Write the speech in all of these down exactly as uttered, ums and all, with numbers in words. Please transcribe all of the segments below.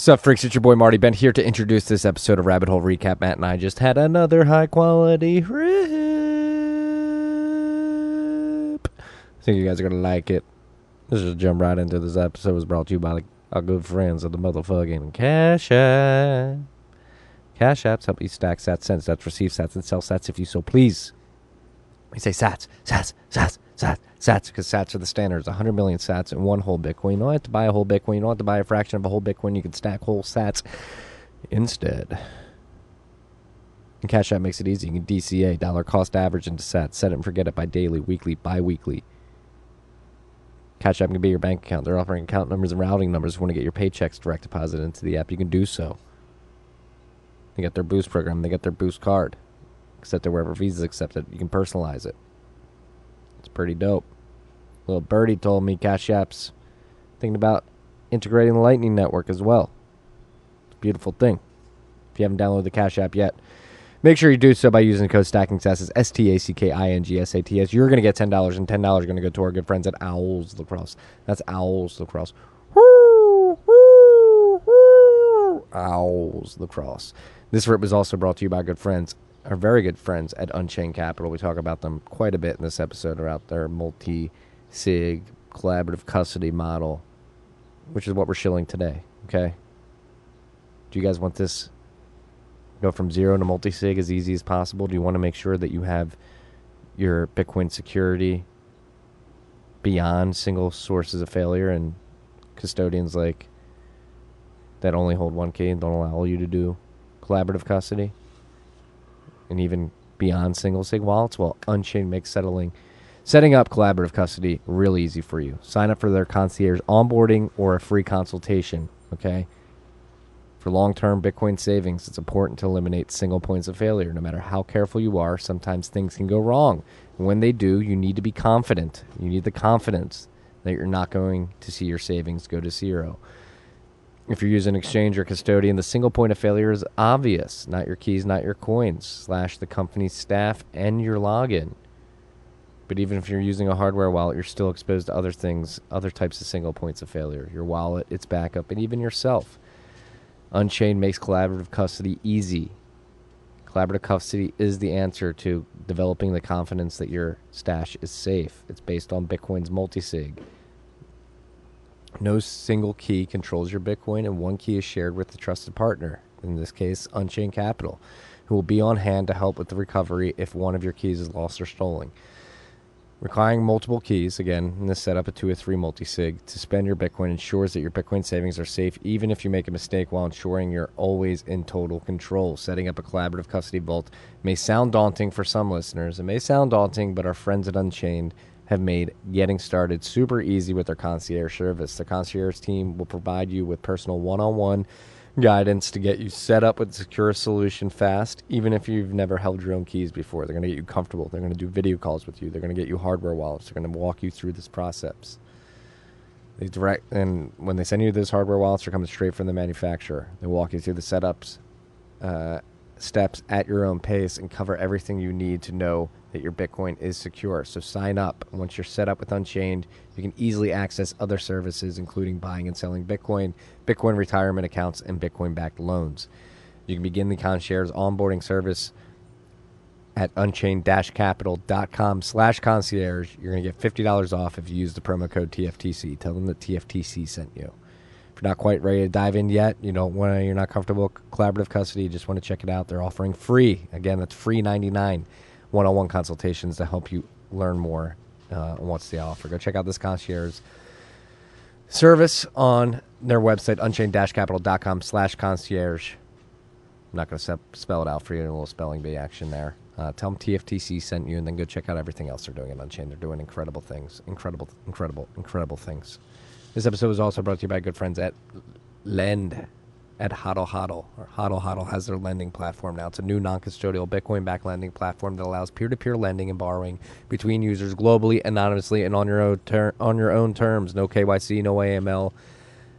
Sup, freaks, it's your boy Marty Bent here to introduce this episode of Rabbit Hole Recap. Matt and I just had another high-quality rip. I think you guys are going to like it. Let's just jump right into this episode. It was brought to you by our good friends at the motherfucking Cash App. Cash Apps help you stack sats, send sats, receive sats, and sell sats if you so please. We say sats, sats, sats, sats, sats, because sats are the standards. one hundred million sats and one whole Bitcoin. You don't have to buy a whole Bitcoin. You don't have to buy a fraction of a whole Bitcoin. You can stack whole sats instead. And Cash App makes it easy. You can D C A, dollar cost average, into sats. Set it and forget it by daily, weekly, bi-weekly. Cash App can be your bank account. They're offering account numbers and routing numbers. If you want to get your paychecks direct deposited into the app, you can do so. They got their Boost program. They got their Boost card. Except that wherever Visa's accepted, you can personalize it. It's pretty dope. Little birdie told me Cash App's thinking about integrating the Lightning Network as well. It's a beautiful thing. If you haven't downloaded the Cash App yet, make sure you do so by using the code STACKINGSATS, S T A C K I N G S A T S. You're going to get ten dollars, and ten dollars is going to go to our good friends at Owls Lacrosse. That's Owls Lacrosse. Woo, woo, woo. Owls Lacrosse. This rip was also brought to you by good friends, our very good friends at Unchained Capital. We talk about them quite a bit in this episode about their multi-sig collaborative custody model, which is what we're shilling today, okay? Do you guys want this... Go from zero to multi-sig as easy as possible? Do you want to make sure that you have your Bitcoin security beyond single sources of failure and custodians like that only hold one key and don't allow you to do collaborative custody? And even beyond single sig wallets? Well, Unchained makes settling, setting up collaborative custody real easy for you. Sign up for their concierge onboarding or a free consultation, okay? For long-term Bitcoin savings, it's important to eliminate single points of failure. No matter how careful you are, sometimes things can go wrong. And when they do, you need to be confident. You need the confidence that you're not going to see your savings go to zero. If you're using an exchange or custodian, the single point of failure is obvious. Not your keys, not your coins. Slash the company's staff and your login. But even if you're using a hardware wallet, you're still exposed to other things, other types of single points of failure. Your wallet, its backup, and even yourself. Unchained makes collaborative custody easy. Collaborative custody is the answer to developing the confidence that your stash is safe. It's based on Bitcoin's multi-sig. No single key controls your Bitcoin, and one key is shared with the trusted partner, in this case, Unchained Capital, who will be on hand to help with the recovery if one of your keys is lost or stolen. Requiring multiple keys, again, in this setup of two or three multi-sig, to spend your Bitcoin ensures that your Bitcoin savings are safe even if you make a mistake, while ensuring you're always in total control. Setting up a collaborative custody vault may sound daunting for some listeners. It may sound daunting, but our friends at Unchained have made getting started super easy with their concierge service. The concierge team will provide you with personal one-on-one guidance to get you set up with a secure solution fast, even if you've never held your own keys before. They're going to get you comfortable. They're going to do video calls with you. They're going to get you hardware wallets. They're going to walk you through this process. They direct, and when they send you those hardware wallets, they're coming straight from the manufacturer. They walk you through the setups, uh, steps at your own pace, and cover everything you need to know that your Bitcoin is secure. So sign up. Once you're set up with Unchained, you can easily access other services, including buying and selling Bitcoin, Bitcoin retirement accounts, and Bitcoin-backed loans. You can begin the concierge onboarding service at unchained dash capital dot com slash concierge. You're going to get fifty dollars off if you use the promo code T F T C. Tell them that T F T C sent you. If you're not quite ready to dive in yet, you don't want to, you're not comfortable with collaborative custody, you just want to check it out, they're offering free, again, that's free ninety-nine one-on-one consultations to help you learn more uh, on what's the offer. Go check out this concierge service on their website, unchained dash capital dot com slash concierge. I'm not going to spell it out for you in a little spelling bee action there. Uh, tell them T F T C sent you, and then go check out everything else they're doing at Unchained. They're doing incredible things, incredible, incredible, incredible things. This episode was also brought to you by good friends at Lend. At HODL HODL, or HODL HODL has their lending platform now. It's a new non-custodial Bitcoin-backed lending platform that allows peer-to-peer lending and borrowing between users globally, anonymously, and on your own ter- on your own terms. No K Y C, no A M L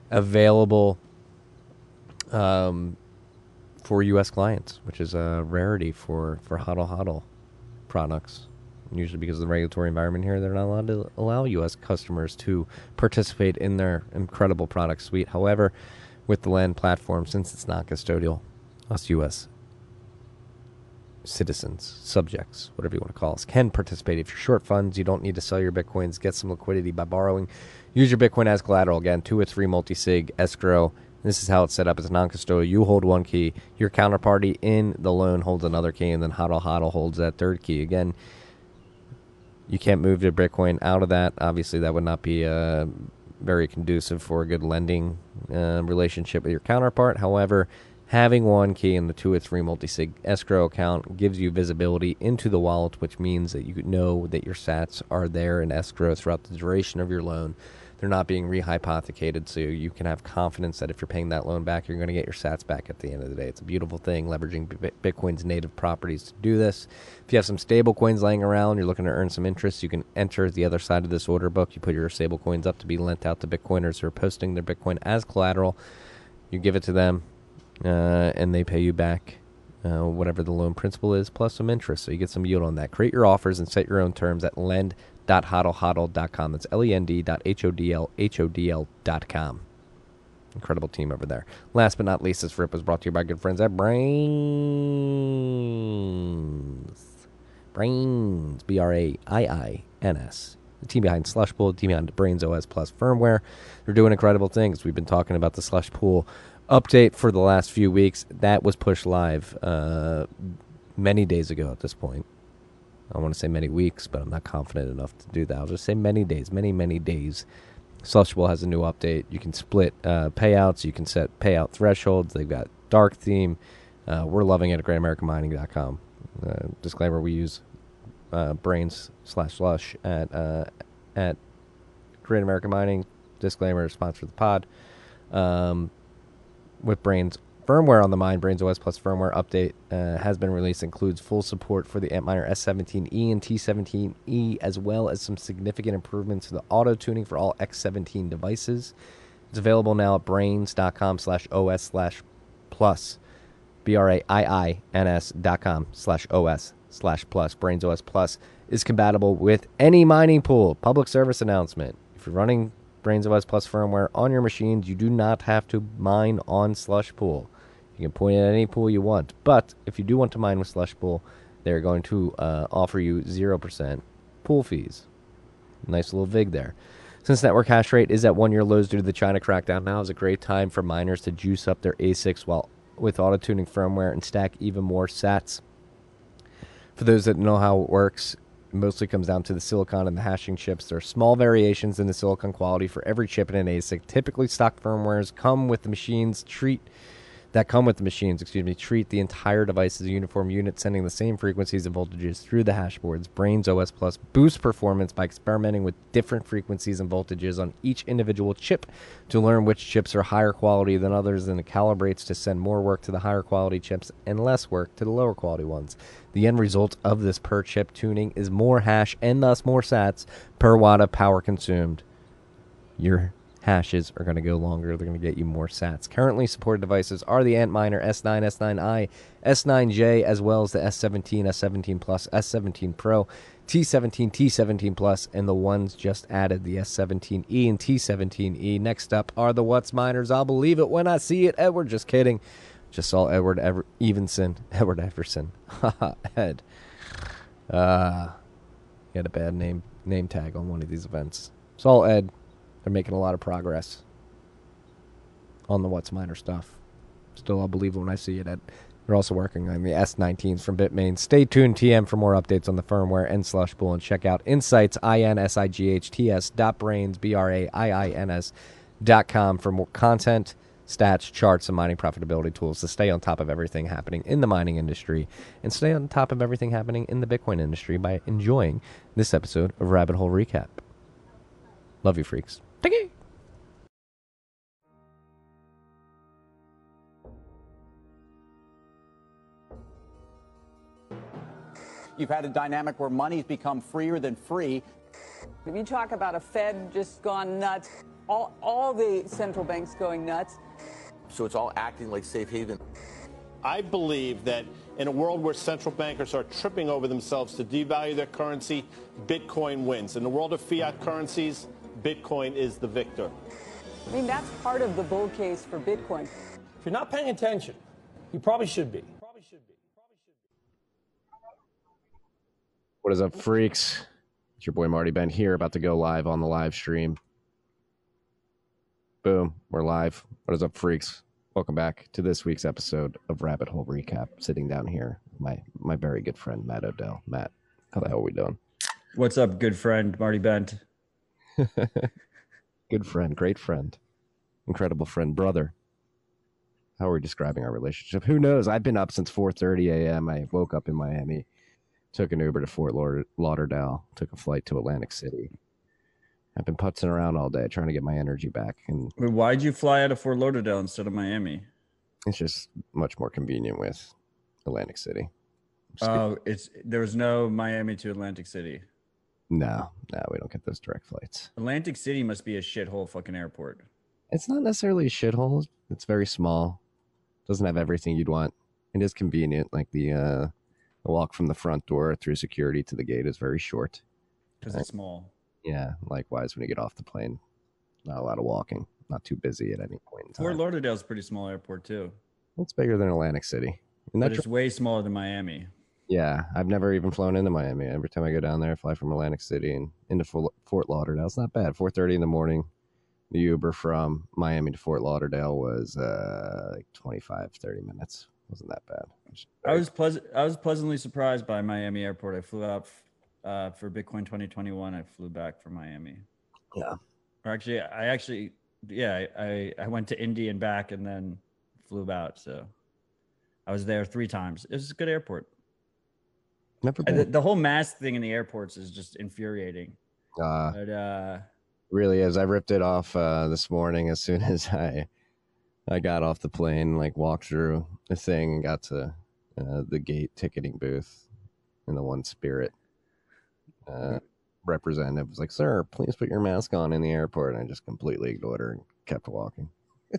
available um, for U S clients, which is a rarity for, for HODL HODL products. Usually because of the regulatory environment here, they're not allowed to allow U S customers to participate in their incredible product suite. However, with the land platform since it's not custodial. Us U S citizens, subjects, whatever you want to call us, can participate. If you're short funds, you don't need to sell your Bitcoins. Get some liquidity by borrowing. Use your Bitcoin as collateral. Again, two or three multi-sig escrow. This is how it's set up. It's non-custodial. You hold one key. Your counterparty in the loan holds another key, and then HODL HODL holds that third key. Again, you can't move your Bitcoin out of that. Obviously, that would not be uh, very conducive for a good lending uh, relationship with your counterpart. However, having one key in the two or three multi-sig escrow account gives you visibility into the wallet, which means that you know that your sats are there in escrow throughout the duration of your loan. They're not being rehypothecated, so you can have confidence that if you're paying that loan back, you're going to get your sats back at the end of the day. It's a beautiful thing, leveraging Bitcoin's native properties to do this. If you have some stable coins laying around, you're looking to earn some interest, you can enter the other side of this order book. You put your stable coins up to be lent out to Bitcoiners who are posting their Bitcoin as collateral. You give it to them, uh, and they pay you back uh, whatever the loan principal is, plus some interest, so you get some yield on that. Create your offers and set your own terms at lend. H O D L H O D L dot com. That's L E N D dot H O D L H O D L dot com. Incredible team over there. Last but not least, this rip was brought to you by good friends at Braiins. Braiins. B R A I I N S. The team behind Slushpool, the team behind Braiins O S Plus firmware. They're doing incredible things. We've been talking about the Slushpool update for the last few weeks. That was pushed live uh, many days ago at this point. I want to say many weeks, but I'm not confident enough to do that. I'll just say many days, many, many days. Slushpool has a new update. You can split uh, payouts. You can set payout thresholds. They've got dark theme. Uh, we're loving it at great american mining dot com. Uh, disclaimer, we use uh, Braiins slash Slush at, uh, at Great American Mining. Disclaimer, sponsor the pod. Um, with Braiins firmware on the mine, Braiins O S Plus firmware update uh, has been released. Includes full support for the Antminer S seventeen E and T seventeen E, as well as some significant improvements to the auto-tuning for all X seventeen devices. It's available now at braiins.com slash os slash plus, B-R-A-I-I-N-S dot com slash os slash plus. Braiins O S Plus is compatible with any mining pool. Public service announcement. If you're running Braiins O S Plus firmware on your machines, you do not have to mine on Slushpool. You can point it at any pool you want, but if you do want to mine with Slushpool, they're going to uh, offer you zero percent pool fees. Nice little vig there. Since network hash rate is at one-year lows due to the China crackdown, now is a great time for miners to juice up their A SICs while with auto-tuning firmware and stack even more sats. For those that know how it works, it mostly comes down to the silicon and the hashing chips. There are small variations in the silicon quality for every chip in an A SIC. Typically, stock firmwares come with the machines treat that come with the machines, excuse me, treat the entire device as a uniform unit, sending the same frequencies and voltages through the hash boards. Braiins O S Plus boosts performance by experimenting with different frequencies and voltages on each individual chip to learn which chips are higher quality than others, and it calibrates to send more work to the higher quality chips and less work to the lower quality ones. The end result of this per chip tuning is more hash and thus more sats per watt of power consumed. Your hashes are going to go longer. They're going to get you more sats. Currently supported devices are the Antminer S nine, S nine I, S nine J, as well as the S seventeen, S seventeen Plus, S seventeen Pro, T seventeen, T seventeen Plus, and the ones just added, the S seventeen E and T seventeen E. Next up are the What's Miners. I'll believe it when I see it, Edward. Just kidding. Just saw Edward Ever- Evenson. Edward Everson. Haha, Ed. Uh, he had a bad name name tag on one of these events. Saw Ed. They're making a lot of progress on the What's Miner stuff. Still, I'll believe it when I see it. Ed. They're also working on the S nineteens from Bitmain. Stay tuned, T M, for more updates on the firmware and Slushpool. And check out Insights, I N S I G H T S, dot Braiins, B R A I I N S, dot com for more content, stats, charts, and mining profitability tools to stay on top of everything happening in the mining industry and stay on top of everything happening in the Bitcoin industry by enjoying this episode of Rabbit Hole Recap. Love you, freaks. Thank you. You've had a dynamic where money's become freer than free. If you talk about a Fed just gone nuts, all, all the central banks going nuts. So it's all acting like safe haven. I believe that in a world where central bankers are tripping over themselves to devalue their currency, Bitcoin wins. In the world of fiat currencies, Bitcoin is the victor. I mean, that's part of the bull case for Bitcoin. If you're not paying attention, you probably should be. Probably should be. Probably should be. What is up, freaks? It's your boy Marty Bent here, about to go live on the live stream. Boom, we're live. What is up, freaks? Welcome back to this week's episode of Rabbit Hole Recap. Sitting down here, my my very good friend, Matt Odell. Matt, how the hell are we doing? What's up, good friend, Marty Bent? Good friend, great friend, incredible friend, brother. How are we describing our relationship? Who knows? I've been up since four thirty a m I woke up in Miami, took an Uber to Fort Lauderdale, took a flight to Atlantic City. I've been putzing around all day trying to get my energy back. And why'd you fly out of Fort Lauderdale instead of Miami? It's just much more convenient with Atlantic City. Oh, uh, it's there was no Miami to Atlantic City. No, no, we don't get those direct flights. Atlantic City must be a shithole fucking airport. It's not necessarily a shithole. It's very small. Doesn't have everything you'd want. It is convenient. Like the uh, the walk from the front door through security to the gate is very short. Because it's small. Yeah, likewise, when you get off the plane, not a lot of walking, not too busy at any point in time. Fort Lauderdale's a pretty small airport, too. It's bigger than Atlantic City. And that's but it's way smaller than Miami. Yeah, I've never even flown into Miami. Every time I go down there, I fly from Atlantic City and into Fort Lauderdale. It's not bad. four thirty in the morning, the Uber from Miami to Fort Lauderdale was uh, like twenty-five, thirty minutes. Wasn't that bad. Was I, was pleas- I was pleasantly surprised by Miami airport. I flew out... Uh, for Bitcoin twenty twenty-one, I flew back from Miami. Yeah. Or actually, I actually, yeah, I, I went to Indy and back and then flew out. So I was there three times. It was a good airport. Never been. I, the, the whole mask thing in the airports is just infuriating. Uh, but, uh, really is. I ripped it off uh, this morning as soon as I I got off the plane, like walked through the thing and got to uh, the gate ticketing booth in the One Spirit. Uh, representative was like, "Sir, please put your mask on in the airport." And I just completely ignored her and kept walking.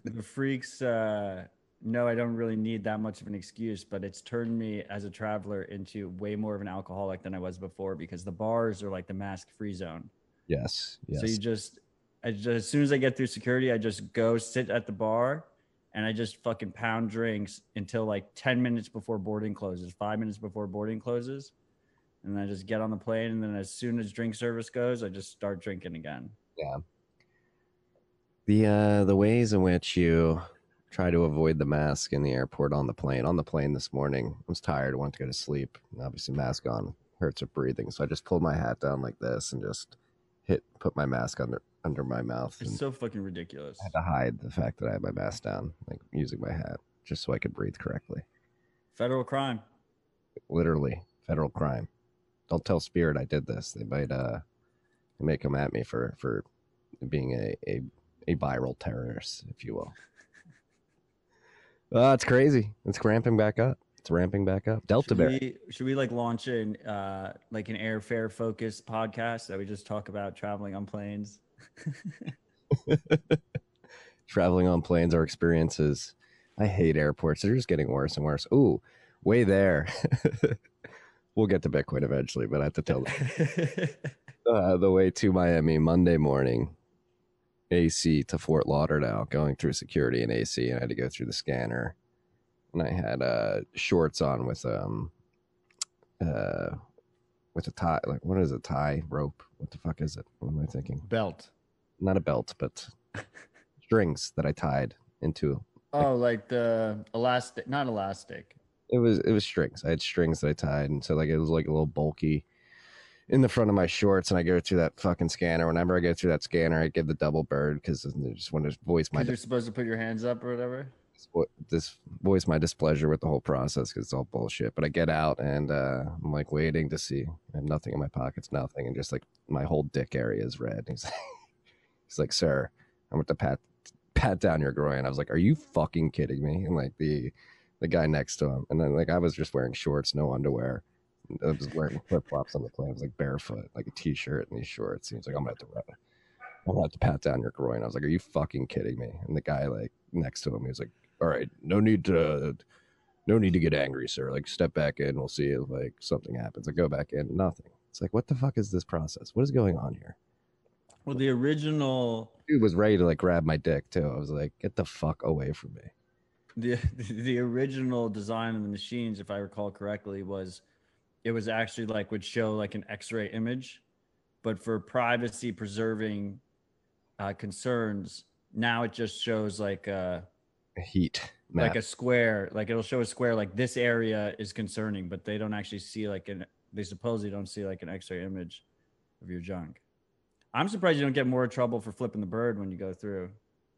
The freaks, uh, no, I don't really need that much of an excuse, but it's turned me as a traveler into way more of an alcoholic than I was before because the bars are like the mask-free zone. Yes, yes. So you just, I just, as soon as I get through security, I just go sit at the bar and I just fucking pound drinks until like ten minutes before boarding closes, five minutes before boarding closes. And I just get on the plane, and then as soon as drink service goes, I just start drinking again. Yeah. The uh, the ways in which you try to avoid the mask in the airport on the plane. On the plane this morning, I was tired. I wanted to go to sleep. And obviously, mask on hurts your breathing. So I just pulled my hat down like this and just hit put my mask under, under my mouth. It's so fucking ridiculous. I had to hide the fact that I had my mask down, like using my hat, just so I could breathe correctly. Federal crime. Literally, federal crime. Don't tell Spirit I did this. They might uh, they may come at me for, for being a, a, a viral terrorist, if you will. uh, it's crazy. It's ramping back up. It's ramping back up. Delta Bear. Should we like launch an uh, like an airfare focused podcast that we just talk about traveling on planes? Traveling on planes, our experiences. I hate airports. They're just getting worse and worse. Ooh, way there. We'll get to Bitcoin eventually, but I have to tell them. uh, the way to Miami Monday morning, A C to Fort Lauderdale, going through security and A C, and I had to go through the scanner. And I had uh, shorts on with um, uh, with a tie. Like, what is a tie rope? What the fuck is it? What am I thinking? Belt. Not a belt, but strings that I tied into. Oh, like, like the elastic? Not elastic. It was it was strings. I had strings that I tied, and so like it was like a little bulky in the front of my shorts. And I go through that fucking scanner. Whenever I go through that scanner, I give the double bird because I just want to voice my. You're supposed to put your hands up or whatever. This voice my displeasure with the whole process because it's all bullshit. But I get out and uh, I'm like waiting to see. I have nothing in my pockets, nothing, and just like my whole dick area is red. And he's like, he's like, "Sir, I'm about to pat pat down your groin." I was like, "Are you fucking kidding me?" And like the. The guy next to him, and then like I was just wearing shorts, no underwear. I was wearing flip flops on the plane. I was like barefoot, like a t-shirt and these shorts. He was like, "I'm gonna have to, I'm gonna have to pat down your groin." I was like, "Are you fucking kidding me?" And the guy like next to him, he was like, "All right, no need to, no need to get angry, sir. Like step back in, we'll see if like something happens." I go back in, nothing. It's like, what the fuck is this process? What is going on here? Well, the original dude was ready to like grab my dick too. I was like, get the fuck away from me. The the original design of the machines, if I recall correctly, was it was actually like would show like an X-ray image, but for privacy preserving uh, concerns, now it just shows like a, a heat map. Like a square, like it'll show a square like this area is concerning, but they don't actually see like an they supposedly don't see like an X-ray image of your junk. I'm surprised you don't get more trouble for flipping the bird when you go through.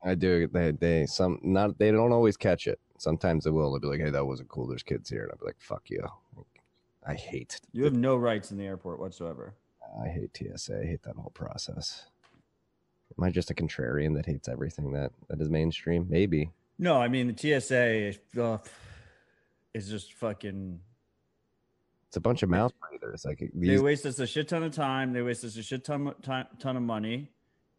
I do. They they some not they don't always catch it. Sometimes they will. They'll be like, "Hey, that wasn't cool. There's kids here," and I'll be like, "Fuck you! I hate." You have no rights in the airport whatsoever. I hate T S A. I hate that whole process. Am I just a contrarian that hates everything that that is mainstream? Maybe. No, I mean the T S A uh, is just fucking. It's a bunch of mouth breathers. Like these... they waste us a shit ton of time. They waste us a shit ton ton, ton of money.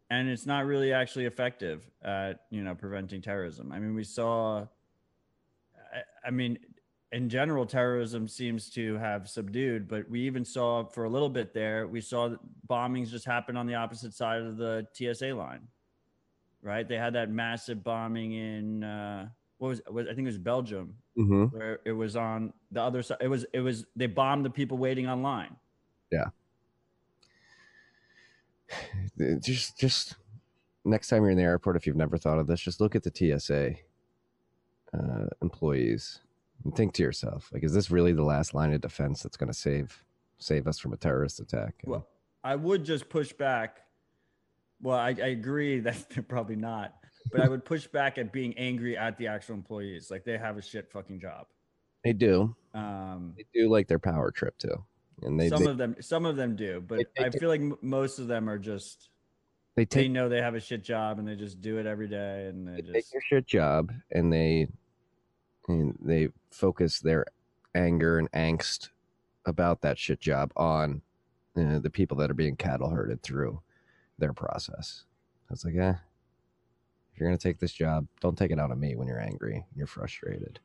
And it's not really actually effective at, you know, preventing terrorism. I mean, we saw, I, I mean, in general, terrorism seems to have subdued, but we even saw for a little bit there, we saw bombings just happen on the opposite side of the T S A line, right? They had that massive bombing in, uh, what was, was I think it was Belgium, mm-hmm. where it was on the other side. It was, it was, they bombed the people waiting online. Yeah. Just, just next time you're in the airport, if you've never thought of this, just look at the T S A uh, employees and think to yourself, like, is this really the last line of defense that's going to save save us from a terrorist attack? You well, know? I would just push back. Well, I, I agree that probably not, but I would push back at being angry at the actual employees. Like, they have a shit fucking job. They do. Um, they do like their power trip too. And they, some they, of them, some of them do, but they, I feel like m- most of them are just. They, take, they know they have a shit job, and they just do it every day, and they, they just take your shit job, and they, and they focus their anger and angst about that shit job on you know, the people that are being cattle herded through their process. I was like, eh, if you're gonna take this job, don't take it out on me when you're angry, you're frustrated.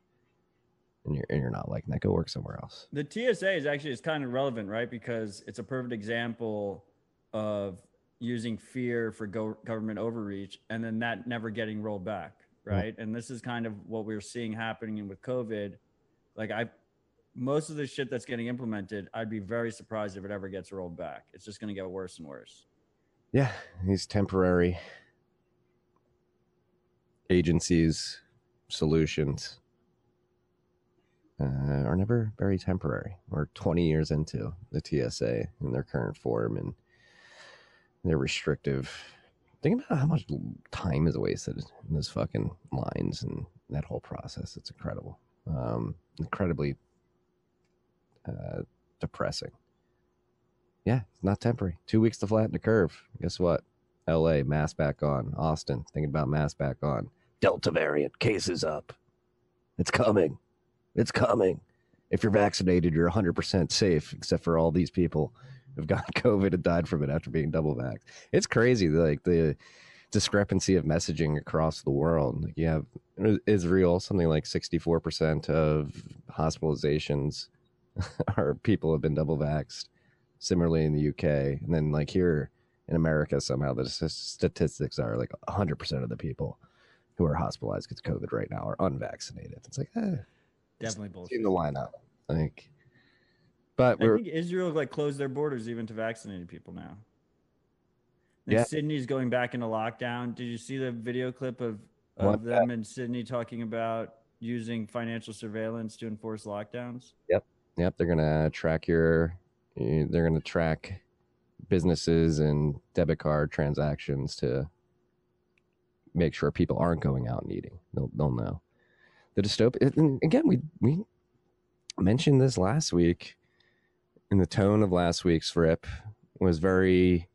And you're, and you're not like that. Go work somewhere else. The T S A is actually, it's kind of relevant, right? Because it's a perfect example of using fear for go- government overreach and then that never getting rolled back, right? Mm-hmm. And this is kind of what we're seeing happening with COVID. Like I, most of the shit that's getting implemented, I'd be very surprised if it ever gets rolled back. It's just going to get worse and worse. Yeah. These temporary agencies, solutions. Uh, are never very temporary. We're twenty years into the T S A in their current form and they're restrictive. Think about how much time is wasted in those fucking lines and that whole process. It's incredible. Um, incredibly uh, depressing. Yeah, it's not temporary. Two weeks to flatten the curve. Guess what? L A, mask back on. Austin, thinking about mask back on. Delta variant, cases up. It's coming. It's coming. If you're vaccinated, you're one hundred percent safe, except for all these people who've gotten COVID and died from it after being double vaxxed. It's crazy, like the discrepancy of messaging across the world. Like you have Israel, something like sixty-four percent of hospitalizations are people have been double vaxxed. Similarly in the U K, and then like here in America, somehow the statistics are like one hundred percent of the people who are hospitalized with COVID right now are unvaccinated. It's like, eh. Definitely bullshit. In the lineup, like, but we're... I think Israel like closed their borders even to vaccinated people now. And yeah, Sydney's going back into lockdown. Did you see the video clip of of One them back. in Sydney talking about using financial surveillance to enforce lockdowns? Yep, yep. They're gonna track your, they're gonna track businesses and debit card transactions to make sure people aren't going out and eating. They'll they'll know. The dystopia, and again, we, we mentioned this last week, and the tone of last week's rip was very,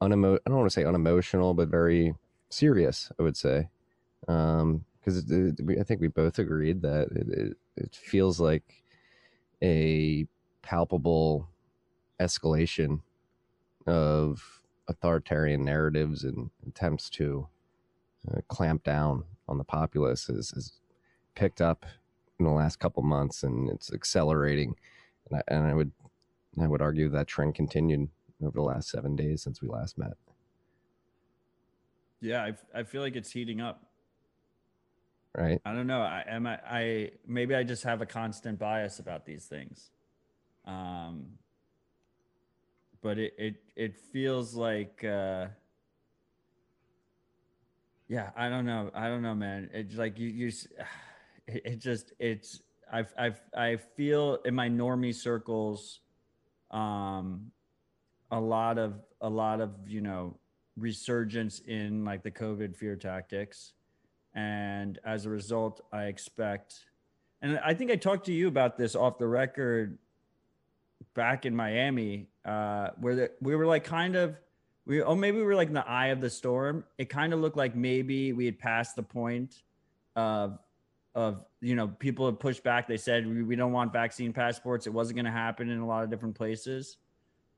unemo- I don't want to say unemotional, but very serious, I would say. Um, because I think we both agreed that it, it, it feels like a palpable escalation of authoritarian narratives and attempts to uh, clamp down on the populace is, is picked up in the last couple months, and it's accelerating. And I, and I would, I would argue that trend continued over the last seven days since we last met. Yeah, I, I feel like it's heating up. Right. I don't know. I am. I, I maybe I just have a constant bias about these things. Um, but it, it, it feels like, uh, yeah, I don't know. I don't know, man. It's like you, you, it, it just, it's, I've, I've, I feel in my normie circles, um, a lot of, a lot of, you know, resurgence in like the COVID fear tactics. And as a result, I expect, and I think I talked to you about this off the record back in Miami, uh, where the, we were like kind of, we, oh, maybe we were like in the eye of the storm. It kind of looked like maybe we had passed the point of, of, you know, people had pushed back. They said, we, we don't want vaccine passports. It wasn't going to happen in a lot of different places.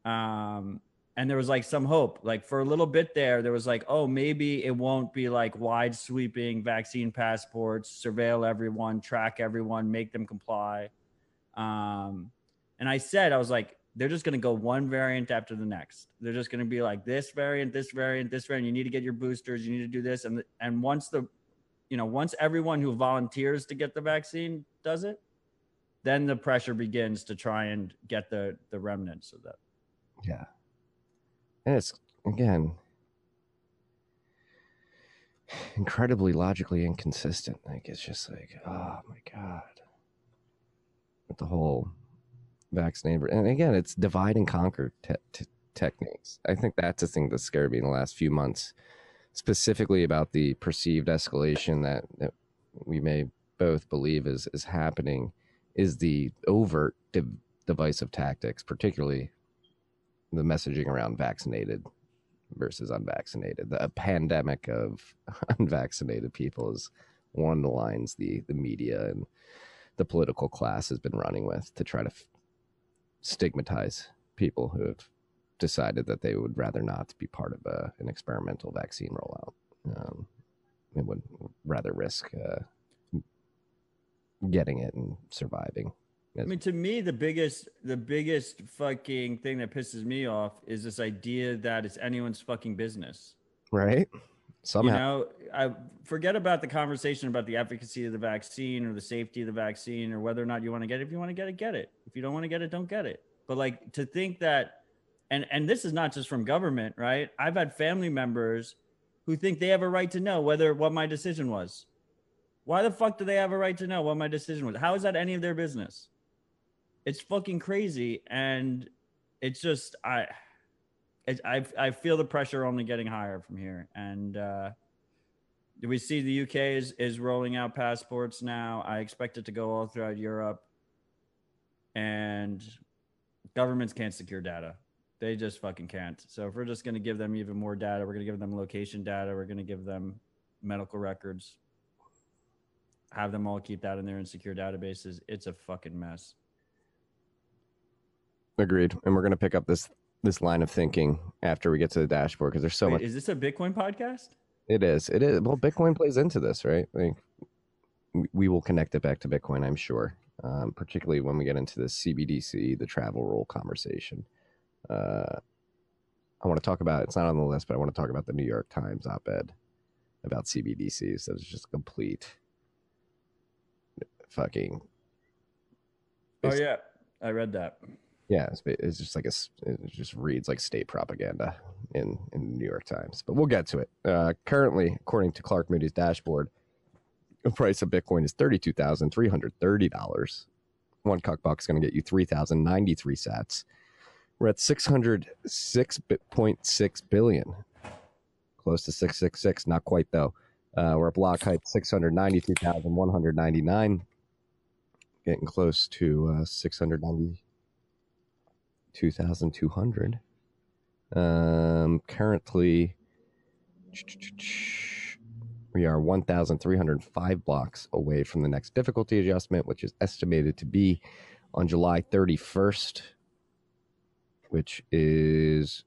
Um, and there was like some hope, like for a little bit there, there was like, oh, maybe it won't be like wide sweeping vaccine passports, surveil everyone, track everyone, make them comply. Um, and I said, I was like, they're just going to go one variant after the next. They're just going to be like this variant, this variant, this variant. You need to get your boosters. You need to do this. And, and once the, you know, once everyone who volunteers to get the vaccine does it, then the pressure begins to try and get the, the remnants of that. Yeah. And it's, again, incredibly logically inconsistent. Like, it's just like, oh my God. With the whole vaccine. And again, it's divide and conquer te- te- techniques. I think that's the thing that's scared me in the last few months, specifically about the perceived escalation that, that we may both believe is, is happening, is the overt div- divisive tactics, particularly the messaging around vaccinated versus unvaccinated. The pandemic of unvaccinated people is one of the lines the, the media and the political class has been running with to try to f- stigmatize people who have decided that they would rather not be part of a, an experimental vaccine rollout. Um, they would rather risk uh, getting it and surviving. I mean, to me, the biggest, the biggest fucking thing that pisses me off is this idea that it's anyone's fucking business. Right. Somehow. You know, I forget about the conversation about the efficacy of the vaccine or the safety of the vaccine or whether or not you want to get it. If you want to get it, get it. If you don't want to get it, don't get it. But like to think that, and, and this is not just from government, right? I've had family members who think they have a right to know whether what my decision was. Why the fuck do they have a right to know what my decision was? How is that any of their business? It's fucking crazy, and it's just I, it, I, I feel the pressure only getting higher from here. And uh, we see the U K is is rolling out passports now. I expect it to go all throughout Europe. And governments can't secure data; they just fucking can't. So if we're just going to give them even more data, we're going to give them location data, we're going to give them medical records, have them all keep that in their insecure databases. It's a fucking mess. Agreed. And we're going to pick up this this line of thinking after we get to the dashboard because there's so Wait, much. Is this a Bitcoin podcast? It is. It is. Well, Bitcoin plays into this, right? Like we, we will connect it back to Bitcoin, I'm sure, um, particularly when we get into the C B D C, the travel rule conversation. Uh, I want to talk about, it's not on the list, but I want to talk about the New York Times op-ed about C B D Cs. So it's just complete fucking. Oh, yeah. I read that. Yeah, it's, it's just like a, it just reads like state propaganda in, in the New York Times, but we'll get to it. Uh, currently, according to Clark Moody's dashboard, the price of Bitcoin is thirty-two thousand three hundred thirty dollars. One cuck buck is going to get you three thousand ninety-three sats. We're at six hundred six point six billion, close to six six six, not quite though. Uh, we're at block height six hundred ninety-two thousand one hundred ninety-nine, getting close to uh, six hundred ninety. two thousand two hundred. Um, currently, we are one thousand three hundred five blocks away from the next difficulty adjustment, which is estimated to be on July thirty-first, which is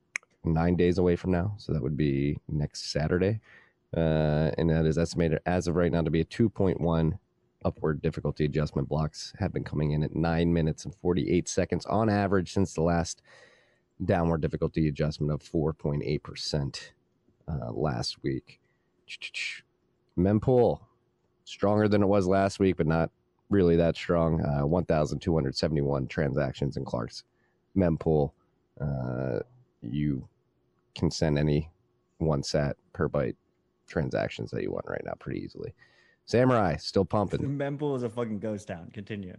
nine days away from now. So that would be next Saturday. Uh, and that is estimated as of right now to be a two point one. Upward difficulty adjustment. Blocks have been coming in at nine minutes and forty-eight seconds on average since the last downward difficulty adjustment of four point eight percent uh, last week. Mempool, stronger than it was last week, but not really that strong. Uh, one thousand two hundred seventy-one transactions in Clark's mempool. Uh, you can send any one sat per byte transactions that you want right now pretty easily. Samurai, still pumping. Mempool is a fucking ghost town. Continue.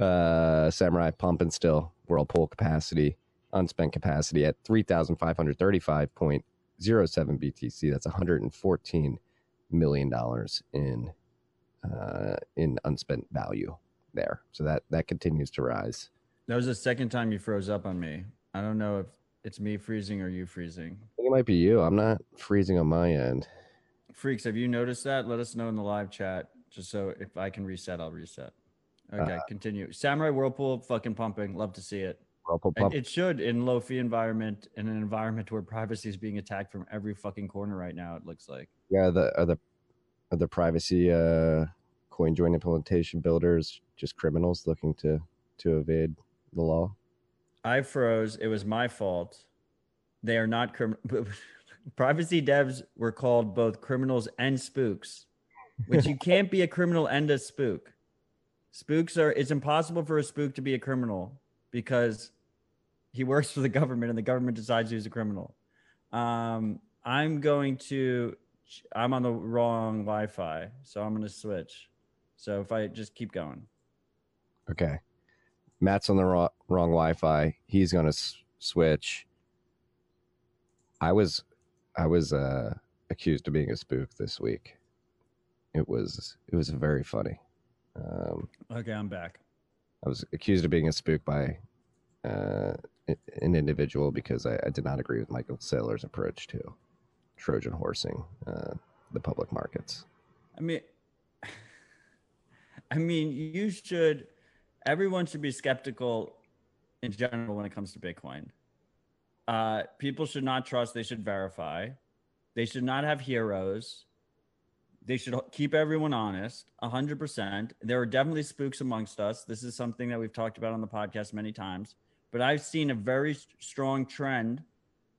uh, Samurai pumping still. Whirlpool capacity, unspent capacity at three thousand five hundred thirty-five point oh seven B T C. That's one hundred fourteen million dollars in uh, in unspent value there. So that, that continues to rise. That was the second time you froze up on me. I don't know if it's me freezing or you freezing. I think it might be you. I'm not freezing on my end. Freaks, have you noticed that? Let us know in the live chat. Just so if I can reset, I'll reset. Okay, uh, continue. Samurai, Whirlpool, fucking pumping. Love to see it. Whirlpool pump. It should in low fee environment, in an environment where privacy is being attacked from every fucking corner right now, it looks like. Yeah, the are the are the privacy uh, coin join implementation builders just criminals looking to to evade the law? I froze. It was my fault. They are not criminal. Privacy devs were called both criminals and spooks, which you can't be a criminal and a spook. Spooks are, it's impossible for a spook to be a criminal because he works for the government and the government decides who's a criminal. Um, I'm going to, I'm on the wrong Wi-Fi, so I'm going to switch. So if I just keep going. Okay. Matt's on the wrong, wrong Wi-Fi. He's going to s- switch. I was... I was uh, accused of being a spook this week. It was it was very funny. Um, okay, I'm back. I was accused of being a spook by uh, an individual because I, I did not agree with Michael Saylor's approach to Trojan horsing uh, the public markets. I mean, I mean, you should. Everyone should be skeptical in general when it comes to Bitcoin. Uh, people should not trust. They should verify. They should not have heroes. They should keep everyone honest, one hundred percent. There are definitely spooks amongst us. This is something that we've talked about on the podcast many times. But I've seen a very strong trend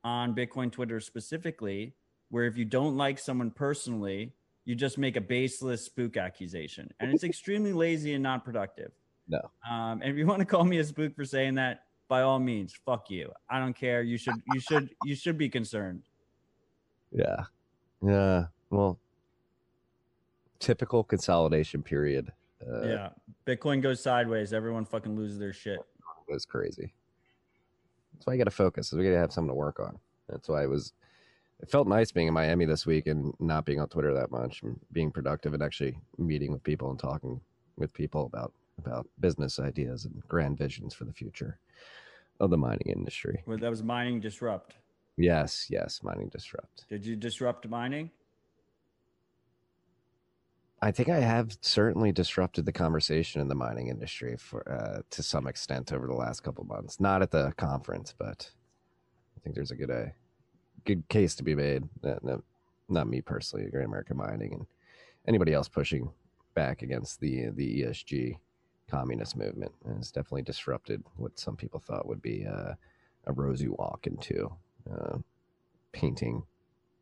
on Bitcoin Twitter specifically, where if you don't like someone personally, you just make a baseless spook accusation. And it's extremely lazy and not productive. No. Um, and if you want to call me a spook for saying that, by all means, fuck you. I don't care. You should, you should, you should be concerned. Yeah. Yeah. Well, typical consolidation period. Uh, yeah. Bitcoin goes sideways. Everyone fucking loses their shit. It was crazy. That's why you got to focus. We got to have something to work on. That's why it was, it felt nice being in Miami this week and not being on Twitter that much and being productive and actually meeting with people and talking with people about, about business ideas and grand visions for the future of the mining industry. Well, that was Mining Disrupt. Yes, yes, Mining Disrupt. Did you disrupt mining? I think I have certainly disrupted the conversation in the mining industry for uh, to some extent over the last couple of months. Not at the conference, but I think there's a good uh, good case to be made. Uh, no, not me personally, Great American Mining, and anybody else pushing back against the the E S G communist movement. And it's definitely disrupted what some people thought would be uh, a rosy walk into uh, painting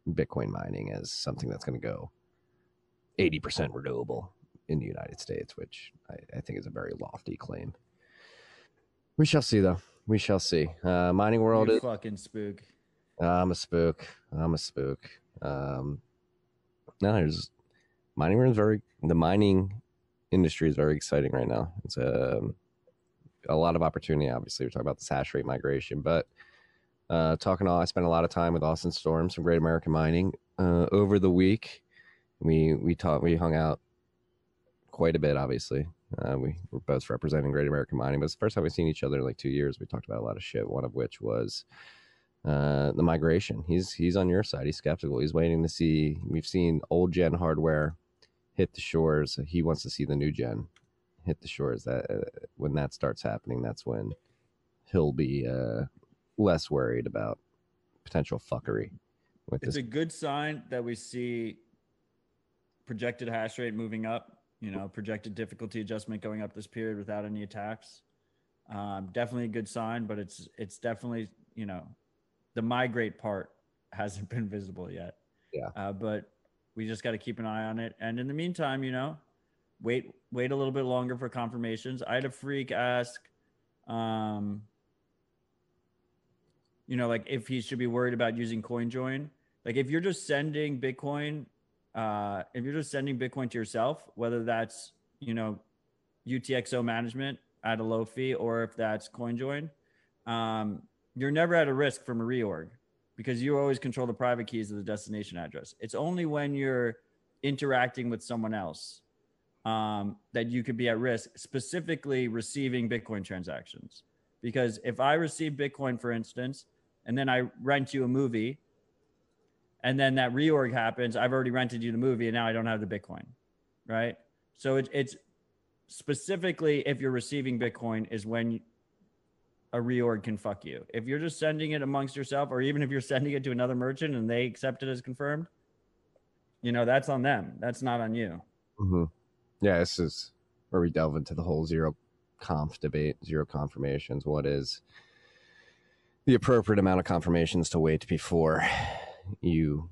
Bitcoin mining as something that's going to go eighty percent renewable in the United States, which I, I think is a very lofty claim. We shall see, though. We shall see. Uh, mining world You're is... fucking spook. Uh, I'm a spook. I'm a spook. Um, no, there's... Mining world is very... The mining... industry is very exciting right now. It's a, a lot of opportunity. Obviously, we're talking about the hash rate migration, but uh, talking all, I spent a lot of time with Austin Storms from Great American Mining uh, over the week. We we talked, we hung out quite a bit. Obviously, uh, we were both representing Great American Mining, but it's the first time we've seen each other in like two years. We talked about a lot of shit. One of which was uh, the migration. He's he's on your side. He's skeptical. He's waiting to see. We've seen old gen hardware hit the shores. He wants to see the new gen hit the shores. That uh, when that starts happening, that's when he'll be uh, less worried about potential fuckery. With it's this. A good sign that we see projected hash rate moving up, you know, projected difficulty adjustment going up this period without any attacks. Um, definitely a good sign, but it's, it's definitely, you know, the migrate part hasn't been visible yet. Yeah. Uh, but we just got to keep an eye on it. And in the meantime, you know, wait, wait a little bit longer for confirmations. I had a freak ask, um, you know, like if he should be worried about using CoinJoin. Like if you're just sending Bitcoin, uh, if you're just sending Bitcoin to yourself, whether that's, you know, U T X O management at a low fee, or if that's CoinJoin, um, you're never at a risk from a reorg, because you always control the private keys of the destination address. It's only when you're interacting with someone else um, that you could be at risk, specifically receiving Bitcoin transactions. Because if I receive Bitcoin, for instance, and then I rent you a movie, and then that reorg happens, I've already rented you the movie and now I don't have the Bitcoin, right? So it, it's specifically if you're receiving Bitcoin is when a reorg can fuck you. If you're just sending it amongst yourself, or even if you're sending it to another merchant and they accept it as confirmed, you know, that's on them. That's not on you. Mm-hmm. Yeah, this is where we delve into the whole zero conf debate, zero confirmations. What is the appropriate amount of confirmations to wait before you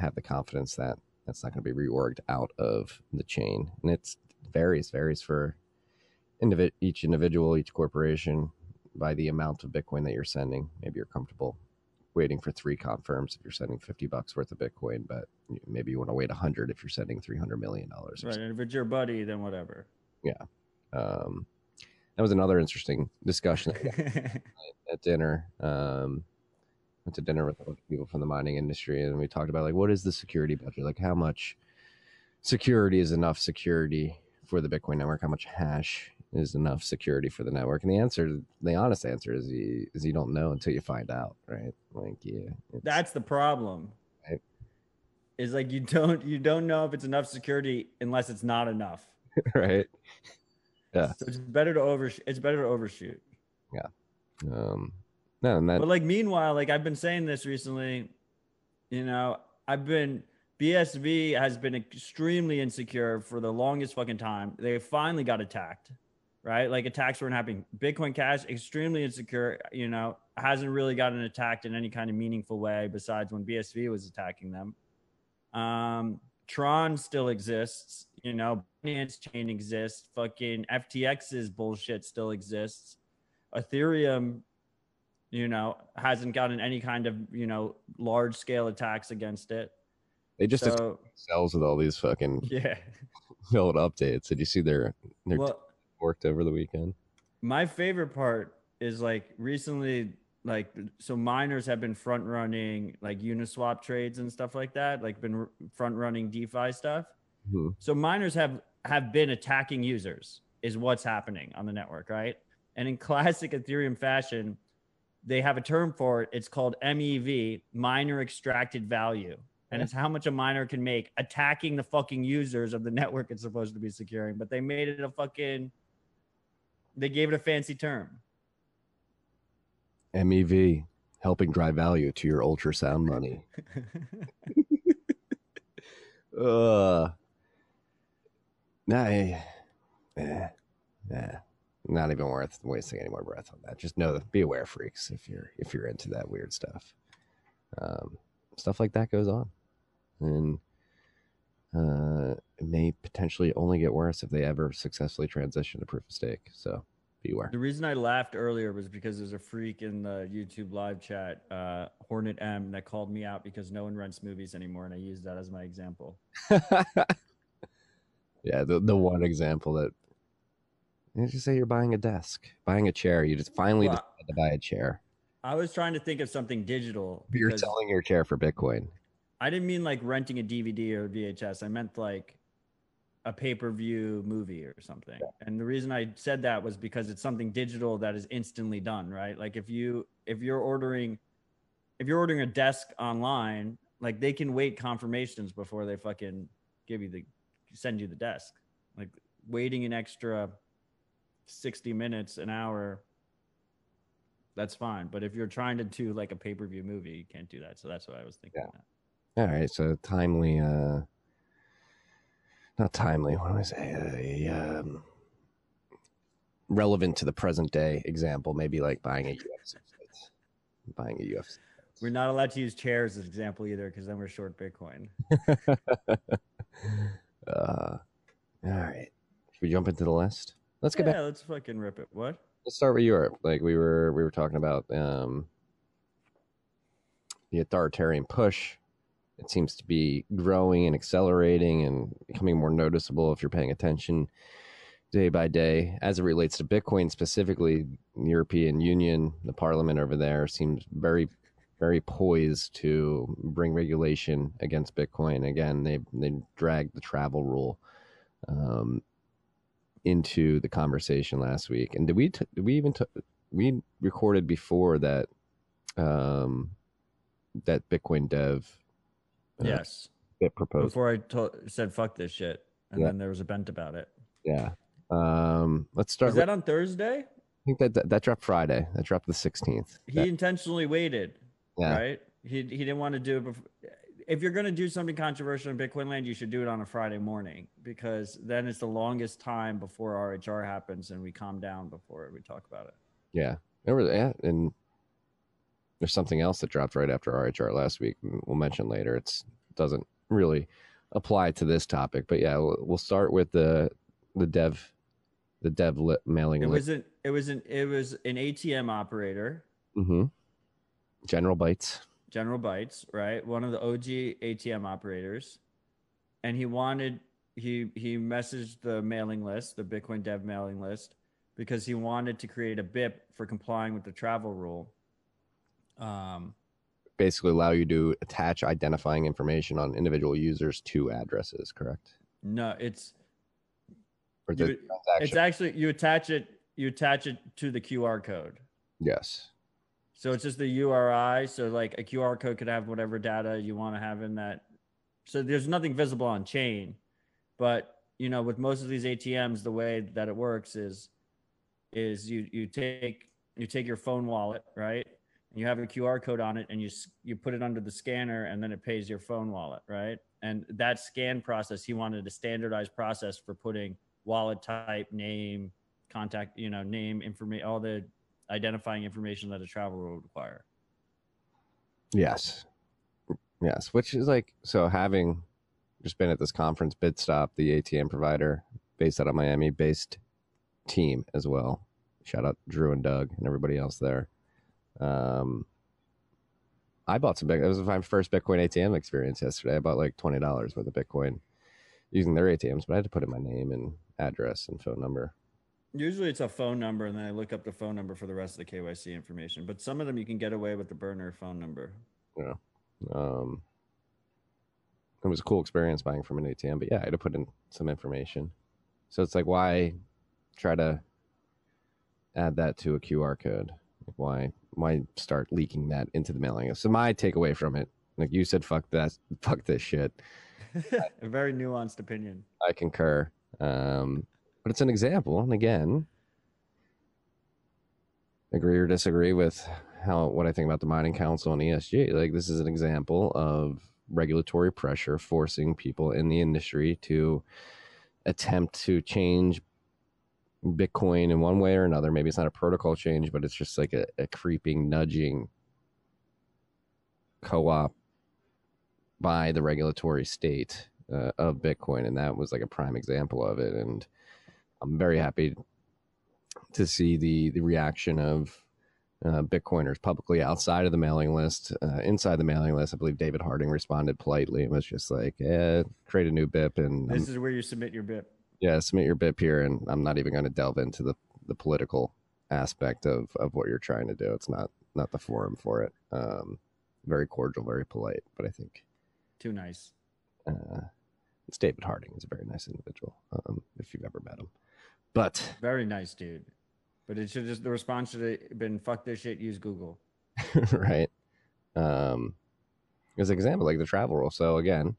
have the confidence that that's not going to be reorged out of the chain? And it varies, varies for individ- each individual, each corporation, by the amount of Bitcoin that you're sending. Maybe you're comfortable waiting for three confirms if you're sending fifty bucks worth of Bitcoin, but maybe you want to wait one hundred if you're sending three hundred million dollars. Right, and if it's your buddy, then whatever. Yeah. Um, that was another interesting discussion at dinner. Um, went to dinner with a bunch of people from the mining industry, and we talked about, like, what is the security budget? Like, how much security is enough security for the Bitcoin network? How much hash is enough security for the network? And the answer, the honest answer is you, is you don't know until you find out, right? Like, yeah. That's the problem. Right? Is like, you don't, you don't know if it's enough security unless it's not enough. Right. Yeah. So it's better to over, it's better to overshoot. Yeah. Um, no, and that, but like, meanwhile, like I've been saying this recently, you know, I've been, B S V has been extremely insecure for the longest fucking time. They finally got attacked. Right? Like, attacks weren't happening. Bitcoin Cash, extremely insecure, you know, hasn't really gotten attacked in any kind of meaningful way besides when B S V was attacking them. Um, Tron still exists, you know, Binance Chain exists, fucking F T X's bullshit still exists. Ethereum, you know, hasn't gotten any kind of, you know, large scale attacks against it. They just so, themselves with all these fucking yeah build updates. Did you see their their well, t- worked over the weekend? My favorite part is, like, recently, like, so miners have been front running like Uniswap trades and stuff like that, like been front running DeFi stuff. Mm-hmm. So miners have have been attacking users is what's happening on the network, right? And in classic Ethereum fashion, they have a term for it. It's called M E V, miner extracted value. And it's how much a miner can make attacking the fucking users of the network it's supposed to be securing. But they made it a fucking, they gave it a fancy term. M E V, helping drive value to your ultrasound money. uh, nah, eh, eh, nah, not even worth wasting any more breath on that. Just know that, be aware, freaks, if you're if you're into that weird stuff. Um, stuff like that goes on. And uh, it may potentially only get worse if they ever successfully transition to proof of stake. So beware. The reason I laughed earlier was because there's a freak in the YouTube live chat, uh, Hornet M, that called me out because no one rents movies anymore, and I used that as my example. Yeah, the the one example that, you just say you're buying a desk, buying a chair. You just finally well, decide to buy a chair. I was trying to think of something digital. You're selling your chair for Bitcoin. I didn't mean like renting a D V D or a V H S. I meant like a pay-per-view movie or something. Yeah. And the reason I said that was because it's something digital that is instantly done, right? Like if you if you're ordering if you're ordering a desk online, like they can wait confirmations before they fucking give you the send you the desk. Like waiting an extra sixty minutes, an hour, that's fine. But if you're trying to do like a pay-per-view movie, you can't do that. So that's what I was thinking. Yeah. About. All right, so timely, uh, not timely, what do I say? A, um, relevant to the present day example, maybe like buying a U F C fight. Buying a U F C fight. We're not allowed to use chairs as an example either, because then we're short Bitcoin. uh, all right. Should we jump into the list? Let's yeah, go back. Yeah, let's fucking rip it. What? Let's start with Europe. Like we were, we were talking about um, the authoritarian push. It seems to be growing and accelerating and becoming more noticeable if you're paying attention day by day. As it relates to Bitcoin specifically, the European Union, the parliament over there seems very, very poised to bring regulation against Bitcoin. Again, they they dragged the travel rule um, into the conversation last week. And did we t- did we even t- we recorded before that um, that Bitcoin dev. Uh, yes. It proposed before I told, said fuck this shit, and yeah. then there was a bent about it. Yeah. Um, let's start. Is with, that on Thursday? I think that, that that dropped Friday. That dropped the sixteenth. He that, intentionally waited. Yeah. Right. He he didn't want to do it before. If you're going to do something controversial in Bitcoin land, you should do it on a Friday morning, because then it's the longest time before R H R happens, and we calm down before we talk about it. Yeah. Yeah. And there's something else that dropped right after R H R last week. We'll mention later. It doesn't really apply to this topic, but yeah, we'll, we'll start with the the dev the dev lit mailing. It lit. wasn't. It was an. It was an A T M operator. Mm-hmm. General Bytes. General Bytes, right? One of the O G A T M operators, and he wanted he he messaged the mailing list, the Bitcoin dev mailing list, because he wanted to create a B I P for complying with the travel rule. Um, basically allow you to attach identifying information on individual users to addresses, correct? No, it's or the you, it's actually you attach it you attach it to the Q R code. Yes. So it's just the U R I. So like a Q R code could have whatever data you want to have in that. So there's nothing visible on chain, but you know, with most of these A T Ms, the way that it works is is you you take you take your phone wallet, right? You have a Q R code on it, and you you put it under the scanner, and then it pays your phone wallet, right? And that scan process, he wanted a standardized process for putting wallet type, name, contact, you know, name, information, all the identifying information that a travel rule would require. Yes. Yes, which is like, so having just been at this conference, Bitstop, the A T M provider based out of Miami, based team as well. Shout out Drew and Doug and everybody else there. Um, I bought some Bitcoin. It was my first Bitcoin A T M experience yesterday. I bought like twenty dollars worth of Bitcoin using their A T Ms, but I had to put in my name and address and phone number. Usually it's a phone number, and then I look up the phone number for the rest of the K Y C information. But some of them you can get away with the burner phone number. Yeah. Um, it was a cool experience buying from an A T M, but yeah, I had to put in some information. So it's like, why try to add that to a Q R code? Like why? Why start leaking that into the mailing list? So my takeaway from it, like you said, fuck that, fuck this shit. A very nuanced opinion. I concur, um, but it's an example. And again, agree or disagree with how what I think about the Mining Council and E S G. Like this is an example of regulatory pressure forcing people in the industry to attempt to change Bitcoin in one way or another. Maybe it's not a protocol change, but it's just like a, a creeping, nudging co-op by the regulatory state uh, of Bitcoin. And that was like a prime example of it. And I'm very happy to see the, the reaction of uh, Bitcoiners publicly outside of the mailing list. Uh, inside the mailing list, I believe David Harding responded politely. It was just like, eh, create a new B I P. And this um, is where you submit your B I P. Yeah, submit your B I P here, and I'm not even going to delve into the, the political aspect of, of what you're trying to do. It's not not the forum for it. Um, very cordial, very polite, but I think too nice. Uh, it's David Harding. He's a very nice individual, um, if you've ever met him. But very nice dude. But it should just the response should have been fuck this shit. Use Google. Right. Um, as an example, like the travel rule. So again,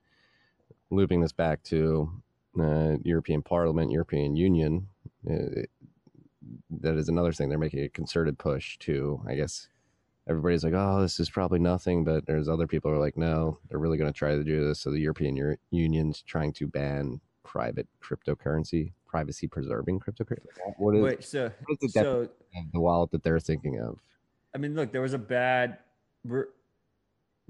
looping this back to. Uh, European Parliament, European Union, uh, that is another thing. They're making a concerted push to, I guess, everybody's like, oh, this is probably nothing. But there's other people who are like, no, they're really going to try to do this. So the European Euro- Union's trying to ban private cryptocurrency, privacy-preserving cryptocurrency. What is, Wait, so, what is the, so, the wallet that they're thinking of? I mean, look, there was a bad...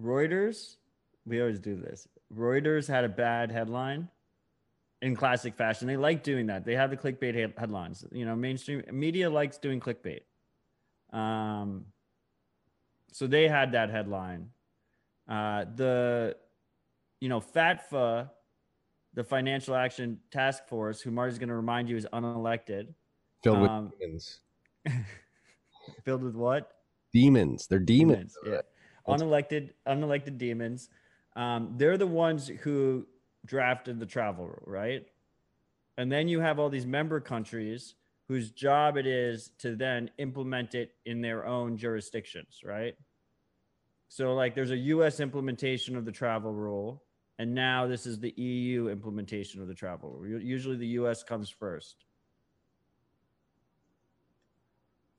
Reuters, we always do this. Reuters had a bad headline in classic fashion. They like doing that. They have the clickbait he- headlines. You know, mainstream media likes doing clickbait. Um, so they had that headline. Uh, the, you know, FATFA, the Financial Action Task Force, who Marty's going to remind you is unelected. Filled with um, demons. Filled with what? Demons. They're demons. demons yeah. Unelected, unelected demons. Um, they're the ones who drafted the travel rule, right? And then you have all these member countries whose job it is to then implement it in their own jurisdictions, right? So like there's a U S implementation of the travel rule, and now this is the E U implementation of the travel rule. Usually the U S comes first.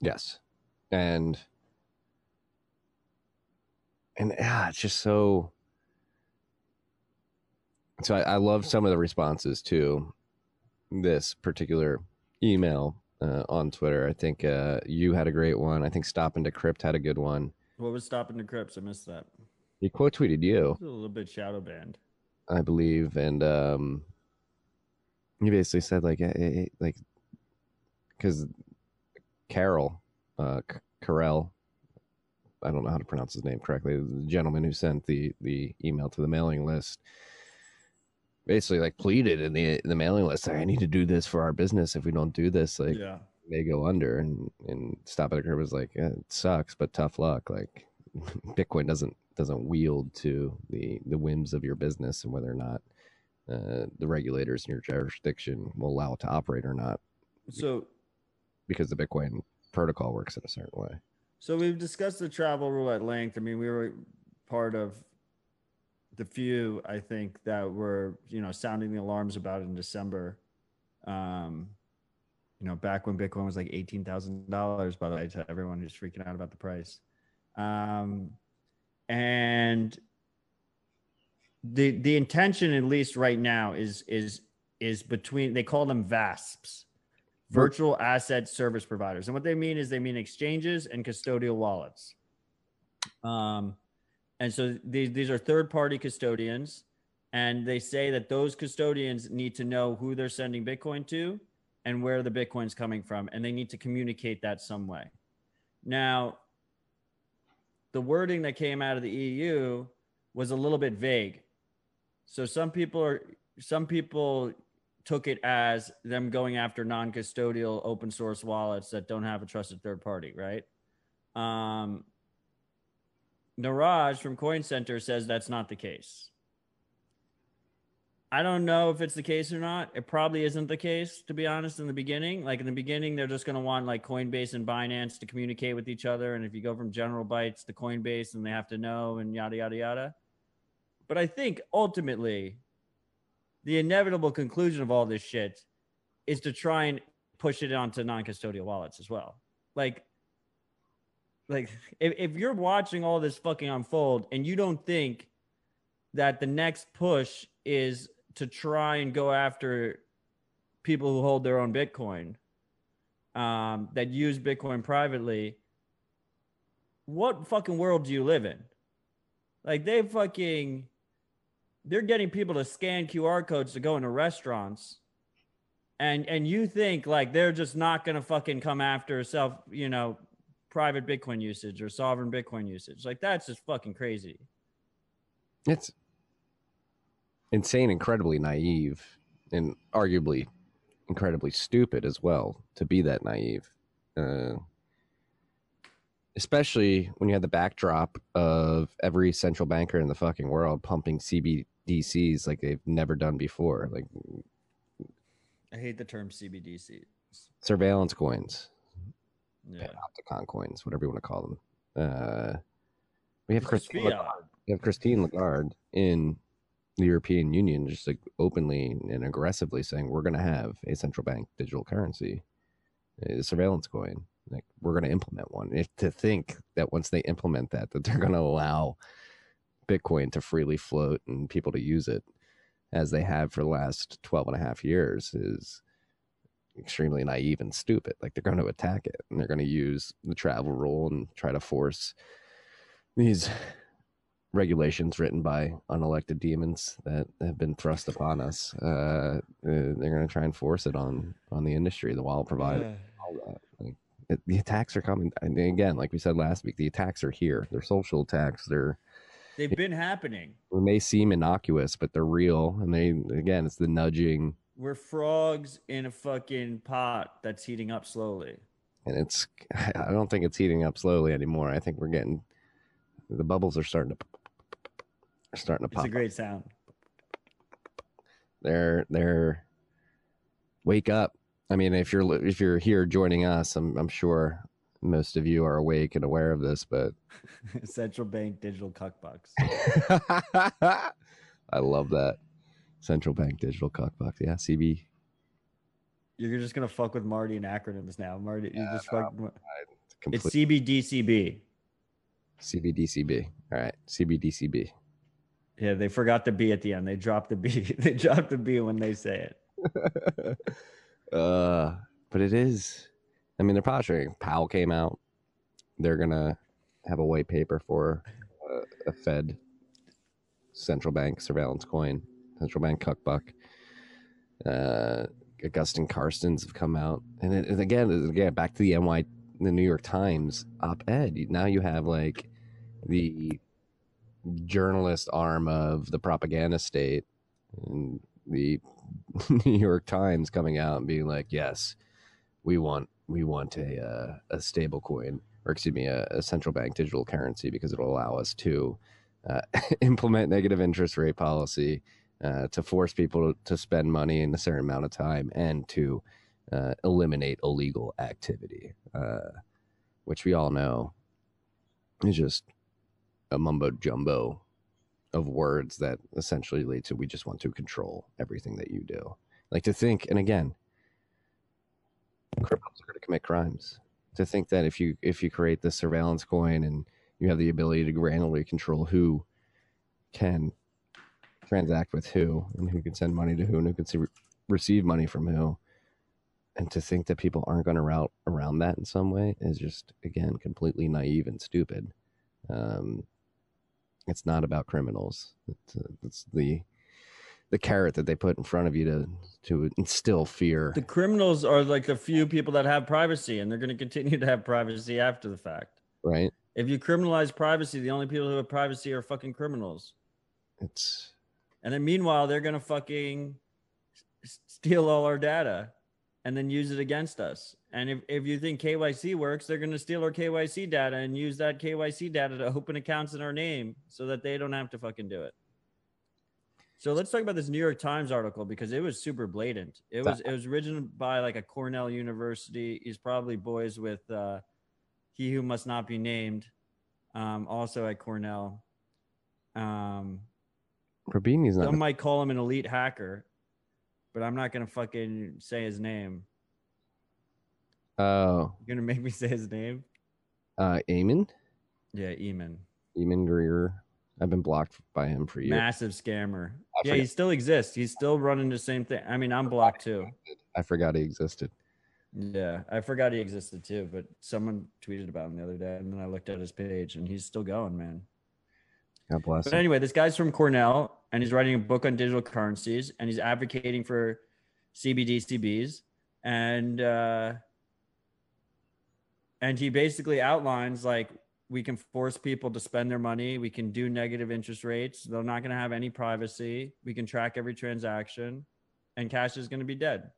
Yes. And, and yeah, it's just so, so I, I love some of the responses to this particular email uh, on Twitter. I think uh, you had a great one. I think Stop and Decrypt had a good one. What was Stop and Decrypt? I missed that. He quote tweeted you. A little bit shadow banned, I believe. And um, you basically said like, hey, hey, like, because Carol, uh, Carell, I don't know how to pronounce his name correctly, the gentleman who sent the, the email to the mailing list, basically like pleaded in the in the mailing list, I need to do this for our business. If we don't do this, like yeah. they go under. And and Stop at a Curb was like, yeah, it sucks, but tough luck. Like Bitcoin doesn't doesn't wield to the the whims of your business and whether or not uh, the regulators in your jurisdiction will allow it to operate or not. So because the Bitcoin protocol works in a certain way. So we've discussed the travel rule at length. I mean, we were part of the few, I think, that were, you know, sounding the alarms about it in December. Um, you know, back when Bitcoin was like eighteen thousand dollars, by the way, to everyone who's freaking out about the price. Um, and the the intention, at least right now, is is is between, they call them VASPs, virtual asset service providers. And what they mean is they mean exchanges and custodial wallets. Um, and so these, these are third-party custodians, and they say that those custodians need to know who they're sending Bitcoin to and where the Bitcoin's coming from, and they need to communicate that some way. Now, the wording that came out of the E U was a little bit vague. So some people are, some people took it as them going after non-custodial open source wallets that don't have a trusted third party, right? Um, Niraj from Coin Center says that's not the case. I don't know if it's the case or not. It probably isn't the case, to be honest, in the beginning. Like in the beginning, they're just going to want like Coinbase and Binance to communicate with each other. And if you go from General Bytes to Coinbase, and they have to know and yada, yada, yada. But I think ultimately, the inevitable conclusion of all this shit is to try and push it onto non-custodial wallets as well. Like, Like if, if you're watching all this fucking unfold and you don't think that the next push is to try and go after people who hold their own Bitcoin, um, that use Bitcoin privately, what fucking world do you live in? Like they fucking, they're getting people to scan Q R codes to go into restaurants. And, and you think like, they're just not going to fucking come after self, you know, private Bitcoin usage or sovereign Bitcoin usage. Like that's just fucking crazy. It's insane, incredibly naive, and arguably incredibly stupid as well to be that naive. Uh, especially when you have the backdrop of every central banker in the fucking world pumping C B D Cs like they've never done before. Like I hate the term C B D Cs. Surveillance coins. Yeah. Panopticon coins, whatever you want to call them. Uh, we have Christine Lagarde. We have Christine Lagarde in the European Union just like openly and aggressively saying we're going to have a central bank digital currency, a surveillance coin. Like we're going to implement one. If to think that once they implement that, that they're going to allow Bitcoin to freely float and people to use it as they have for the last twelve and a half years is extremely naive and stupid. Like they're going to attack it and they're going to use the travel rule and try to force these regulations written by unelected demons that have been thrust upon us. Uh, they're going to try and force it on on the industry, the wallet provider. Yeah. All that. Like, it, the attacks are coming. And again, like we said last week, the attacks are here. They're social attacks. They're they've it, been happening. They may seem innocuous, but they're real. And they again, it's the nudging. We're frogs in a fucking pot that's heating up slowly. And it's I don't think it's heating up slowly anymore. I think we're getting the bubbles are starting to. starting to it's pop. It's a great up. sound. They're they're wake up. I mean, if you're if you're here joining us, I'm I'm sure most of you are awake and aware of this, but central bank digital cuckbucks. I love that. Central bank digital cuckbucks. Yeah, C B. You're just gonna fuck with Marty and acronyms now. Marty, yeah, you just no, fuck complete... It's C B D C B. C B D C B. All right. C B D C B. Yeah, they forgot the B at the end. They dropped the B. They dropped the B when they say it. uh, but it is. I mean, they're posturing. Powell came out. They're going to have a white paper for uh, a Fed central bank surveillance coin, central bank cuckbuck. Uh, Augustin Karstens have come out. And, it, and again, again, back to the N Y, the New York Times op-ed. Now you have like the journalist arm of the propaganda state and the New York Times coming out and being like, yes, we want we want a uh, a stable coin, or excuse me, a, a central bank digital currency, because it'll allow us to uh, implement negative interest rate policy, uh, to force people to, to spend money in a certain amount of time, and to uh, eliminate illegal activity, uh, which we all know is just a mumbo jumbo of words that essentially lead to, we just want to control everything that you do. Like, to think, and again, criminals are going to commit crimes. To think that if you if you create this surveillance coin and you have the ability to granularly control who can transact with who, and who can send money to who, and who can see, receive money from who, and to think that people aren't going to route around that in some way is just, again, completely naive and stupid. Um, It's not about criminals. It's, uh, it's the the carrot that they put in front of you to to instill fear. The criminals are like the few people that have privacy, and they're going to continue to have privacy after the fact. Right. If you criminalize privacy, the only people who have privacy are fucking criminals. It's and then meanwhile they're going to fucking s- steal all our data and then use it against us. And if, if you think K Y C works, they're going to steal our K Y C data and use that K Y C data to open accounts in our name so that they don't have to fucking do it. So let's talk about this New York Times article, because it was super blatant. It was it was written by like a Cornell University. He's probably boys with uh, He Who Must Not Be Named, um, also at Cornell. Um, Rabini's not. Some might call him an elite hacker, but I'm not going to fucking say his name. Oh, you're gonna make me say his name? Uh, Eamon. Yeah, Eamon. Eamon Greer. I've been blocked by him for years. Massive scammer. I yeah, forgot. He still exists. He's still running the same thing. I mean, I'm blocked too. I forgot he existed. Yeah, I forgot he existed too. But someone tweeted about him the other day, and then I looked at his page, and he's still going, man. God bless. But anyway, this guy's from Cornell, and he's writing a book on digital currencies, and he's advocating for C B D C Bs, and. Uh, And he basically outlines, like, we can force people to spend their money. We can do negative interest rates. They're not going to have any privacy. We can track every transaction, and cash is going to be dead.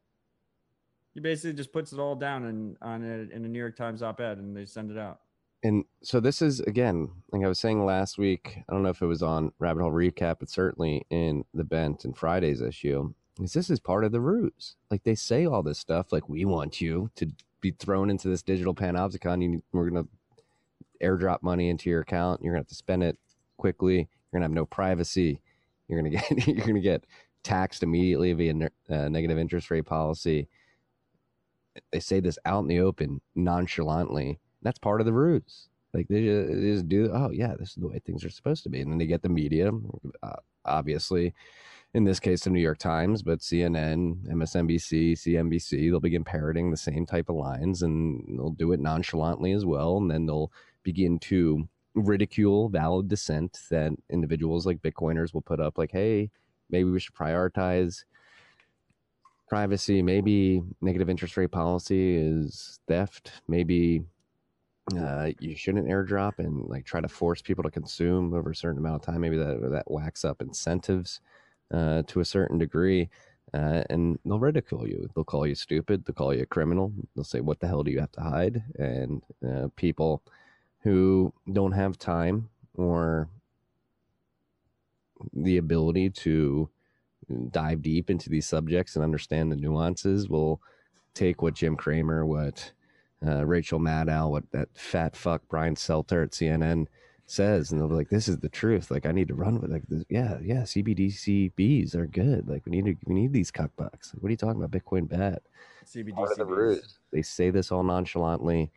He basically just puts it all down in, on a, in a New York Times op-ed, and they send it out. And so this is, again, like I was saying last week, I don't know if it was on Rabbit Hole Recap, but certainly in the Bent and Friday's issue, is this is part of the ruse. Like, they say all this stuff, like, we want you to be thrown into this digital panopticon. You need, we're going to airdrop money into your account. You're going to have to spend it quickly. You're going to have no privacy. You're going to get you're going to get taxed immediately via uh, negative interest rate policy. They say this out in the open, nonchalantly. That's part of the ruse. Like, they just, they just do. Oh yeah, this is the way things are supposed to be. And then they get the media, uh, obviously. In this case, the New York Times, but C N N, M S N B C, C N B C, they'll begin parroting the same type of lines, and they'll do it nonchalantly as well. And then they'll begin to ridicule, valid dissent that individuals like Bitcoiners will put up, like, hey, maybe we should prioritize privacy. Maybe negative interest rate policy is theft. Maybe uh, you shouldn't airdrop and like try to force people to consume over a certain amount of time. Maybe that that whacks up incentives uh, to a certain degree. Uh, and they'll ridicule you. They'll call you stupid. They'll call you a criminal. They'll say, what the hell do you have to hide? And uh, people who don't have time or the ability to dive deep into these subjects and understand the nuances will take what Jim Cramer, what uh, Rachel Maddow, what that fat fuck Brian Seltzer at C N N says, and they'll be like, this is the truth. Like, I need to run with it. Like, this, yeah, yeah, C B D C Bs are good. Like, we need to, we need these cuckbucks. Like, what are you talking about? Bitcoin bad. C B D C Bs. They say this all nonchalantly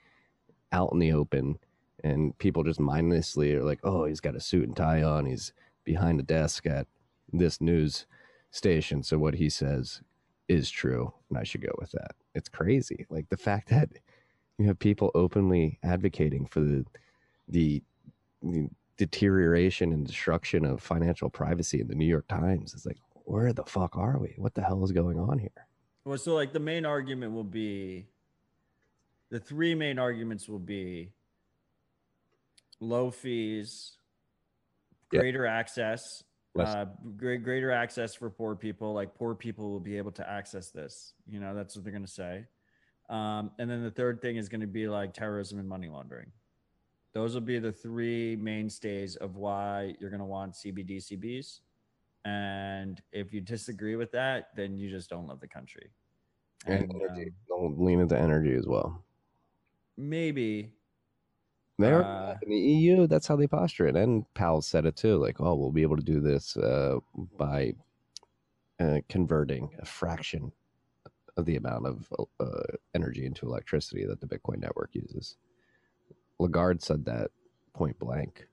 out in the open, and people just mindlessly are like, oh, he's got a suit and tie on. He's behind a desk at this news station, so what he says is true, and I should go with that. It's crazy. Like, the fact that you have people openly advocating for the the the deterioration and destruction of financial privacy in the New York Times. It's like, where the fuck are we? What the hell is going on here? Well, so like the main argument will be, the three main arguments will be low fees, greater yep. access, uh, great, greater access for poor people. Like, poor people will be able to access this. You know, that's what they're going to say. Um, and then the third thing is going to be like terrorism and money laundering. Those will be the three mainstays of why you're going to want C B D C Bs. And if you disagree with that, then you just don't love the country. And, and energy. Um, don't lean into energy as well. Maybe. They are uh, in the E U. That's how they posture it. And Powell said it too. Like, oh, we'll be able to do this uh, by uh, converting a fraction of the amount of uh, energy into electricity that the Bitcoin network uses. Lagarde said that point blank.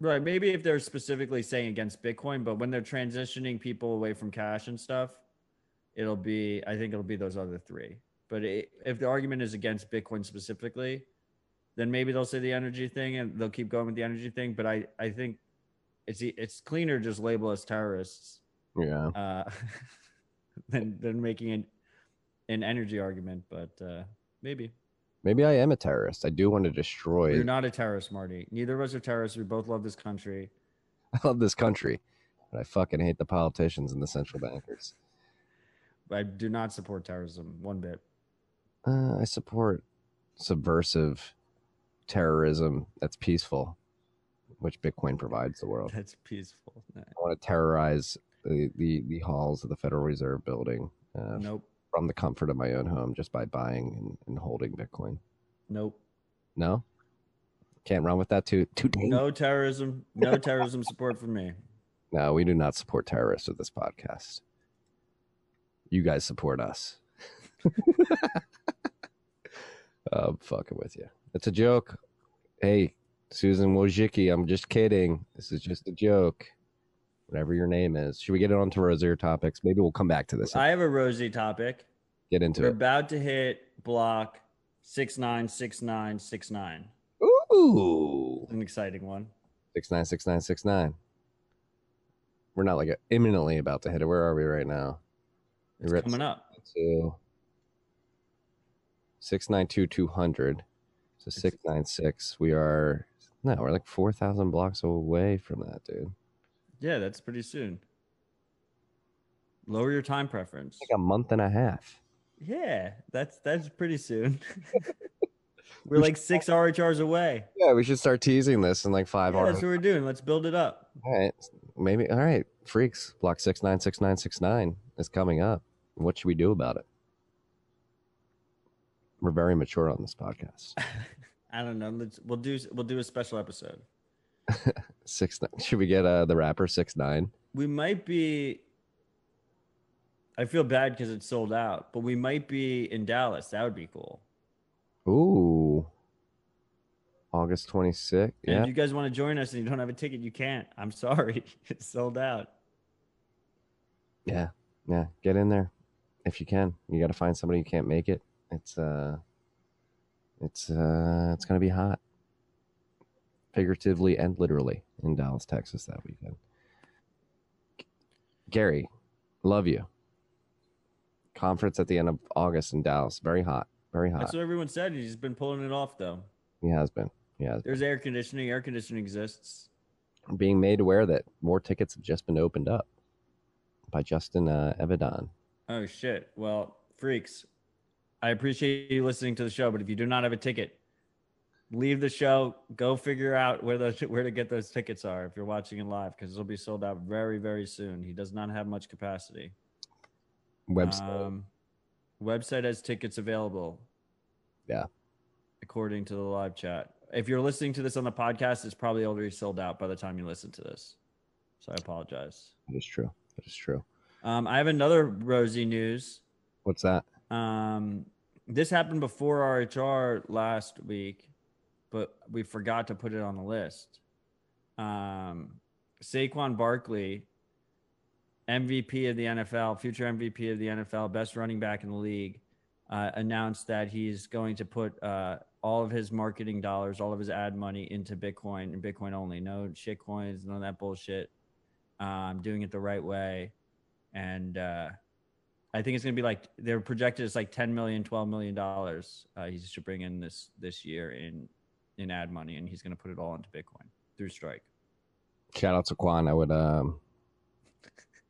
Right. Maybe if they're specifically saying against Bitcoin, but when they're transitioning people away from cash and stuff, it'll be, I think it'll be those other three. But it, if the argument is against Bitcoin specifically, then maybe they'll say the energy thing and they'll keep going with the energy thing. But I, I think it's, it's cleaner just label us terrorists. Yeah. Uh, than, than making an, an energy argument, but uh, maybe. Maybe I am a terrorist. I do want to destroy. You're not a terrorist, Marty. Neither of us are terrorists. We both love this country. I love this country, but I fucking hate the politicians and the central bankers. I do not support terrorism one bit. Uh, I support subversive terrorism that's peaceful, which Bitcoin provides the world. That's peaceful. Nice. I want to terrorize the, the, the halls of the Federal Reserve building. Uh, nope. From the comfort of my own home just by buying and, and holding Bitcoin. Nope. No? Can't run with that too. too no terrorism. No terrorism support for me. No, we do not support terrorists with this podcast. You guys support us. I'm fucking with you. It's a joke. Hey, Susan Wojcicki, I'm just kidding. This is just a joke. Whatever your name is. Should we get it on to rosier topics? Maybe we'll come back to this. I have a rosy topic. Get into We're it. We're about to hit block six nine six nine six nine. Ooh. An exciting one. six nine six nine six nine. We're not like a, imminently about to hit it. Where are we right now? It's We're coming up. six nine two two hundred. So six nine six. We are, no, we're like four thousand blocks away from that, dude. Yeah, that's pretty soon. Lower your time preference. Like a month and a half. Yeah, that's that's pretty soon. We're we like six start, R H Rs away. Yeah, we should start teasing this in like five yeah, R H Rs. That's what we're doing. Let's build it up. All right. Maybe. All right. Freaks, block six nine six nine six nine is coming up. What should we do about it? We're very mature on this podcast. I don't know. Let's, we'll do we'll do a special episode. Six nine. Should we get uh, the rapper six nine? We might be. I feel bad because it's sold out, but we might be in Dallas. That would be cool. Ooh, August twenty sixth. Yeah. If you guys want to join us and you don't have a ticket, you can't. I'm sorry, it's sold out. Yeah, yeah. Get in there if you can. You got to find somebody who can't make it. It's uh, it's uh, it's gonna be hot. figuratively and literally, in Dallas, Texas that weekend. Gary, love you. Conference at the end of August in Dallas. Very hot. Very hot. That's what everyone said. He's been pulling it off, though. He has been. He has There's been. air conditioning. Air conditioning exists. I'm being made aware that more tickets have just been opened up by Justin uh, Evedon. Oh, shit. Well, freaks, I appreciate you listening to the show, but if you do not have a ticket, leave the show. Go figure out where those, where to get those tickets are if you're watching it live, because it'll be sold out very, very soon. He does not have much capacity. Website. Um, website has tickets available. Yeah. According to the live chat. If you're listening to this on the podcast, it's probably already sold out by the time you listen to this. So I apologize. That is true. That is true. Um, I have another rosy news. What's that? Um, this happened before R H R last week, but we forgot to put it on the list. Um, Saquon Barkley, M V P of the N F L, future M V P of the N F L, best running back in the league, uh, announced that he's going to put uh, all of his marketing dollars, all of his ad money into Bitcoin and Bitcoin only. No shit coins, none of that bullshit. Um, doing it the right way. And uh, I think it's going to be like, they're projected as like ten million dollars, twelve million dollars. Uh, he's to bring in this this year in, in ad money, and he's going to put it all into Bitcoin through Strike. Shout out to Quan. I would... Um...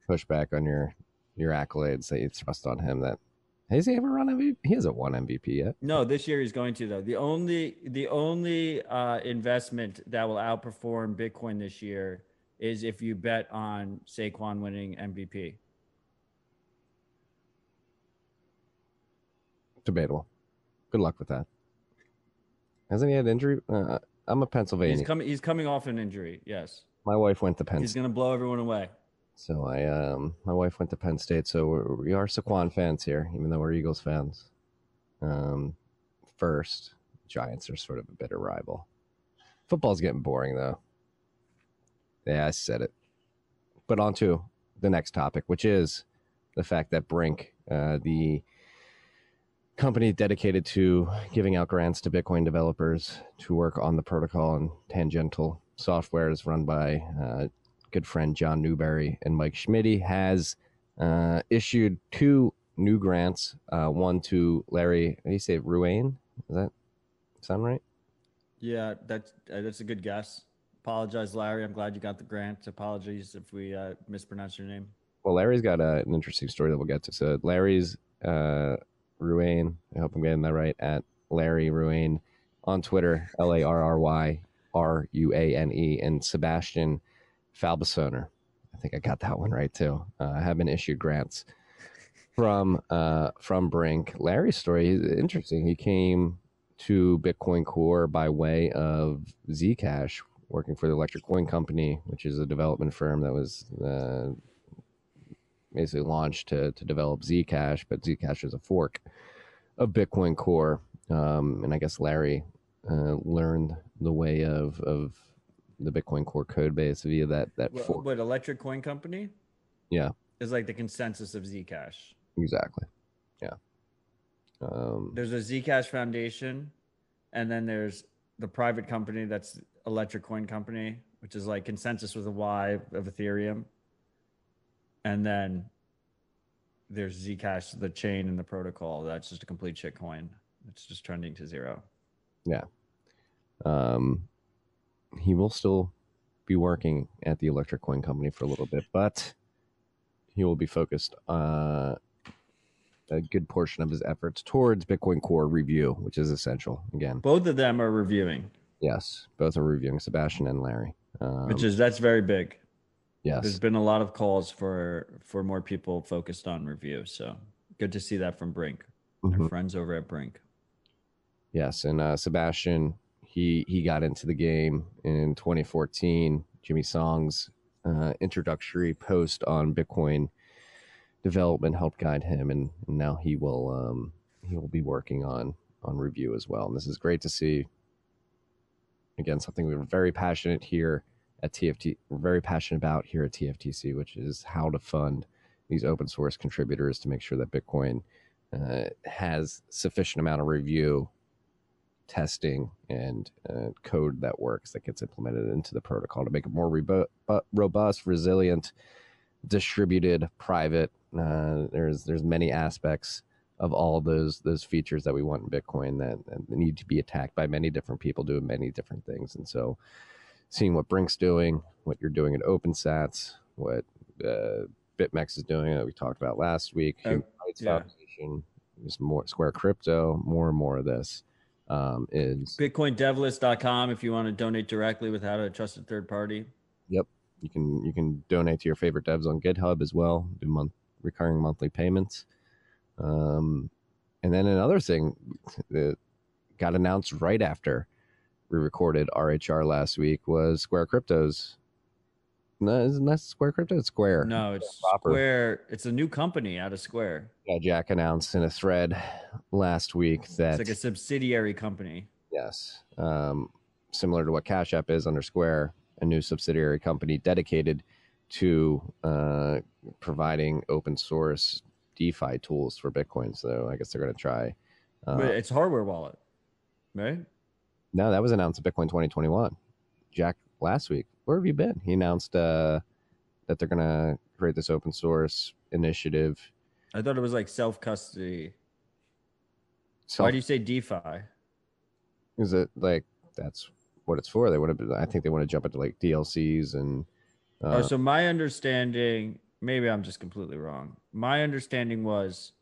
push back on your your accolades that you thrust on him. That has he ever run M V P? He hasn't won M V P yet. No, this year he's going to though. The only the only uh, investment that will outperform Bitcoin this year is if you bet on Saquon winning M V P. Debatable. Good luck with that. Hasn't he had injury? Uh, I'm a Pennsylvania. He's coming. He's coming off an injury. Yes. My wife went to Penn. He's going to blow everyone away. So I, um, my wife went to Penn State, so we're, we are Saquon fans here, even though we're Eagles fans. Um, first, Giants are sort of a bitter rival. Football's getting boring, though. Yeah, I said it. But on to the next topic, which is the fact that Brink, uh, the company dedicated to giving out grants to Bitcoin developers to work on the protocol and tangential software, is run by... Uh, good friend John Newberry and Mike Schmitty, has uh, issued two new grants. Uh, one to Larry, how do you say it, Ruane? Does that sound right? Yeah, that's, uh, that's a good guess. Apologize, Larry. I'm glad you got the grant. Apologies if we uh, mispronounced your name. Well, Larry's got uh, an interesting story that we'll get to. So Larry's uh, Ruane, I hope I'm getting that right, at Larry Ruane on Twitter, L A R R Y R U A N E, and Sebastian Falbasoner, I think I got that one right too. Uh, have been issued grants from uh, from Brink. Larry's story is interesting. He came to Bitcoin Core by way of Zcash, working for the Electric Coin Company, which is a development firm that was uh, basically launched to to develop Zcash. But Zcash is a fork of Bitcoin Core, um, and I guess Larry uh, learned the way of of. the Bitcoin Core code base via that that well, fork. But Electric Coin Company, yeah, is like the consensus of Zcash. Exactly. Yeah. Um, there's a Zcash Foundation, and then there's the private company that's Electric Coin Company, which is like consensus with a Y of Ethereum. And then there's Zcash, the chain and the protocol. That's just a complete shit coin. It's just trending to zero. Yeah. Um. He will still be working at the Electric Coin Company for a little bit, but he will be focused uh, a good portion of his efforts towards Bitcoin Core review, which is essential. Again, both of them are reviewing. Yes, both are reviewing, Sebastian and Larry. Um, which is that's very big. Yes, there's been a lot of calls for for more people focused on review. So good to see that from Brink, mm-hmm. our friends over at Brink. Yes, and uh, Sebastian. He he got into the game in twenty fourteen. Jimmy Song's uh, introductory post on Bitcoin development helped guide him, and, and now he will um, he will be working on on review as well. And this is great to see. Again, something we were very passionate here at T F T. We're very passionate about here at T F T C, which is how to fund these open source contributors to make sure that Bitcoin uh, has sufficient amount of review testing and uh, code that works that gets implemented into the protocol to make it more rebo- robust, resilient, distributed, private. Uh, there's there's many aspects of all those those features that we want in Bitcoin that, that need to be attacked by many different people doing many different things. And so seeing what Brink's doing, what you're doing at OpenSats, what uh, BitMEX is doing that we talked about last week, um, Human Rights yeah. Foundation, just more Square Crypto, more and more of this um, is Bitcoin Dev List dot com if you want to donate directly without a trusted third party. Yep, you can you can donate to your favorite devs on GitHub as well. Do month recurring monthly payments. Um, and then another thing that got announced right after we recorded R H R last week was Square Crypto's. No, isn't that Square Crypto? It's Square. No, it's Square. It's a new company out of Square. Yeah, Jack announced in a thread last week that it's like a subsidiary company. Yes. Um, similar to what Cash App is under Square, a new subsidiary company dedicated to uh, providing open source DeFi tools for Bitcoin. So I guess they're going to try. Uh, Wait, it's hardware wallet, right? No, that was announced at Bitcoin twenty twenty-one. Jack, last week, where have you been? He announced uh, that they're going to create this open source initiative. I thought it was like self-custody. Self- Why do you say DeFi? Is it like that's what it's for? They want to. I think they want to jump into like D L Cs and. Uh, oh, so my understanding. Maybe I'm just completely wrong. My understanding was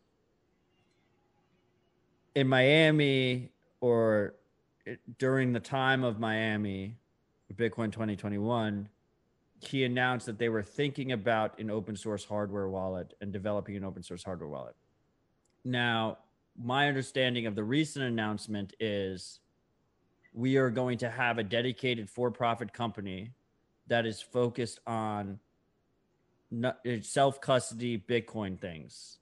in Miami or it, during the time of Miami, Bitcoin twenty twenty-one, he announced that they were thinking about an open source hardware wallet and developing an open source hardware wallet. Now, my understanding of the recent announcement is we are going to have a dedicated for-profit company that is focused on self-custody Bitcoin things.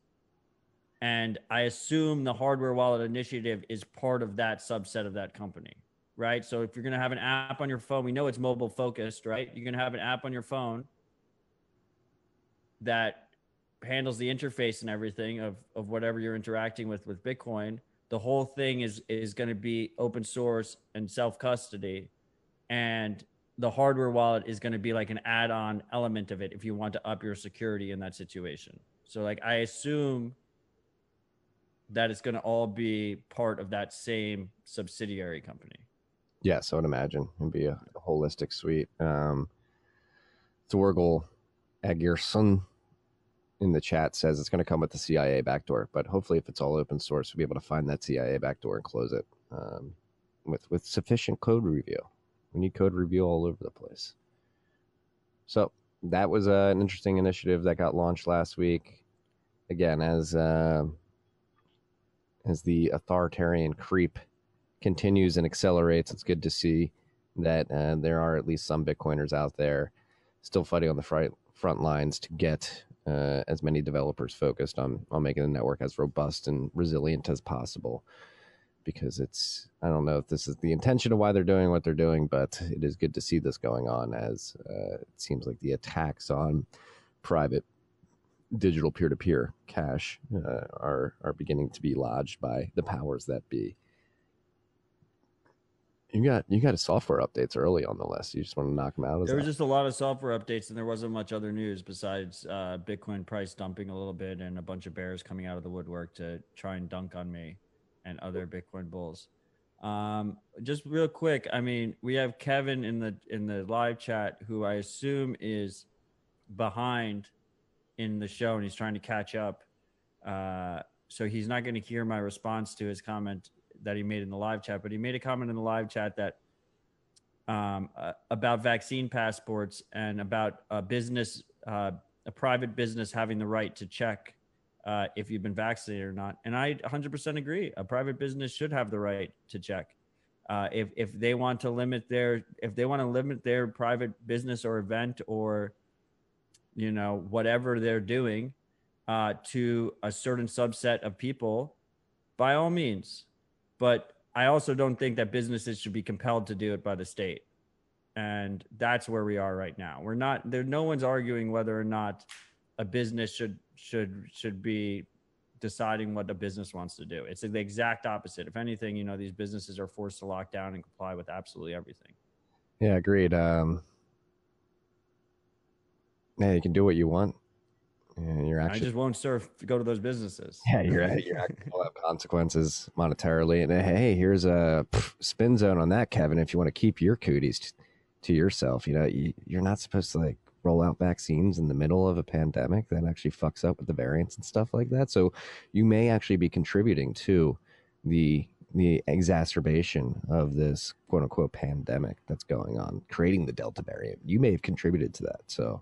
And I assume the hardware wallet initiative is part of that subset of that company, right? So if you're going to have an app on your phone, we know it's mobile focused, right? You're going to have an app on your phone that handles the interface and everything of, of whatever you're interacting with, with Bitcoin. The whole thing is, is going to be open source and self-custody, and the hardware wallet is going to be like an add-on element of it if you want to up your security in that situation. So like, I assume that it's going to all be part of that same subsidiary company. Yes, I would imagine it'd be a, a holistic suite. Um, Thorgal Agerson in the chat says it's going to come with the C I A backdoor, but hopefully if it's all open source, we'll be able to find that C I A backdoor and close it um, with, with sufficient code review. We need code review all over the place. So that was uh, an interesting initiative that got launched last week. Again, as uh, as the authoritarian creep continues and accelerates, it's good to see that uh, there are at least some Bitcoiners out there still fighting on the front front lines to get uh, as many developers focused on on making the network as robust and resilient as possible. Because it's, I don't know if this is the intention of why they're doing what they're doing, but it is good to see this going on as uh, it seems like the attacks on private digital peer-to-peer cash uh, are are beginning to be lodged by the powers that be. You got you got a software updates early on the list. You just want to knock them out. There was that? Just a lot of software updates, and there wasn't much other news besides uh, Bitcoin price dumping a little bit and a bunch of bears coming out of the woodwork to try and dunk on me and other Bitcoin bulls. Um, just real quick, I mean, we have Kevin in the in the live chat, who I assume is behind in the show, and he's trying to catch up. Uh, so he's not going to hear my response to his comment that he made in the live chat, but he made a comment in the live chat that um, uh, about vaccine passports and about a business, uh, a private business having the right to check Uh, if you've been vaccinated or not. And I one hundred percent agree. A private business should have the right to check. Uh, if, if they want to limit their, if they want to limit their private business or event or, you know, whatever they're doing uh, to a certain subset of people, by all means. But I also don't think that businesses should be compelled to do it by the state. And that's where we are right now. We're not there. No one's arguing whether or not a business should should should be deciding what the business wants to do. It's the exact opposite. If anything, you know, these businesses are forced to lock down and comply with absolutely everything. Yeah, agreed. Um, yeah, you can do what you want. Yeah, you're actually, I just won't serve to go to those businesses. Yeah, you're right. You're actually will have consequences monetarily. And hey, here's a spin zone on that, Kevin. If you want to keep your cooties t- to yourself, you know, you, you're not supposed to like roll out vaccines in the middle of a pandemic that actually fucks up with the variants and stuff like that. So you may actually be contributing to the the exacerbation of this quote unquote pandemic that's going on, creating the Delta variant. You may have contributed to that. So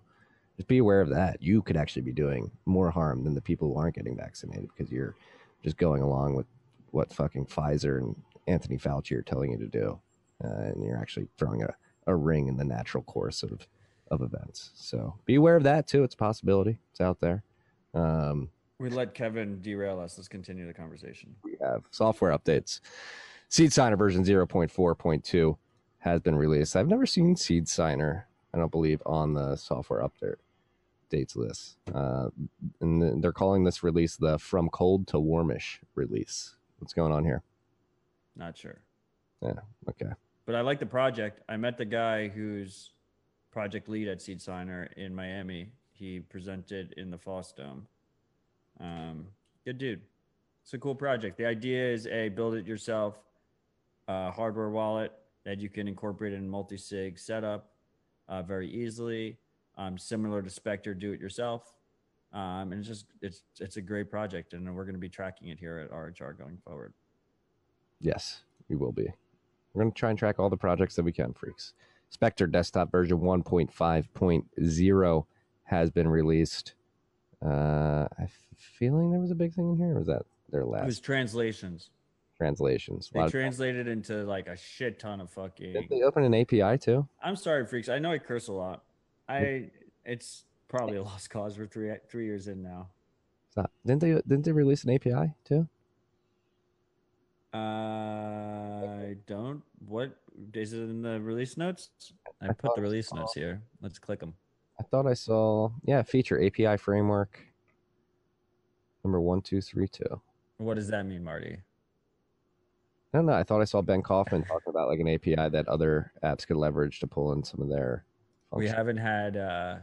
just be aware of that. You could actually be doing more harm than the people who aren't getting vaccinated because you're just going along with what fucking Pfizer and Anthony Fauci are telling you to do. Uh, and you're actually throwing a, a ring in the natural course of, of events. So be aware of that too. It's a possibility. It's out there. Um, we let Kevin derail us. Let's continue the conversation. We have software updates. Seed Signer version zero point four point two has been released. I've never seen Seed Signer, I don't believe, on the software update. Dates list, uh, and they're calling this release the From Cold to Warmish release. What's going on here? Not sure. Yeah, okay. But I like the project. I met the guy who's project lead at Seed Signer in Miami. He presented in the Foss Dome. Um, good dude. It's a cool project. The idea is a build-it-yourself uh, hardware wallet that you can incorporate in multi-sig setup uh, very easily. Um, similar to Spectre, do it yourself. Um, and it's just, it's, it's a great project, and we're going to be tracking it here at R H R going forward. Yes, we will be. We're going to try and track all the projects that we can, freaks. Spectre desktop version one point five point zero has been released. Uh, I'm feeling there was a big thing in here. Or was that their last? It was translations. Translations. They translated of- into like a shit ton of fucking. Did they open an A P I too? I'm sorry, freaks. I know I curse a lot. I it's probably a lost cause. We're three three years in now. Stop. Didn't they didn't they release an A P I too? Uh, I don't. What is it in the release notes? I, I put the release notes here. Let's click them. I thought I saw yeah feature A P I framework number one two three two. What does that mean, Marty? I don't know. I thought I saw Ben Kaufman talking about like an A P I that other apps could leverage to pull in some of their. We haven't had uh,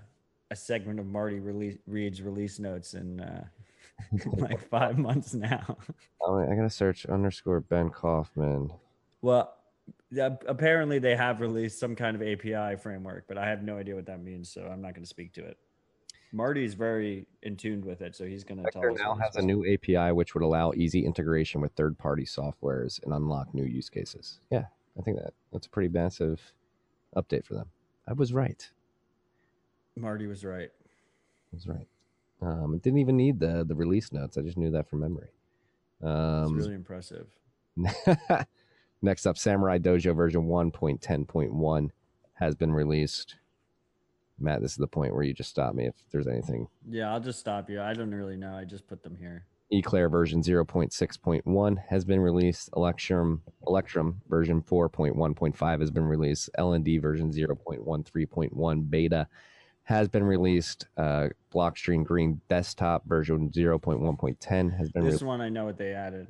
a segment of Marty release, reads release notes in uh, like five months now. Oh, I'm gonna search underscore Ben Kaufman. Well, apparently they have released some kind of A P I framework, but I have no idea what that means, so I'm not going to speak to it. Marty's very in tune with it, so he's going to tell us. Now has a new A P I which would allow easy integration with third-party softwares and unlock new use cases. Yeah, I think that that's a pretty massive update for them. I was right. Marty was right. I was right. Um, it didn't even need the the release notes. I just knew that from memory. Um, it's really impressive. Next up, Samurai Dojo version one point ten point one has been released. Matt, this is the point where you just stop me if there's anything. Yeah, I'll just stop you. I don't really know. I just put them here. Eclair version zero point six point one has been released. Electrum Electrum version four point one point five has been released. L N D version zero point one three point one beta has been released. Uh, Blockstream Green desktop version zero point one point ten has been released. This re- one I know what they added.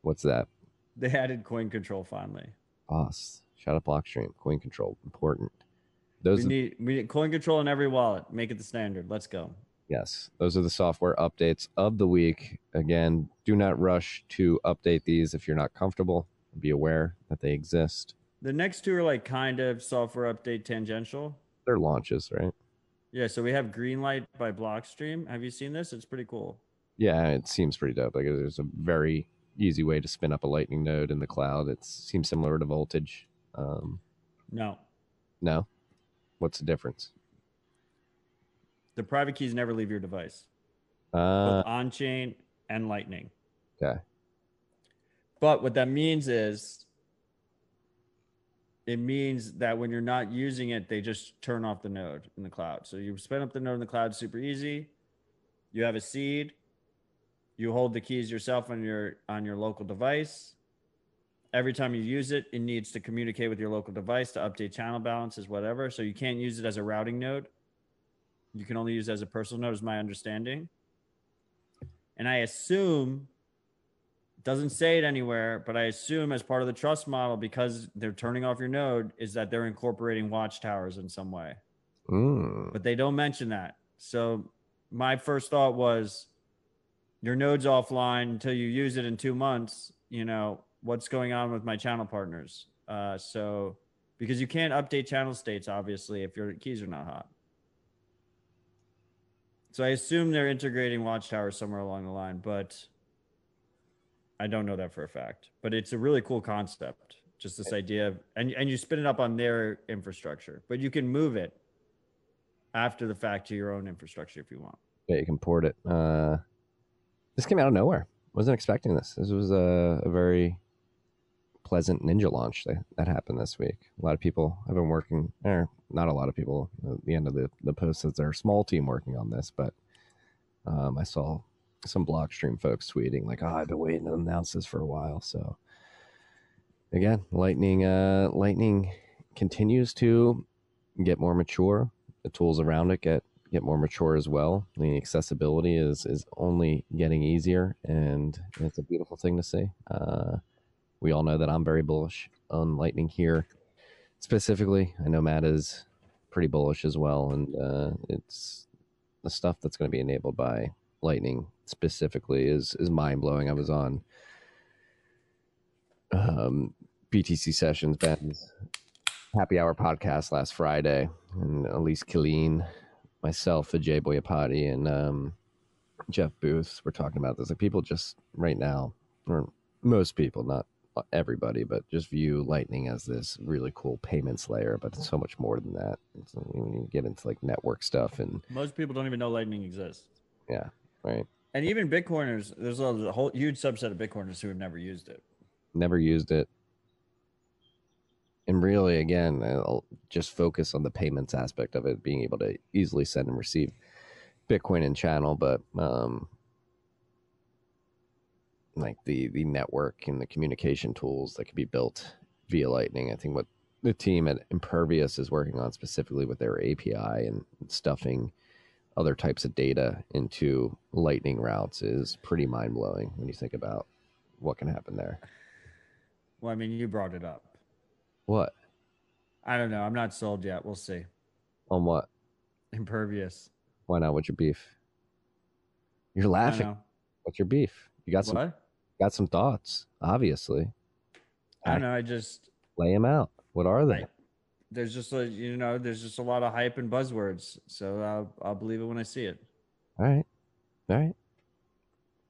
What's that? They added coin control finally. Boss, shout out Blockstream. Coin control, important. Those we are- need we need coin control in every wallet. Make it the standard. Let's go. Yes, those are the software updates of the week. Again, do not rush to update these if you're not comfortable. Be aware that they exist. The next two are like kind of software update tangential. They're launches, right? Yeah, so we have Greenlight by Blockstream. Have you seen this? It's pretty cool. Yeah, it seems pretty dope. Like, there's a very easy way to spin up a Lightning node in the cloud. It seems similar to Voltage. Um, no. No? What's the difference? The private keys never leave your device, uh, both on-chain and Lightning. Okay. But what that means is it means that when you're not using it, they just turn off the node in the cloud. So you spin up the node in the cloud super easy. You have a seed. You hold the keys yourself on your on your local device. Every time you use it, it needs to communicate with your local device to update channel balances, whatever. So you can't use it as a routing node. You can only use it as a personal node, is my understanding. And I assume, doesn't say it anywhere, but I assume as part of the trust model, because they're turning off your node, is that they're incorporating watchtowers in some way. Mm. But they don't mention that. So my first thought was, your node's offline until you use it in two months. You know, what's going on with my channel partners? Uh, so because you can't update channel states, obviously, if your keys are not hot. So I assume they're integrating watchtowers somewhere along the line, but I don't know that for a fact. But it's a really cool concept, just this idea of, and, and you spin it up on their infrastructure, but you can move it after the fact to your own infrastructure if you want. Yeah, you can port it. Uh, this came out of nowhere. Wasn't expecting this. This was a, a very pleasant Ninja launch that, that happened this week. A lot of people have been working, or not a lot of people, at the end of the, the post says they're a small team working on this, but um, I saw some Blockstream folks tweeting like, oh, I've been waiting to announce this for a while. So again, Lightning, uh, Lightning continues to get more mature. The tools around it get get more mature as well. The accessibility is is only getting easier, and it's a beautiful thing to see. Uh, we all know that I'm very bullish on Lightning here specifically. I know Matt is pretty bullish as well, and uh, it's the stuff that's going to be enabled by Lightning specifically is is mind blowing. I was on um, B T C Sessions, Ben's Happy Hour podcast last Friday, and Elise Killeen, myself, Ajay Boyapati, and um, Jeff Booth were talking about this. Like, people just right now, or most people, not everybody, but just view Lightning as this really cool payments layer, but it's so much more than that. It's, you get into like network stuff, and most people don't even know Lightning exists. Yeah, right. And even Bitcoiners, there's a whole huge subset of Bitcoiners who have never used it. Never used it. And really, again, I'll just focus on the payments aspect of it, being able to easily send and receive Bitcoin and channel, but um, like the, the network and the communication tools that can be built via Lightning. I think what the team at Impervious is working on specifically with their A P I and stuffing other types of data into Lightning routes is pretty mind-blowing when you think about what can happen there. Well, I mean, you brought it up. What? I don't know. I'm not sold yet. We'll see. On what? Impervious. Why not? What's your beef? You're laughing. What's your beef? You got some. What? Got some thoughts, obviously. I don't I, know. I just lay them out. What are they? I, there's just a you know. There's just a lot of hype and buzzwords. So I'll I'll believe it when I see it. All right. All right.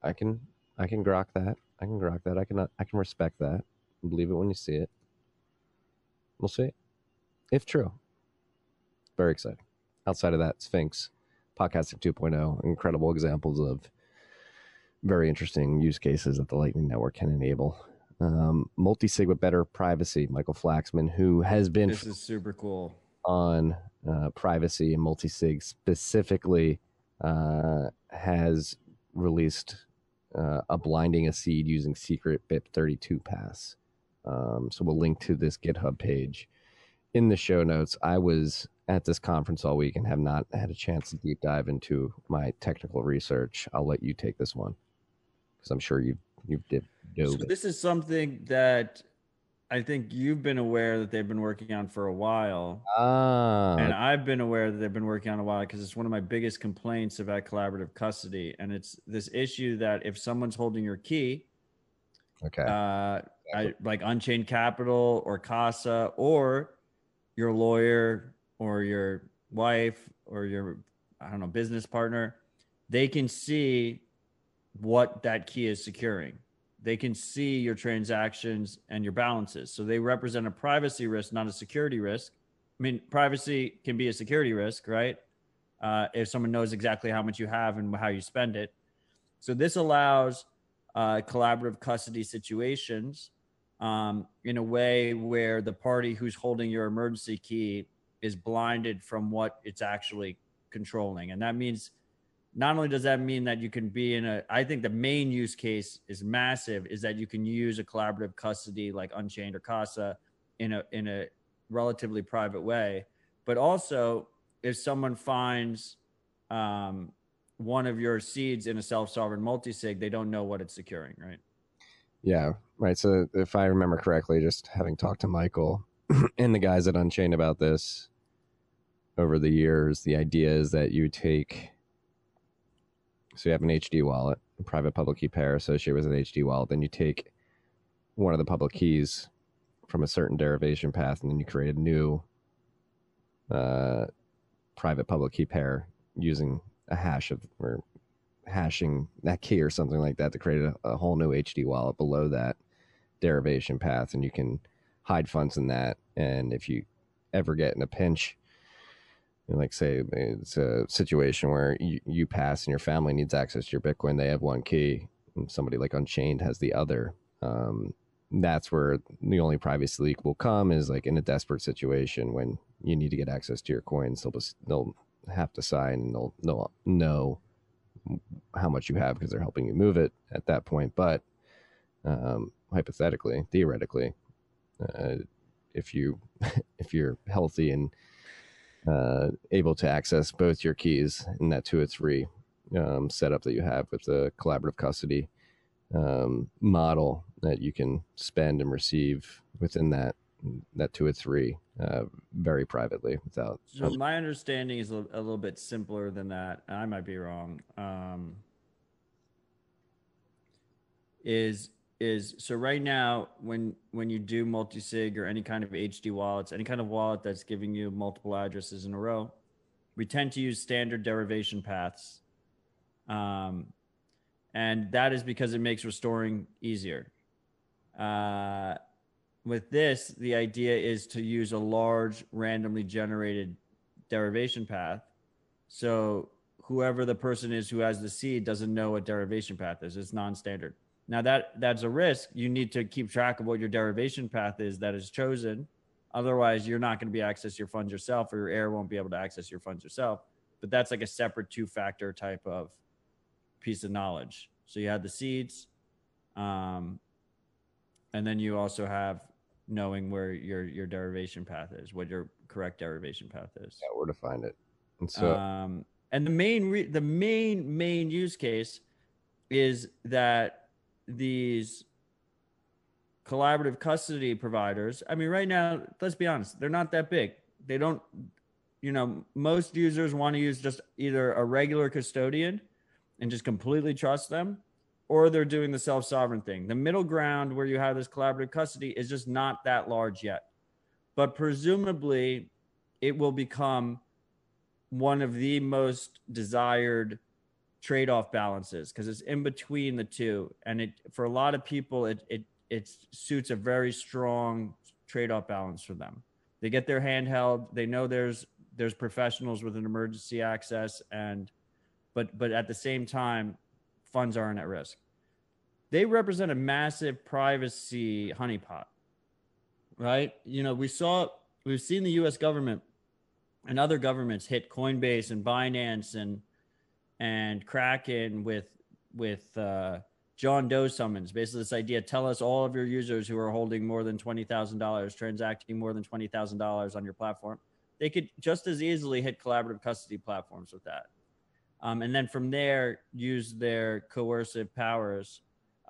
I can I can grok that. I can grok that. I can I can respect that. Believe it when you see it. We'll see. If true. Very exciting. Outside of that, Sphinx, Podcasting two point oh, incredible examples of very interesting use cases that the Lightning Network can enable. Um, multi-sig with better privacy. Michael Flaxman, who has been... This is super cool. ...on uh, privacy and multi-sig specifically, uh, has released uh, a blinding a seed using secret B I P thirty-two pass. Um, so we'll link to this GitHub page in the show notes. I was at this conference all week and have not had a chance to deep dive into my technical research. I'll let you take this one because I'm sure you you've did. So this is something that I think you've been aware that they've been working on for a while, ah. and I've been aware that they've been working on a while because it's one of my biggest complaints about collaborative custody, and it's this issue that if someone's holding your key, okay. Uh, I, like Unchained Capital or Casa or your lawyer or your wife or your, I don't know, business partner, they can see what that key is securing. They can see your transactions and your balances. So they represent a privacy risk, not a security risk. I mean, privacy can be a security risk, right? Uh, if someone knows exactly how much you have and how you spend it. So this allows uh, collaborative custody situations Um, in a way where the party who's holding your emergency key is blinded from what it's actually controlling. And that means, not only does that mean that you can be in a, I think the main use case is massive, is that you can use a collaborative custody like Unchained or Casa in a, in a relatively private way. But also if someone finds um, one of your seeds in a self-sovereign multisig, they don't know what it's securing, right? Yeah, right. So if I remember correctly, just having talked to Michael and the guys at Unchained about this over the years, the idea is that you take, so you have an H D wallet, a private public key pair associated with an H D wallet, then you take one of the public keys from a certain derivation path, and then you create a new uh, private public key pair using a hash of, or hashing that key or something like that to create a, a whole new H D wallet below that derivation path, and you can hide funds in that. And if you ever get in a pinch, like say it's a situation where you, you pass and your family needs access to your Bitcoin, they have one key, and somebody like Unchained has the other. Um, that's where the only privacy leak will come, is like in a desperate situation when you need to get access to your coins, they'll just, they'll have to sign and they'll, they'll know how much you have because they're helping you move it at that point. But um, hypothetically, theoretically, uh, if you if you're healthy and uh, able to access both your keys in that two or three um, setup that you have with the collaborative custody um, model that you can spend and receive within that that two or three uh, very privately without. So my understanding is a little bit simpler than that. I might be wrong. Um, is is so right now when when you do multisig or any kind of H D wallets, any kind of wallet that's giving you multiple addresses in a row, we tend to use standard derivation paths. Um, and that is because it makes restoring easier. Uh, With this, the idea is to use a large randomly generated derivation path. So whoever the person is who has the seed doesn't know what derivation path is. It's non-standard. Now that that's a risk. You need to keep track of what your derivation path is that is chosen. Otherwise, you're not going to be able to access your funds yourself, or your heir won't be able to access your funds yourself. But that's like a separate two-factor type of piece of knowledge. So you had the seeds, um, and then you also have knowing where your your derivation path is, what your correct derivation path is. Yeah, where to find it. And so, um, and the main re- the main main use case is that these collaborative custody providers, I mean, right now, let's be honest, they're not that big. They don't, you know, most users want to use just either a regular custodian and just completely trust them, or they're doing the self-sovereign thing. The middle ground where you have this collaborative custody is just not that large yet. But presumably, it will become one of the most desired trade-off balances because it's in between the two. And it, for a lot of people, it, it, it suits a very strong trade-off balance for them. They get their hand held. They know there's there's professionals with an emergency access. and but But at the same time, funds aren't at risk. They represent a massive privacy honeypot, right? You know, we saw, we've seen the U S government and other governments hit Coinbase and Binance and and Kraken with with uh, John Doe summons. Basically, this idea: tell us all of your users who are holding more than twenty thousand dollars, transacting more than twenty thousand dollars on your platform. They could just as easily hit collaborative custody platforms with that. Um, and then from there, use their coercive powers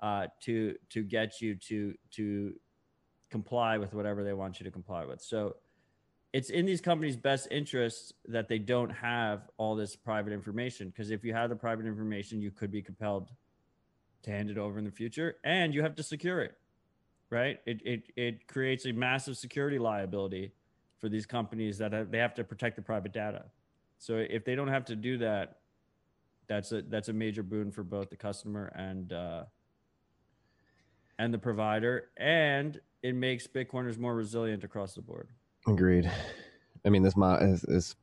uh, to to get you to to comply with whatever they want you to comply with. So it's in these companies' best interests that they don't have all this private information, because if you have the private information, you could be compelled to hand it over in the future, and you have to secure it, right? It it it creates a massive security liability for these companies that have, they have to protect the private data. So if they don't have to do that, That's a that's a major boon for both the customer and uh, and the provider, and it makes Bitcoiners more resilient across the board. Agreed. I mean, this this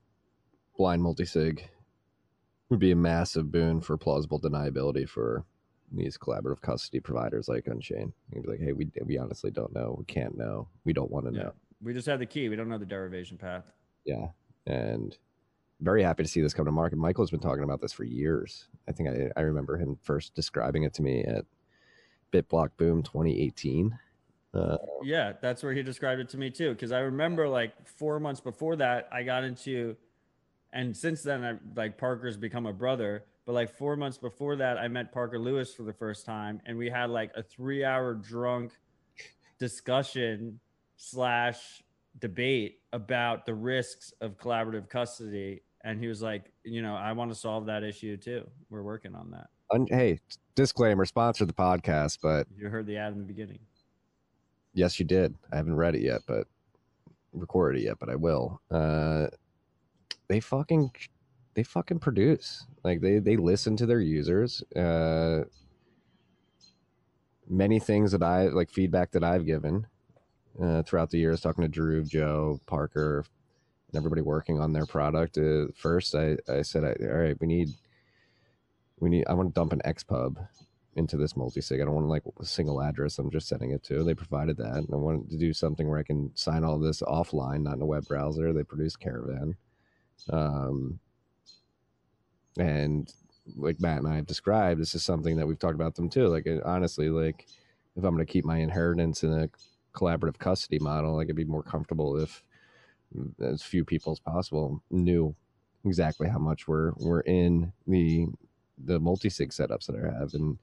blind multisig would be a massive boon for plausible deniability for these collaborative custody providers like Unchained. You'd be like, hey, we we honestly don't know, we can't know, we don't want to yeah. know. We just have the key. We don't know the derivation path. Yeah, and very happy to see this come to market. Michael's been talking about this for years. I think I, I remember him first describing it to me at BitBlock Boom twenty eighteen. Uh, yeah, that's where he described it to me too. Because I remember like four months before that, I got into, and since then, I, like Parker's become a brother. But like four months before that, I met Parker Lewis for the first time, and we had like a three hour drunk discussion slash debate about the risks of collaborative custody. And he was like, you know, I want to solve that issue too. We're working on that. Hey, disclaimer, sponsor the podcast, but you heard the ad in the beginning. Yes, you did. I haven't read it yet, but recorded it yet, but I will. Uh, they fucking, they fucking produce. Like they, they listen to their users. Uh, many things that I like feedback that I've given uh, throughout the years, talking to Drew, Joe, Parker, and everybody working on their product. Uh, first, I, I said, I, all right, we need. We need. I want to dump an X P U B into this multi-sig. I don't want to like a single address I'm just sending it to. They provided that. And I wanted to do something where I can sign all this offline, not in a web browser. They produced Caravan. Um, and like Matt and I have described, this is something that we've talked about them too. Like honestly, like if I'm going to keep my inheritance in a collaborative custody model, like I'd be more comfortable if as few people as possible knew exactly how much we're, we're in the... the multi-sig setups that I have. And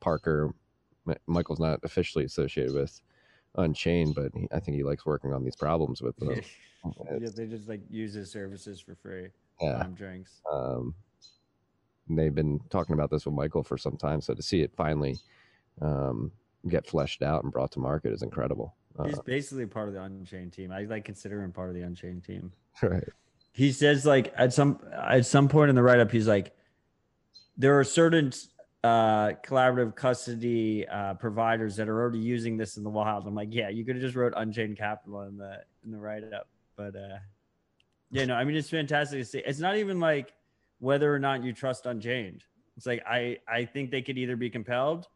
Parker, Michael's not officially associated with Unchained, but he, I think he likes working on these problems with them. Yeah, they just like use his services for free. Yeah. Um, drinks. Um, they've been talking about this with Michael for some time. So to see it finally um, get fleshed out and brought to market is incredible. He's uh, basically part of the Unchained team. I like consider him part of the Unchained team. Right. He says like at some, at some point in the write-up, he's like, there are certain uh, collaborative custody uh, providers that are already using this in the wild. I'm like, yeah, you could have just wrote Unchained Capital in the in the write up, but uh, yeah, no, I mean it's fantastic to see. It's not even like whether or not you trust Unchained. It's like I I think they could either be compelled,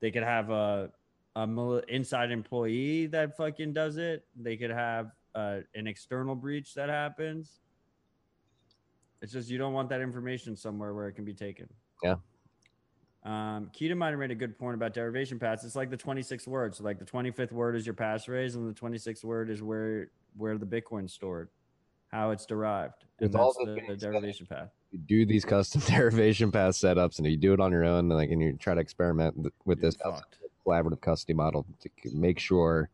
they could have a a mil- inside employee that fucking does it, they could have uh, an external breach that happens. It's just you don't want that information somewhere where it can be taken. Yeah. Um, Keto Miner made a good point about derivation paths. It's like the twenty-sixth word. So like the twenty-fifth word is your passphrase, and the twenty-sixth word is where where the Bitcoin's stored, how it's derived. And it's that's the, the derivation path. You do these custom derivation path setups, and you do it on your own, and like and you try to experiment with You're this fucked. collaborative custody model to make sure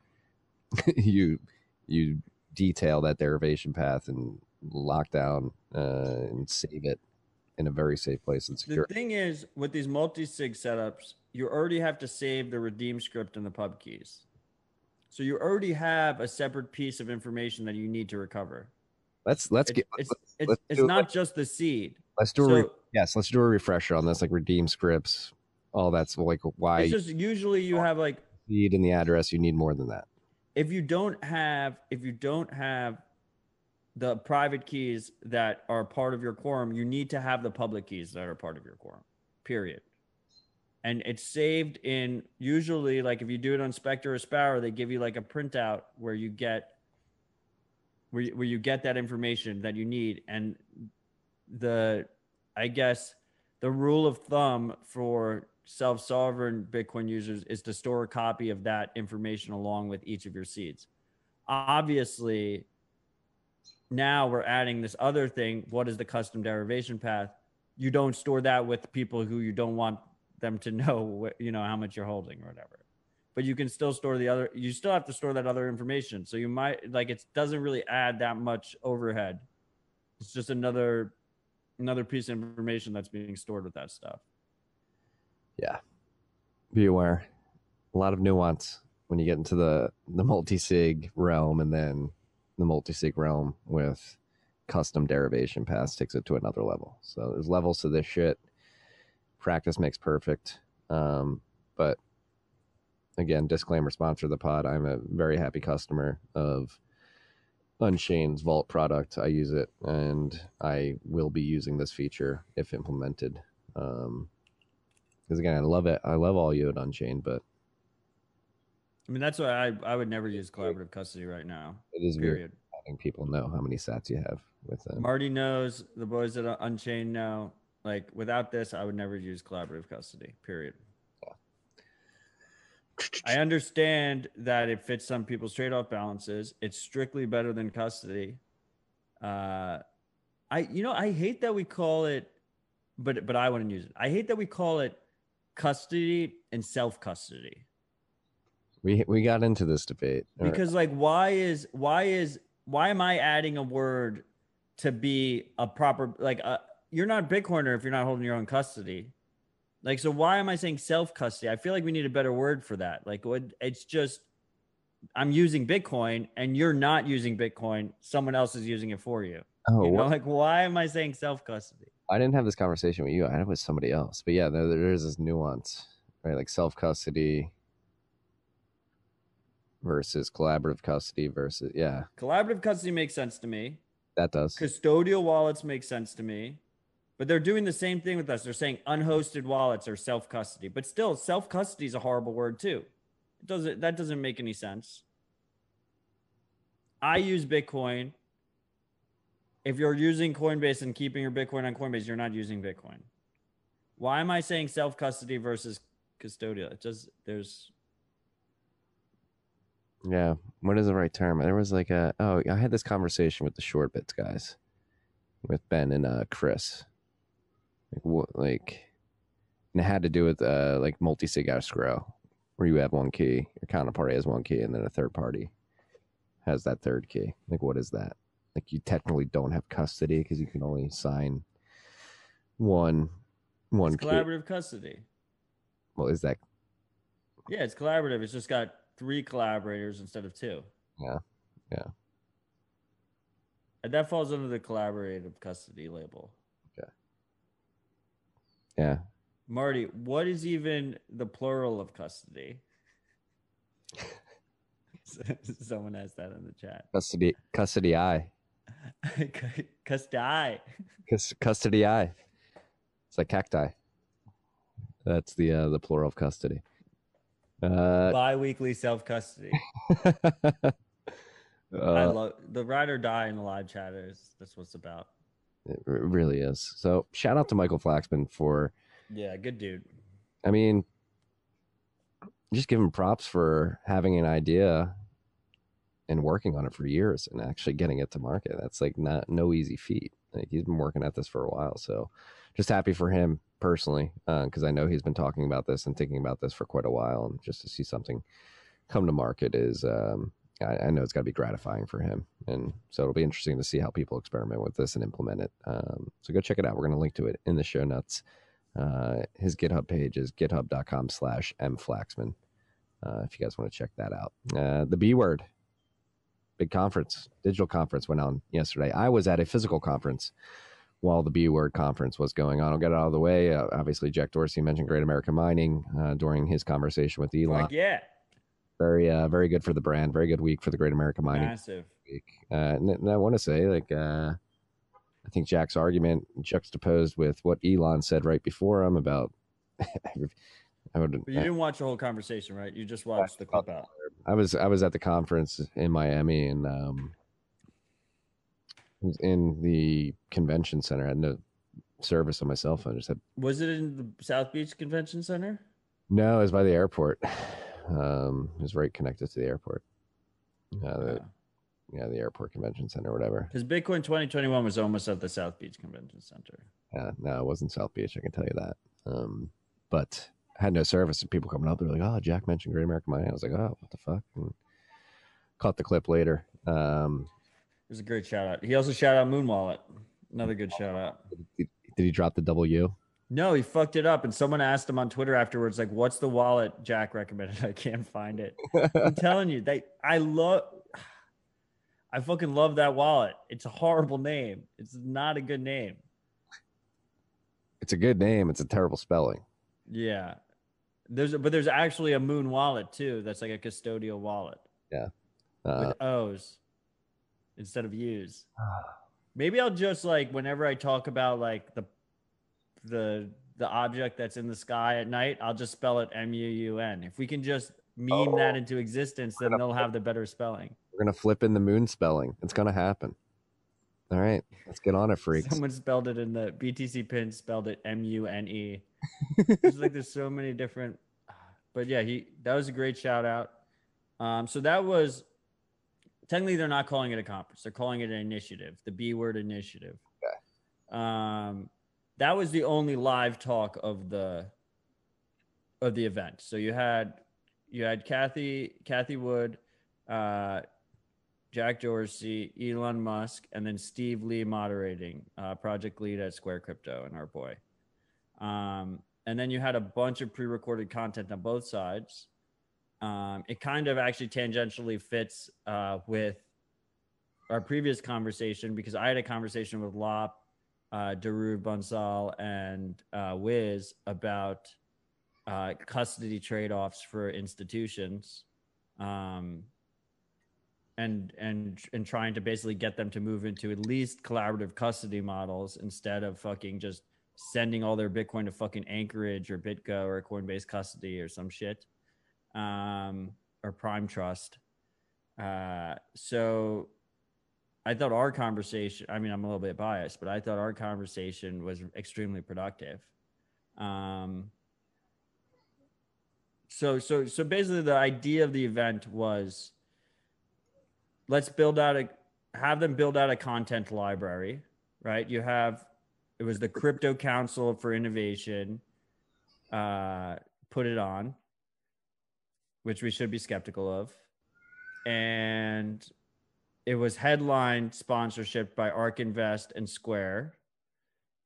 you you detail that derivation path and lock down uh, and save it in a very safe place and secure. The thing is, with these multi-sig setups, you already have to save the redeem script and the pub keys. So you already have a separate piece of information that you need to recover. Let's let's it's, get. It's let's, it's, let's it's not it. just the seed. Let's do so, a re- yes. Let's do a refresher on this, like redeem scripts. All that's like why. It's just usually you have like seed in the address. You need more than that. If you don't have, if you don't have. the private keys that are part of your quorum, you need to have the public keys that are part of your quorum, period. And it's saved in usually, like if you do it on Spectre or Sparrow, they give you like a printout where you get where you, where you get that information that you need. And the, I guess, the rule of thumb for self-sovereign Bitcoin users is to store a copy of that information along with each of your seeds. Obviously, now we're adding this other thing. What is the custom derivation path? You don't store that with people who you don't want them to know, wh- you know, how much you're holding or whatever, but you can still store the other, you still have to store that other information. So you might like, it doesn't really add that much overhead. It's just another, another piece of information that's being stored with that stuff. Yeah. Be aware. A lot of nuance when you get into the, the multi-sig realm, and then the multi-sig realm with custom derivation paths takes it to another level. So there's levels to this shit. Practice makes perfect. Um, but again, disclaimer, sponsor the pod. I'm a very happy customer of Unchained's Vault product. I use it, and I will be using this feature if implemented. Um, because again, I love it. I love all you at Unchained, but I mean, that's why I, I would never use collaborative custody right now. It is period. Weird having people know how many sats you have with them. Marty knows, the boys at Unchained know. Like, without this, I would never use collaborative custody, period. Yeah. I understand that it fits some people's trade-off balances. It's strictly better than custody. Uh, I, you know, I hate that we call it but but I wouldn't use it. I hate that we call it custody and self-custody. We we got into this debate. Because like why is why is why am I adding a word to be a proper, like a, you're not a Bitcoiner if you're not holding your own custody. Like, so why am I saying self-custody? I feel like we need a better word for that. Like it's just, I'm using Bitcoin and you're not using Bitcoin. Someone else is using it for you. Oh, you know? Like, why am I saying self-custody? I didn't have this conversation with you. I had it with somebody else. But yeah, there, there is this nuance, right? Like self-custody versus collaborative custody versus, yeah. Collaborative custody makes sense to me. That does. Custodial wallets make sense to me. But they're doing the same thing with us. They're saying unhosted wallets are self-custody. But still, self-custody is a horrible word too. It doesn't, that doesn't make any sense. I use Bitcoin. If you're using Coinbase and keeping your Bitcoin on Coinbase, you're not using Bitcoin. Why am I saying self-custody versus custodial? It just, there's... Yeah, what is the right term? There was like a, oh, I had this conversation with the Short Bits guys, with Ben and uh, Chris. Like, what, like, and it had to do with uh, like multi-sig escrow, where you have one key, your counterparty has one key, and then a third party has that third key. Like, what is that? Like, you technically don't have custody because you can only sign one, one it's key. Collaborative custody. Well, is that? Yeah, it's collaborative. It's just got three collaborators instead of two. Yeah, yeah. And that falls under the collaborative custody label. Okay. Yeah. Marty, what is even the plural of custody? Someone asked that in the chat. Custody, custody I. Custody. Custody I. It's like cacti. That's the uh, the plural of custody. Uh, Bi-weekly self-custody. uh, I love the ride or die in the live chatters. That's what's about. It really is. So shout out to Michael Flaxman for. Yeah, good dude. I mean, just give him props for having an idea and working on it for years and actually getting it to market. That's like not no easy feat. Like he's been working at this for a while. So just happy for him personally, because uh, I know he's been talking about this and thinking about this for quite a while, and just to see something come to market is um I, I know it's got to be gratifying for him, and so it'll be interesting to see how people experiment with this and implement it. Um so go check it out. We're going to link to it in the show notes. Uh his GitHub page is github dot com slash m flaxman, uh if you guys want to check that out. Uh the B word, big conference, digital conference went on yesterday. I was at a physical conference while the B word conference was going on. I'll get it out of the way. Uh, obviously, Jack Dorsey mentioned Great American Mining uh, during his conversation with Elon. Like, yeah. Very, uh, very good for the brand. Very good week for the Great American Mining. Massive. Week. Uh, and, and I want to say, like, uh, I think Jack's argument juxtaposed with what Elon said right before him about... I would, but you didn't watch the whole conversation, right? You just watched I, the clip out. I was, I was at the conference in Miami, and... Um, in the convention center. I had no service on my cell phone. I just had... Was it in the South Beach Convention Center? No, it was by the airport. Um, it was right connected to the airport. Uh, the, yeah, the airport convention center, whatever. Because Bitcoin twenty twenty-one was almost at the South Beach Convention Center. Yeah, no, it wasn't South Beach. I can tell you that. Um, but I had no service. And people coming up, they're like, "Oh, Jack mentioned Great American Mining." I was like, "Oh, what the fuck?" And caught the clip later. Um, It was a great shout out. He also shout out Moon Wallet. Another good shout out. Did, did he drop the W? No, he fucked it up. And someone asked him on Twitter afterwards, like, "What's the wallet Jack recommended? I can't find it." I'm telling you, they I love I fucking love that wallet. It's a horrible name. It's not a good name. It's a good name. It's a terrible spelling. Yeah. There's a, but there's actually a Moon Wallet too. That's like a custodial wallet. Yeah. Uh, with O's instead of use. Maybe I'll just, like, whenever I talk about like the the the object that's in the sky at night, I'll just spell it M U U N. If we can just meme oh, that into existence, then they'll flip. Have the better spelling. We're gonna flip in the moon spelling. It's gonna happen. All right, let's get on it, freaks. Someone spelled it in the B T C pin, spelled it M U N E. It's like there's so many different, but yeah, he that was a great shout out. Um, so that was. Technically, they're not calling it a conference. They're calling it an initiative, the B word initiative. Okay. Um, that was the only live talk of the of the event. So you had you had Kathy Kathy Wood, uh, Jack Dorsey, Elon Musk, and then Steve Lee moderating, uh, project lead at Square Crypto and our boy. Um, and then you had a bunch of pre-recorded content on both sides. Um, it kind of actually tangentially fits uh, with our previous conversation, because I had a conversation with Lop, uh, Darude Bansal, and uh, Wiz about uh, custody trade-offs for institutions. Um, And, and and trying to basically get them to move into at least collaborative custody models instead of fucking just sending all their Bitcoin to fucking Anchorage or BitGo or Coinbase Custody or some shit, um, or Prime Trust. Uh, so I thought our conversation, I mean, I'm a little bit biased, but I thought our conversation was extremely productive. Um, so, so, so basically the idea of the event was, let's build out a, have them build out a content library, right? You have, it was the Crypto Council for Innovation uh, put it on, which we should be skeptical of. And it was headline sponsorship by ARK Invest and Square.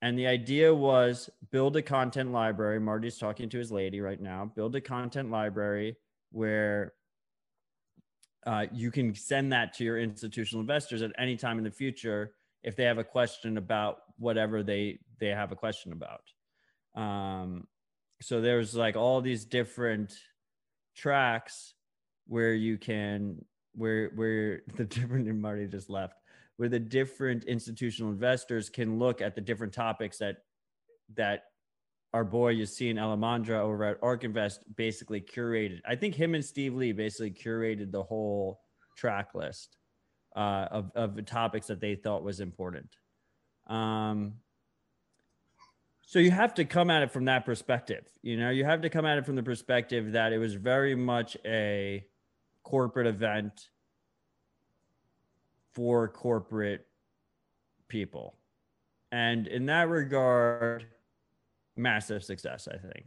And the idea was build a content library. Marty's talking to his lady right now. Build a content library where Uh, you can send that to your institutional investors at any time in the future if they have a question about whatever they they have a question about. Um, so there's like all these different tracks where you can where where the different and Marty just left where the different institutional investors can look at the different topics that that our boy Yassine Alamandra over at ARK Invest basically curated. I think him and Steve Lee basically curated the whole track list uh, of, of the topics that they thought was important. Um, so you have to come at it from that perspective. You know, you have to come at it from the perspective that it was very much a corporate event for corporate people. And in that regard, massive success, I think.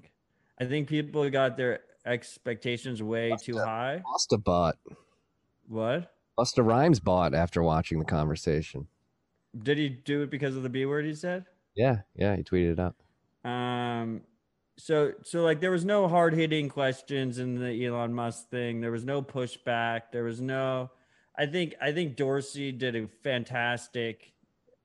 I think people got their expectations way Busta, too high. Busta bought. What? Busta Rhymes bought after watching the conversation. Did he do it because of the B word he said? Yeah, yeah, he tweeted it out. Um, so, so like there was no hard-hitting questions in the Elon Musk thing. There was no pushback. There was no... I think, I think Dorsey did a fantastic...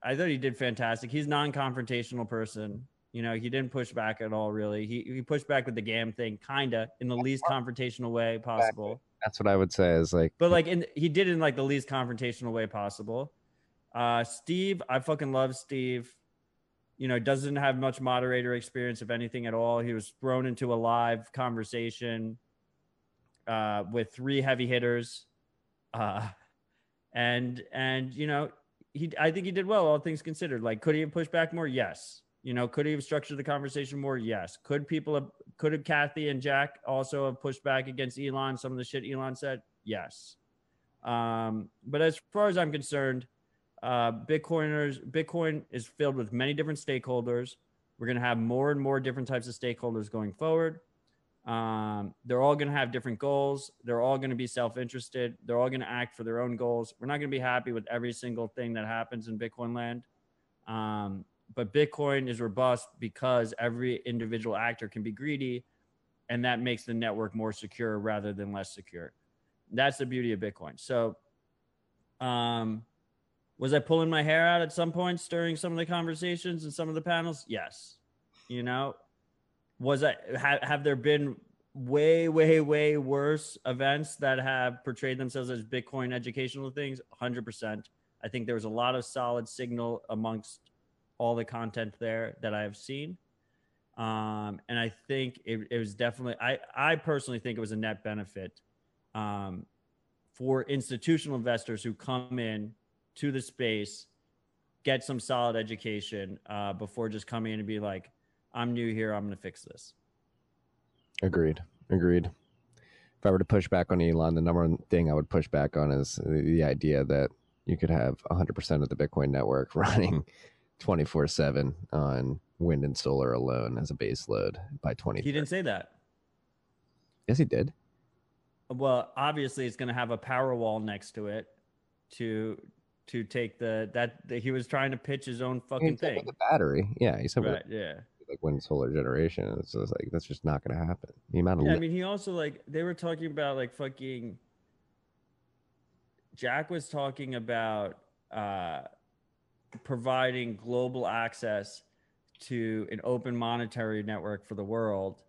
I thought he did fantastic. He's a non-confrontational person. You know, he didn't push back at all, really. He he pushed back with the G A M thing, kind of, in the least confrontational way possible. That's what I would say is like... But, like, in, he did it in, like, the least confrontational way possible. Uh, Steve, I fucking love Steve. You know, doesn't have much moderator experience, if anything, at all. He was thrown into a live conversation uh, with three heavy hitters. Uh, and, and you know, he I think he did well, all things considered. Like, could he have pushed back more? Yes. You know, could he have structured the conversation more? Yes. Could people have, could have Kathy and Jack also have pushed back against Elon? Some of the shit Elon said? Yes. Um, but as far as I'm concerned, uh, Bitcoiners, Bitcoin is filled with many different stakeholders. We're going to have more and more different types of stakeholders going forward. Um, they're all going to have different goals. They're all going to be self-interested. They're all going to act for their own goals. We're not going to be happy with every single thing that happens in Bitcoin land. Um, But Bitcoin is robust because every individual actor can be greedy, and that makes the network more secure rather than less secure. That's the beauty of Bitcoin. So um, was I pulling my hair out at some point, stirring some of the conversations and some of the panels? Yes. You know, was I, ha- have there been way, way, way worse events that have portrayed themselves as Bitcoin educational things? one hundred percent. I think there was a lot of solid signal amongst all the content there that I've seen. Um, and I think it, it was definitely, I, I personally think it was a net benefit um, for institutional investors who come in to the space, get some solid education uh, before just coming in and be like, I'm new here, I'm going to fix this. Agreed. Agreed. If I were to push back on Elon, the number one thing I would push back on is the idea that you could have one hundred percent of the Bitcoin network running twenty-four seven on wind and solar alone as a base load by twenty thirty. He didn't say that. Yes, he did. Well, obviously, it's going to have a power wall next to it to to take the that the, he was trying to pitch his own fucking thing. About the battery, yeah, he said, right, yeah, like wind solar generation. So it's like that's just not going to happen. The amount of yeah, li- I mean, he also like they were talking about like fucking. Jack was talking about uh, providing global access to an open monetary network for the world,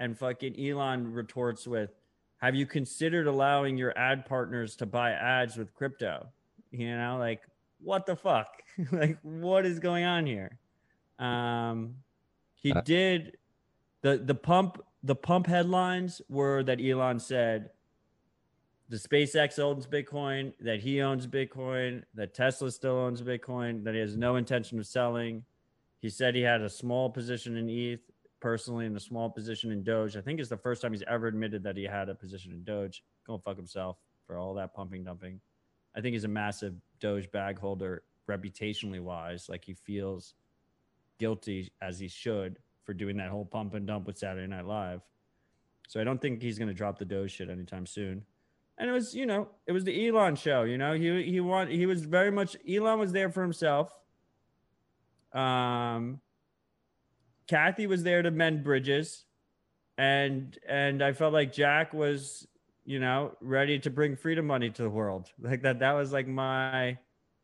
and fucking Elon retorts with, have you considered allowing your ad partners to buy ads with crypto? You know, like, what the fuck? Like, what is going on here? Um, he uh, did the the pump. The pump headlines were that Elon said the SpaceX owns Bitcoin, that he owns Bitcoin, that Tesla still owns Bitcoin, that he has no intention of selling. He said he had a small position in E T H. Personally, in a small position in Doge. I think it's the first time he's ever admitted that he had a position in Doge. Go fuck himself for all that pumping dumping. I think he's a massive Doge bag holder, reputationally wise. Like, he feels guilty, as he should, for doing that whole pump and dump with Saturday Night Live. So I don't think he's going to drop the Doge shit anytime soon. And it was, you know, it was the Elon show. You know, he he want he was very much Elon was there for himself. Um. Kathy was there to mend bridges, and and I felt like Jack was, you know, ready to bring freedom money to the world. Like that, that was like my,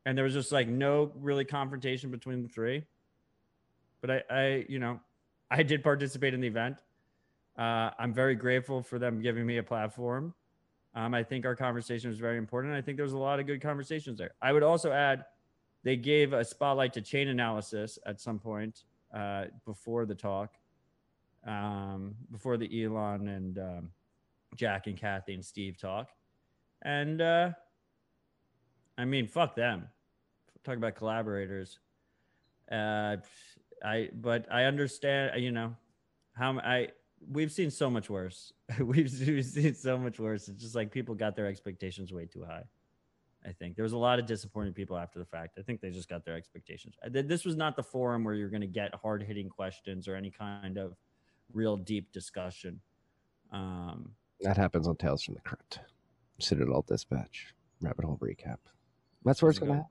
and there was just like no really confrontation between the three. But I, I you know, I did participate in the event. Uh, I'm very grateful for them giving me a platform. Um, I think our conversation was very important. I think there was a lot of good conversations there. I would also add, they gave a spotlight to chain analysis at some point. Uh, before the talk, um, before the Elon and um, Jack and Kathy and Steve talk. And uh, I mean, fuck them. Talk about collaborators. Uh, I But I understand, you know, how I we've seen so much worse. we've, we've seen so much worse. It's just like people got their expectations way too high. I think there was a lot of disappointed people after the fact. I think they just got their expectations. This was not the forum where you're going to get hard hitting questions or any kind of real deep discussion. Um, that happens on Tales from the Crypt, Citadel Dispatch, Rabbit Hole Recap. That's where it's going to happen.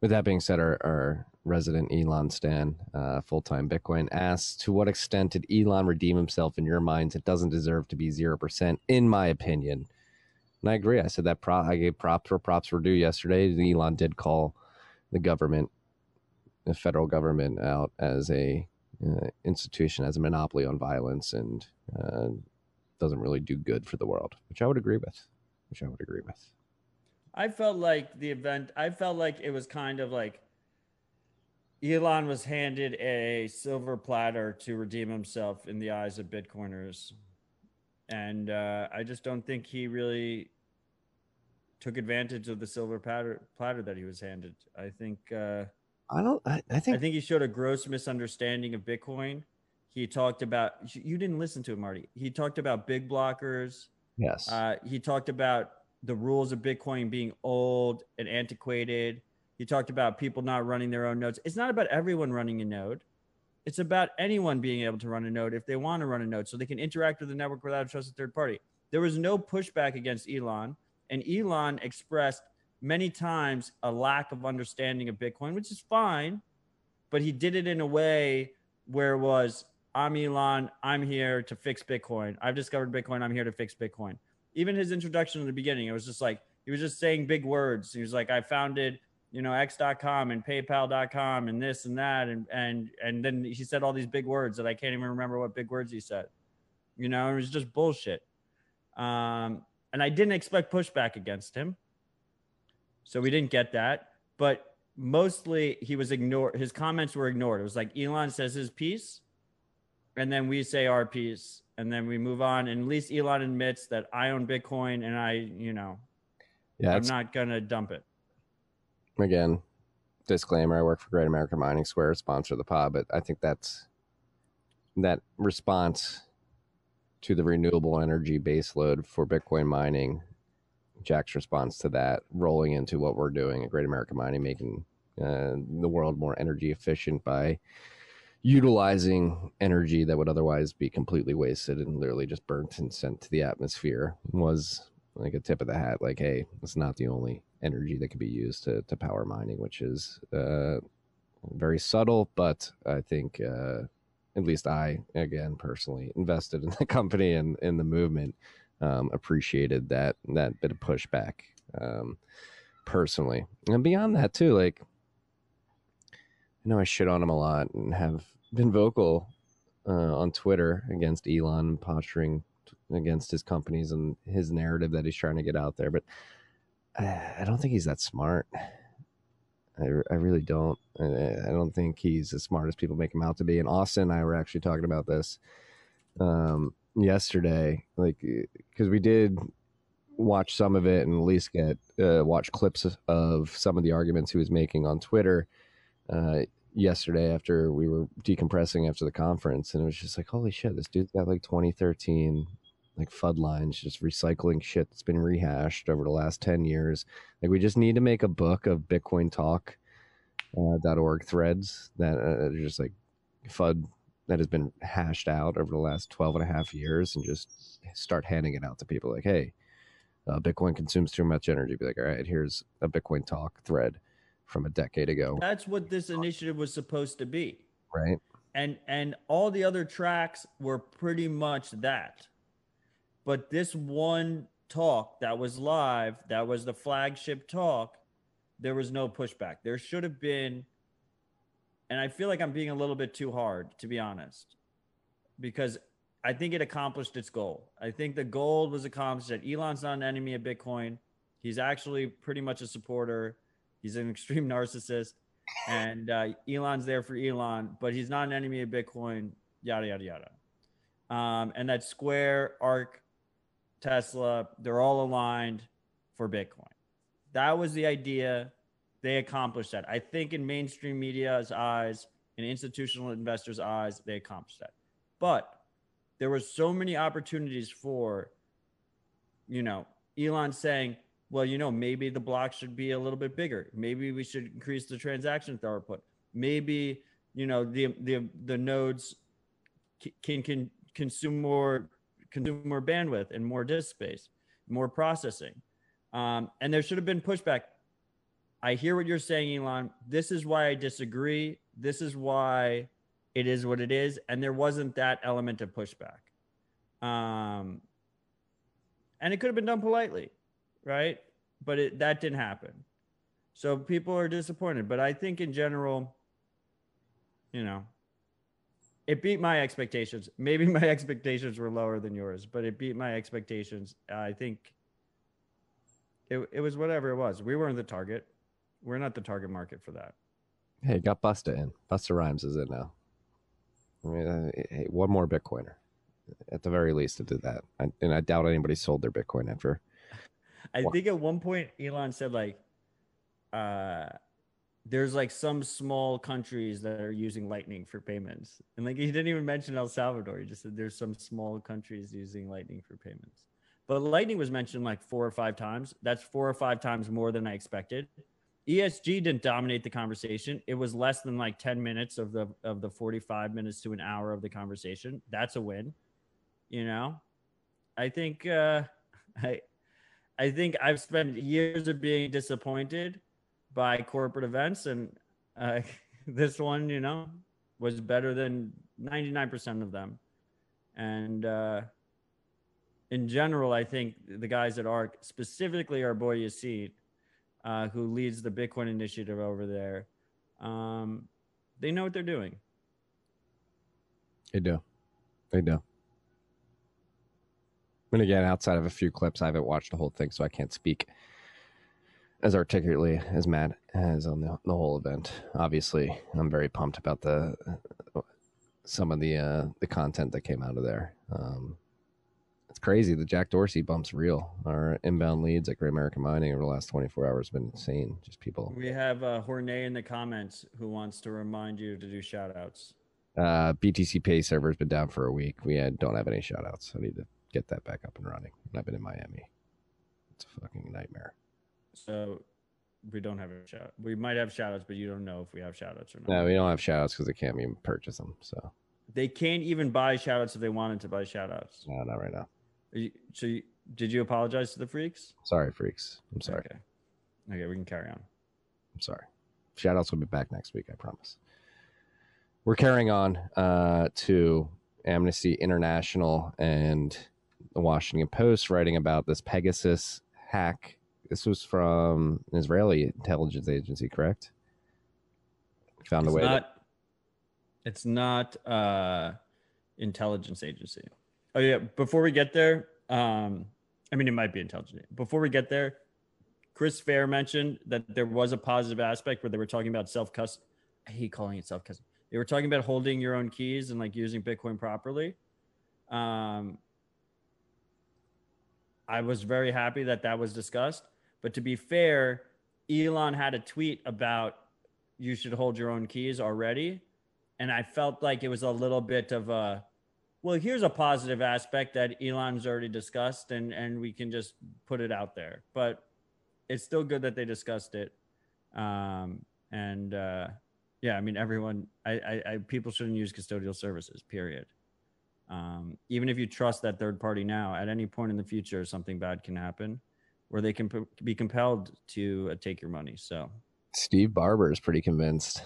With that being said, our, our resident Elon stan, uh, full-time Bitcoin, asks, to what extent did Elon redeem himself in your minds? It doesn't deserve to be zero percent, in my opinion. And I agree. I said that pro- I gave props where props were due yesterday. Elon did call the government, the federal government, out as a uh, institution, as a monopoly on violence, and uh, doesn't really do good for the world, which I would agree with, which I would agree with. I felt like the event, I felt like it was kind of like Elon was handed a silver platter to redeem himself in the eyes of Bitcoiners. And uh, I just don't think he really took advantage of the silver platter, platter that he was handed. I think uh, I don't. I, I think I think he showed a gross misunderstanding of Bitcoin. He talked about you didn't listen to him, Marty. He talked about big blockers. Yes. Uh, he talked about the rules of Bitcoin being old and antiquated. He talked about people not running their own nodes. It's not about everyone running a node. It's about anyone being able to run a node if they want to run a node so they can interact with the network without a trusted third party. There was no pushback against Elon, and Elon expressed many times a lack of understanding of Bitcoin, which is fine, but he did it in a way where it was, I'm Elon, I'm here to fix Bitcoin. I've discovered Bitcoin, I'm here to fix Bitcoin. Even his introduction in the beginning, it was just like, he was just saying big words. He was like, I founded you know, X dot com and PayPal dot com and this and that. And, and, and then he said all these big words that I can't even remember what big words he said, you know, it was just bullshit. Um, and I didn't expect pushback against him. So we didn't get that, but mostly he was ignored. His comments were ignored. It was like Elon says his piece and then we say our piece and then we move on. And at least Elon admits that I own Bitcoin and I, you know, yeah, I'm not going to dump it. Again, disclaimer, I work for Great American Mining, Square, sponsor of the pod, but I think that's that response to the renewable energy baseload for Bitcoin mining, Jack's response to that, rolling into what we're doing at Great American Mining, making uh, the world more energy efficient by utilizing energy that would otherwise be completely wasted and literally just burnt and sent to the atmosphere was like a tip of the hat. Like, hey, it's not the only energy that could be used to, to power mining, which is uh, very subtle. But I think uh, at least I, again, personally invested in the company and in the movement, um, appreciated that that bit of pushback um, personally. And beyond that, too, like, I know I shit on him a lot and have been vocal uh, on Twitter against Elon, posturing against his companies and his narrative that he's trying to get out there. But I, I don't think he's that smart. I, I really don't. I, I don't think he's as smart as people make him out to be. And Austin and I were actually talking about this um, yesterday, like, because we did watch some of it and at least get uh, watch clips of some of the arguments he was making on Twitter uh yesterday after we were decompressing after the conference. And it was just like, holy shit, this dude's got like twenty thirteen like F U D lines, just recycling shit that's been rehashed over the last ten years. Like, we just need to make a book of Bitcoin Talk uh, dot org threads that uh, are just like F U D that has been hashed out over the last twelve and a half years, and just start handing it out to people. Like, hey, uh, Bitcoin consumes too much energy. Be like, all right, here's a Bitcoin Talk thread from a decade ago. That's what this initiative was supposed to be. Right. And and all the other tracks were pretty much that. But this one talk that was live, that was the flagship talk, there was no pushback. There should have been, and I feel like I'm being a little bit too hard, to be honest, because I think it accomplished its goal. I think the goal was accomplished, that Elon's not an enemy of Bitcoin. He's actually pretty much a supporter. He's an extreme narcissist, and uh, Elon's there for Elon, but he's not an enemy of Bitcoin, yada, yada, yada. Um, and that Square, A R C, Tesla, they're all aligned for Bitcoin. That was the idea. They accomplished that. I think in mainstream media's eyes, in institutional investors' eyes, they accomplished that. But there were so many opportunities for, you know, Elon saying, well, you know, maybe the block should be a little bit bigger. Maybe we should increase the transaction throughput. Maybe, you know, the the the nodes can can consume more consume more bandwidth and more disk space, more processing. Um, and there should have been pushback. I hear what you're saying, Elon. This is why I disagree. This is why it is what it is. And there wasn't that element of pushback. Um, and it could have been done politely. Right. But it, that didn't happen. So people are disappointed. But I think in general, you know, it beat my expectations. Maybe my expectations were lower than yours, but it beat my expectations. I think it, it was whatever it was. We weren't the target. We're not the target market for that. Hey, got Busta in. Busta Rhymes is in now. I mean, uh, hey, one more Bitcoiner. At the very least, it did that. I, and I doubt anybody sold their Bitcoin after. I think at one point Elon said, like, uh, there's like some small countries that are using Lightning for payments. And like, he didn't even mention El Salvador. He just said there's some small countries using Lightning for payments. But Lightning was mentioned like four or five times. That's four or five times more than I expected. E S G didn't dominate the conversation. It was less than like ten minutes of the of the forty-five minutes to an hour of the conversation. That's a win. You know, I think uh, I. I think I've spent years of being disappointed by corporate events, and uh, this one, you know, was better than ninety-nine percent of them. And uh, in general, I think the guys at A R C, specifically our boy Yacine, uh, who leads the Bitcoin initiative over there, um, they know what they're doing. They do. They do. And again, outside of a few clips, I haven't watched the whole thing, so I can't speak as articulately as Matt has on the, the whole event. Obviously, I'm very pumped about the some of the uh, the content that came out of there. Um, it's crazy. The Jack Dorsey bump's real. Our inbound leads at Great American Mining over the last twenty-four hours have been insane. Just people. We have uh, Hornet in the comments who wants to remind you to do shout-outs. Uh, B T C Pay server has been down for a week. We had, don't have any shout-outs. I need to get that back up and running. I've been in Miami. It's a fucking nightmare. So we don't have a shout. We might have shout outs, but you don't know if we have shout outs or not. No, we don't have shout outs because they can't even purchase them. So they can't even buy shout outs if they wanted to buy shout outs. No, not right now. Are you, so you, did you apologize to the freaks? Sorry, freaks. I'm sorry. Okay. Okay, we can carry on. I'm sorry. Shout outs will be back next week. I promise. We're carrying on uh, to Amnesty International and the Washington Post writing about this Pegasus hack. This was from an Israeli intelligence agency, correct? Found it's a way. Not, to... It's not uh, intelligence agency. Oh yeah. Before we get there, um, I mean, it might be intelligent. Before we get there, Chris Fair mentioned that there was a positive aspect where they were talking about self-custody. I hate calling it self-custody. They were talking about holding your own keys and like using Bitcoin properly. Um, I was very happy that that was discussed. But to be fair, Elon had a tweet about you should hold your own keys already. And I felt like it was a little bit of a, well, here's a positive aspect that Elon's already discussed and, and we can just put it out there. But it's still good that they discussed it. Um, and uh, yeah, I mean, everyone, I, I, I, people shouldn't use custodial services, period. Um, even if you trust that third party now, at any point in the future, something bad can happen where they can p- be compelled to uh, take your money. So Steve Barber is pretty convinced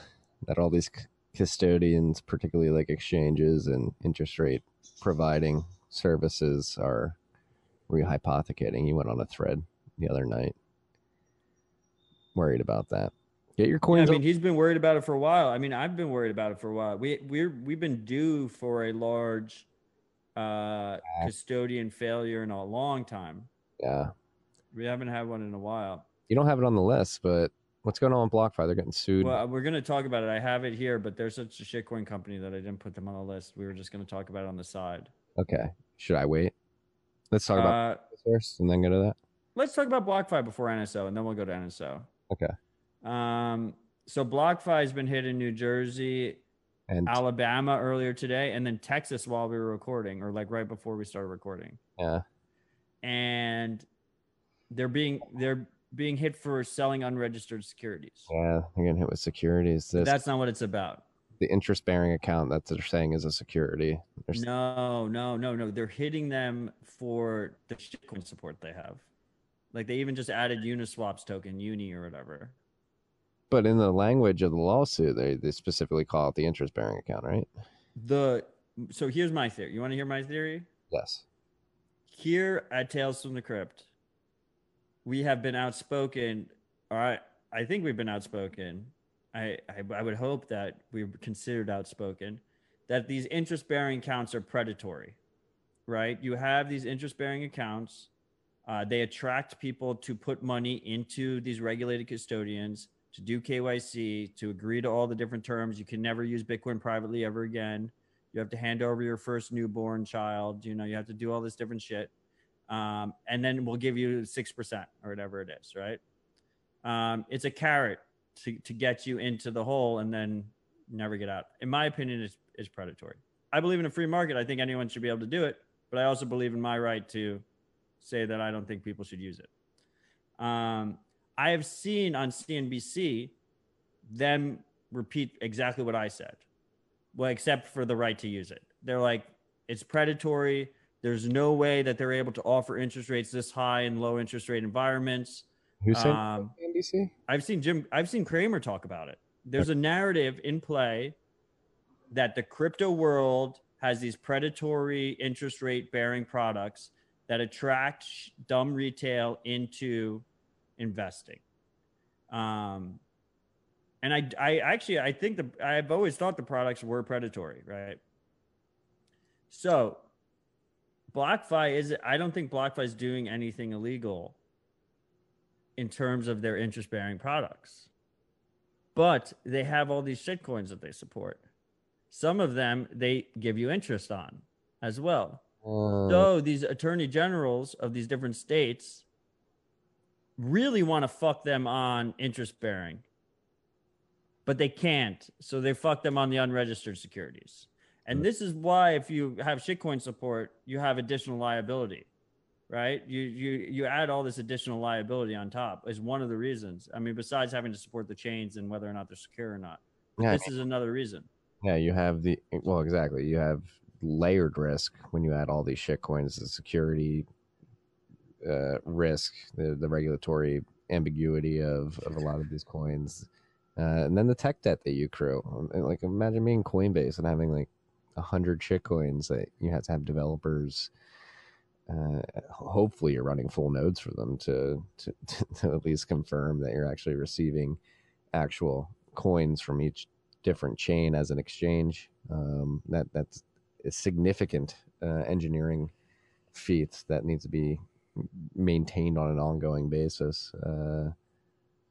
that all these c- custodians, particularly like exchanges and interest rate providing services, are rehypothecating. He went on a thread the other night. Worried about that. Get your coins. Yeah, I mean, he's been worried about it for a while. I mean, I've been worried about it for a while. We we're we've been due for a large uh, custodian failure in a long time. Yeah. We haven't had one in a while. You don't have it on the list, but what's going on with BlockFi? They're getting sued. Well, we're going to talk about it. I have it here, but they're such a shitcoin company that I didn't put them on the list. We were just going to talk about it on the side. Okay. Should I wait? Let's talk about uh, first and then go to that. Let's talk about BlockFi before N S O, and then we'll go to N S O. Okay. Um, so BlockFi has been hit in New Jersey and Alabama earlier today, and then Texas while we were recording, or like right before we started recording. Yeah. And they're being they're being hit for selling unregistered securities. Yeah, they're getting hit with securities. This, that's not what it's about. The interest-bearing account that they're saying is a security. There's... No, no, no, no. They're hitting them for the shitcoin support they have. Like they even just added Uniswap's token, Uni or whatever. But in the language of the lawsuit, they, they specifically call it the interest-bearing account, right? The so here's my theory. You want to hear my theory? Yes. Here at Tales from the Crypt, we have been outspoken. All right, I think we've been outspoken. I, I I would hope that we're considered outspoken. That these interest-bearing accounts are predatory, right? You have these interest-bearing accounts. Uh, they attract people to put money into these regulated custodians, to do K Y C, to agree to all the different terms. You can never use Bitcoin privately ever again. You have to hand over your first newborn child. You know, you have to do all this different shit. Um, and then we'll give you six percent or whatever it is, right? Um, it's a carrot to, to get you into the hole and then never get out. In my opinion, it's, it's predatory. I believe in a free market. I think anyone should be able to do it. But I also believe in my right to say that I don't think people should use it. Um, I have seen on C N B C them repeat exactly what I said, well, except for the right to use it. They're like, it's predatory. There's no way that they're able to offer interest rates this high in low interest rate environments. Who said um, C N B C? I've seen Jim. I've seen Cramer talk about it. There's a narrative in play that the crypto world has these predatory interest rate bearing products that attract dumb retail into investing. Um, and I, I actually, I think the, I've always thought the products were predatory, right? So BlockFi is, I don't think BlockFi is doing anything illegal in terms of their interest bearing products, but they have all these shitcoins that they support. Some of them, they give you interest on as well. So these attorney generals of these different states really want to fuck them on interest bearing, but they can't. So they fuck them on the unregistered securities. And this is why if you have shitcoin support, you have additional liability. right? You you you add all this additional liability on top is one of the reasons. I mean, besides having to support the chains and whether or not they're secure or not. Yeah, this I mean, is another reason. Yeah, you have the, well, exactly. You have layered risk when you add all these shit coins, the security uh, risk, the, the regulatory ambiguity of, of a lot of these coins. Uh, and then the tech debt that you accrue. Like, imagine being Coinbase and having like a hundred shit coins that you have to have developers. Uh, hopefully, you're running full nodes for them to, to to at least confirm that you're actually receiving actual coins from each different chain as an exchange. Um, that that's a significant uh, engineering feat that needs to be maintained on an ongoing basis. Uh,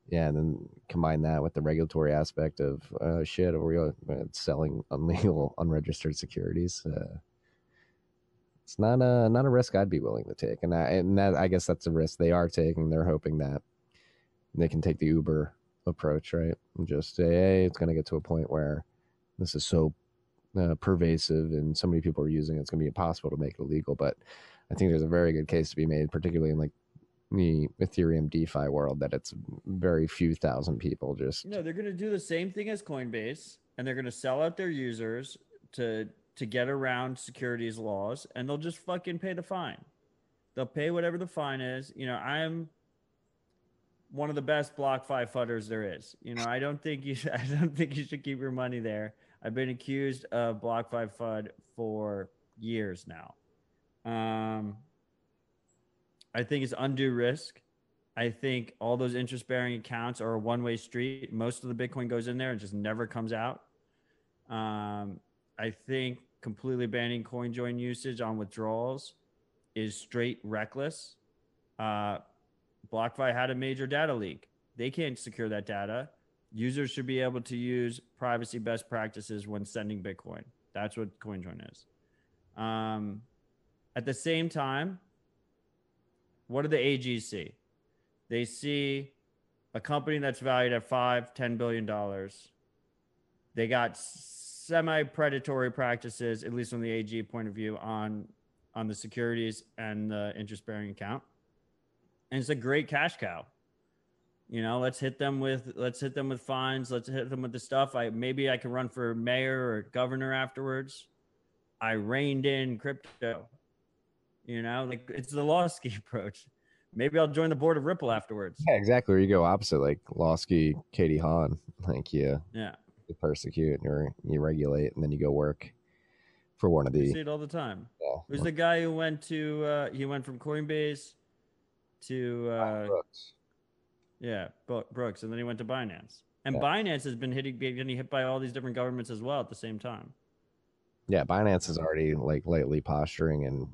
Yeah, and then combine that with the regulatory aspect of uh, shit, or we're selling illegal, unregistered securities. Uh, it's not a not a risk I'd be willing to take, and I and that, I guess that's a risk they are taking. They're hoping that they can take the Uber approach, right? And just say, hey, it's going to get to a point where this is so uh, pervasive and so many people are using it, it's going to be impossible to make it illegal. But I think there's a very good case to be made, particularly in like the Ethereum DeFi world, that it's very few thousand people just... No, they're going to do the same thing as Coinbase, and they're going to sell out their users to to get around securities laws, and they'll just fucking pay the fine. They'll pay whatever the fine is. You know, I'm one of the best BlockFi fudders there is. You know, I don't think you should, I don't think you should keep your money there. I've been accused of BlockFi FUD for years now. Um... I think it's undue risk. I think all those interest-bearing accounts are a one-way street. Most of the Bitcoin goes in there and just never comes out. Um, I think completely banning CoinJoin usage on withdrawals is straight reckless. Uh, BlockFi had a major data leak. They can't secure that data. Users should be able to use privacy best practices when sending Bitcoin. That's what CoinJoin is. Um, at the same time, what do the A Gs see? They see a company that's valued at five, ten billion dollars. They got semi-predatory practices, at least from the A G point of view, on, on the securities and the interest-bearing account. And it's a great cash cow. You know, let's hit them with let's hit them with fines. Let's hit them with the stuff. I maybe I can run for mayor or governor afterwards. I reined in crypto. You know, like it's the Lawsky approach. Maybe I'll join the board of Ripple afterwards. Yeah, exactly. Where you go opposite, like Lawsky, Katie Hahn. Like you, yeah, you persecute or you regulate, and then you go work for one of the. You see it all the time. Yeah. There's the guy who went to uh, he went from Coinbase to uh, Brooks. Yeah, Brooks, and then he went to Binance, and yeah. Binance has been hitting, getting hit by all these different governments as well at the same time. Yeah, Binance is already like lately posturing and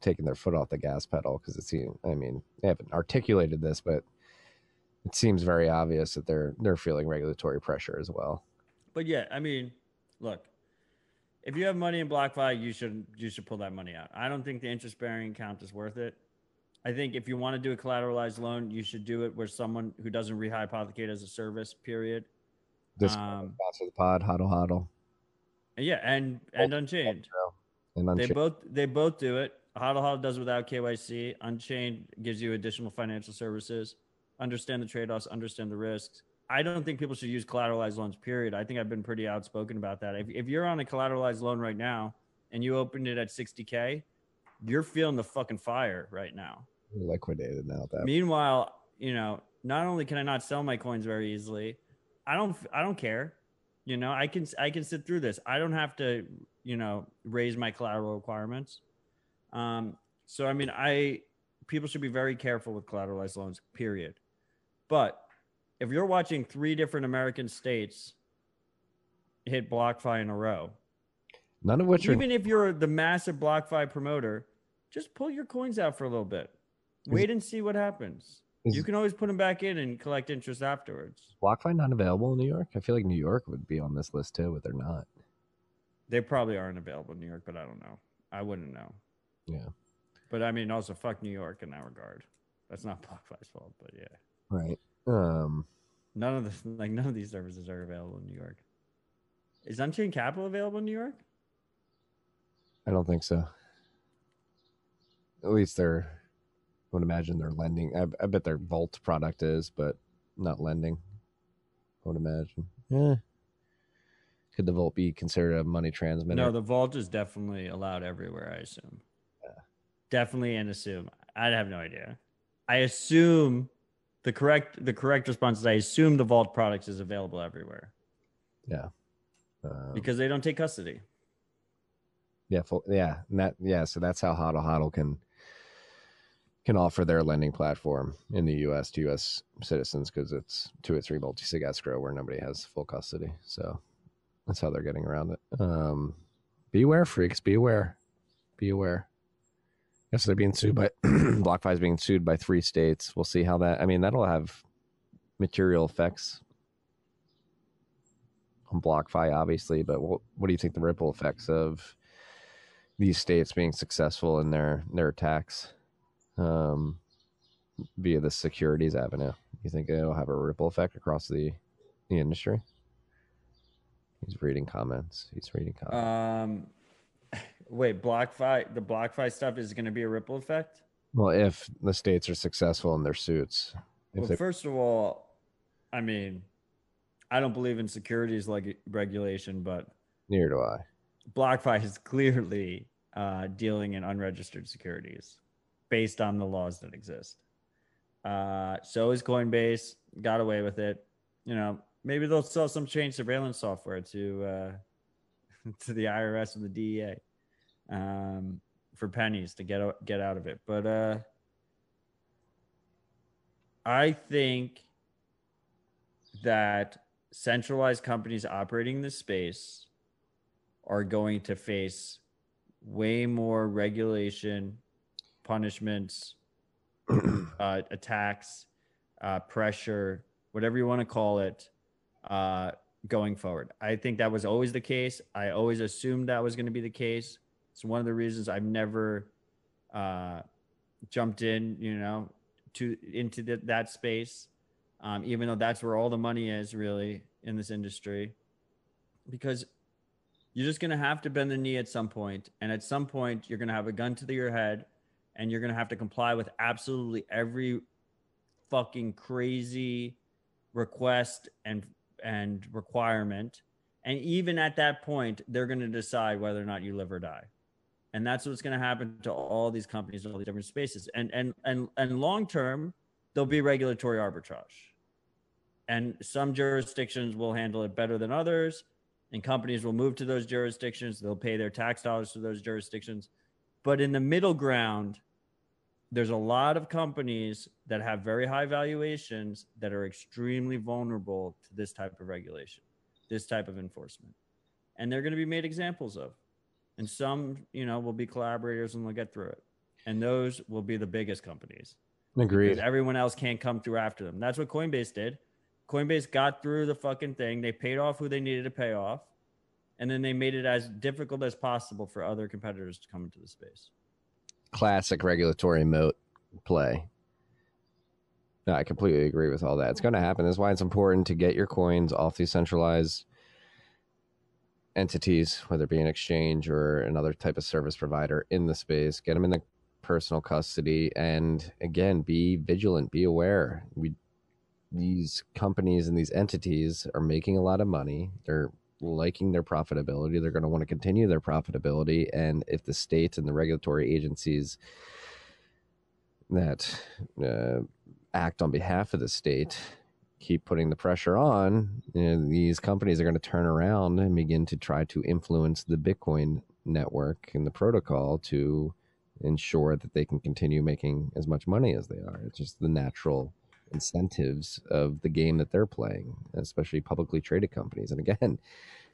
taking their foot off the gas pedal because it's, I mean, they haven't articulated this, but it seems very obvious that they're they're feeling regulatory pressure as well. But yeah, I mean, look, if you have money in BlockFi, you should you should pull that money out. I don't think the interest bearing account is worth it. I think if you want to do a collateralized loan, you should do it where someone who doesn't rehypothecate as a service. Period. This um, sponsor the pod, HODL HODL. Yeah, and and Unchained. And Unchained. They both they both do it. HODL HODL does without K Y C. Unchained gives you additional financial services. Understand the trade-offs, understand the risks. I don't think people should use collateralized loans, period. I think I've been pretty outspoken about that. If, if you're on a collateralized loan right now and you opened it at sixty K, you're feeling the fucking fire right now. You're liquidated now. That Meanwhile, you know, not only can I not sell my coins very easily, I don't, I don't care. You know, I can, I can sit through this. I don't have to, you know, raise my collateral requirements. Um, so, I mean, I, people should be very careful with collateralized loans, period. But if you're watching three different American states hit BlockFi in a row, none of which, even are... if you're the massive BlockFi promoter, just pull your coins out for a little bit, wait is, and see what happens. Is, you can always put them back in and collect interest afterwards. BlockFi not available in New York? I feel like New York would be on this list too, but they're not. They probably aren't available in New York, but I don't know. I wouldn't know. Yeah, but I mean, also fuck New York in that regard. That's not BlockFi's fault, but yeah, right. Um, none of the like none of these services are available in New York. Is Unchained Capital available in New York? I don't think so. At least they're would imagine they're lending. I, I bet their Vault product is, but not lending, I would imagine. Yeah. Could the Vault be considered a money transmitter? No, the Vault is definitely allowed everywhere, I assume. Yeah. Definitely and assume. I have no idea. I assume the correct the correct response is I assume the Vault products is available everywhere. Yeah. Um, because they don't take custody. Yeah, full, yeah, and that yeah. So that's how HODL HODL can can offer their lending platform in the U S to U S citizens, because it's two or three multi-sig escrow where nobody has full custody. So that's how they're getting around it. Um, beware, freaks! Beware, be aware. Yes, they're being sued by BlockFi is being sued by three states. We'll see how that. I mean, that'll have material effects on BlockFi, obviously. But what, what do you think the ripple effects of these states being successful in their, their attacks um, via the securities avenue? You think it'll have a ripple effect across the, the industry? He's reading comments. He's reading comments. Um, wait, BlockFi, the BlockFi stuff is going to be a ripple effect? Well, if the states are successful in their suits. Well, they... first of all, I mean, I don't believe in securities like regulation, but... Neither do I. BlockFi is clearly uh, dealing in unregistered securities based on the laws that exist. Uh, so is Coinbase. Got away with it. You know, maybe they'll sell some change surveillance software to uh, to the I R S and the D E A um, for pennies to get out, get out of it. But uh, I think that centralized companies operating this space are going to face way more regulation, punishments, uh, attacks, uh, pressure, whatever you want to call it, uh, going forward. I think that was always the case. I always assumed that was going to be the case. It's one of the reasons I've never uh, jumped in, you know, to into the, that space, um, even though that's where all the money is really in this industry, because you're just going to have to bend the knee at some point. And at some point, you're going to have a gun to the, your head, and you're going to have to comply with absolutely every fucking crazy request and, and requirement. And even at that point, they're going to decide whether or not you live or die. And that's what's going to happen to all these companies in all these different spaces. And, and, and, and long-term, there'll be regulatory arbitrage. And some jurisdictions will handle it better than others. And companies will move to those jurisdictions. They'll pay their tax dollars to those jurisdictions. But in the middle ground, there's a lot of companies that have very high valuations that are extremely vulnerable to this type of regulation, this type of enforcement. And they're going to be made examples of. And some, you know, will be collaborators and they'll get through it. And those will be the biggest companies. Agreed. Because everyone else can't come through after them. That's what Coinbase did. Coinbase got through the fucking thing. They paid off who they needed to pay off. And then they made it as difficult as possible for other competitors to come into the space. Classic regulatory moat play. No, I completely agree with all that. It's going to happen. That's why it's important to get your coins off these centralized entities, whether it be an exchange or another type of service provider in the space. Get them in the personal custody. And again, be vigilant, be aware. We These companies and these entities are making a lot of money. They're liking their profitability. They're going to want to continue their profitability. And if the states and the regulatory agencies that uh, act on behalf of the state keep putting the pressure on, you know, these companies are going to turn around and begin to try to influence the Bitcoin network and the protocol to ensure that they can continue making as much money as they are. It's just the natural incentives of the game that they're playing, especially publicly traded companies. And again,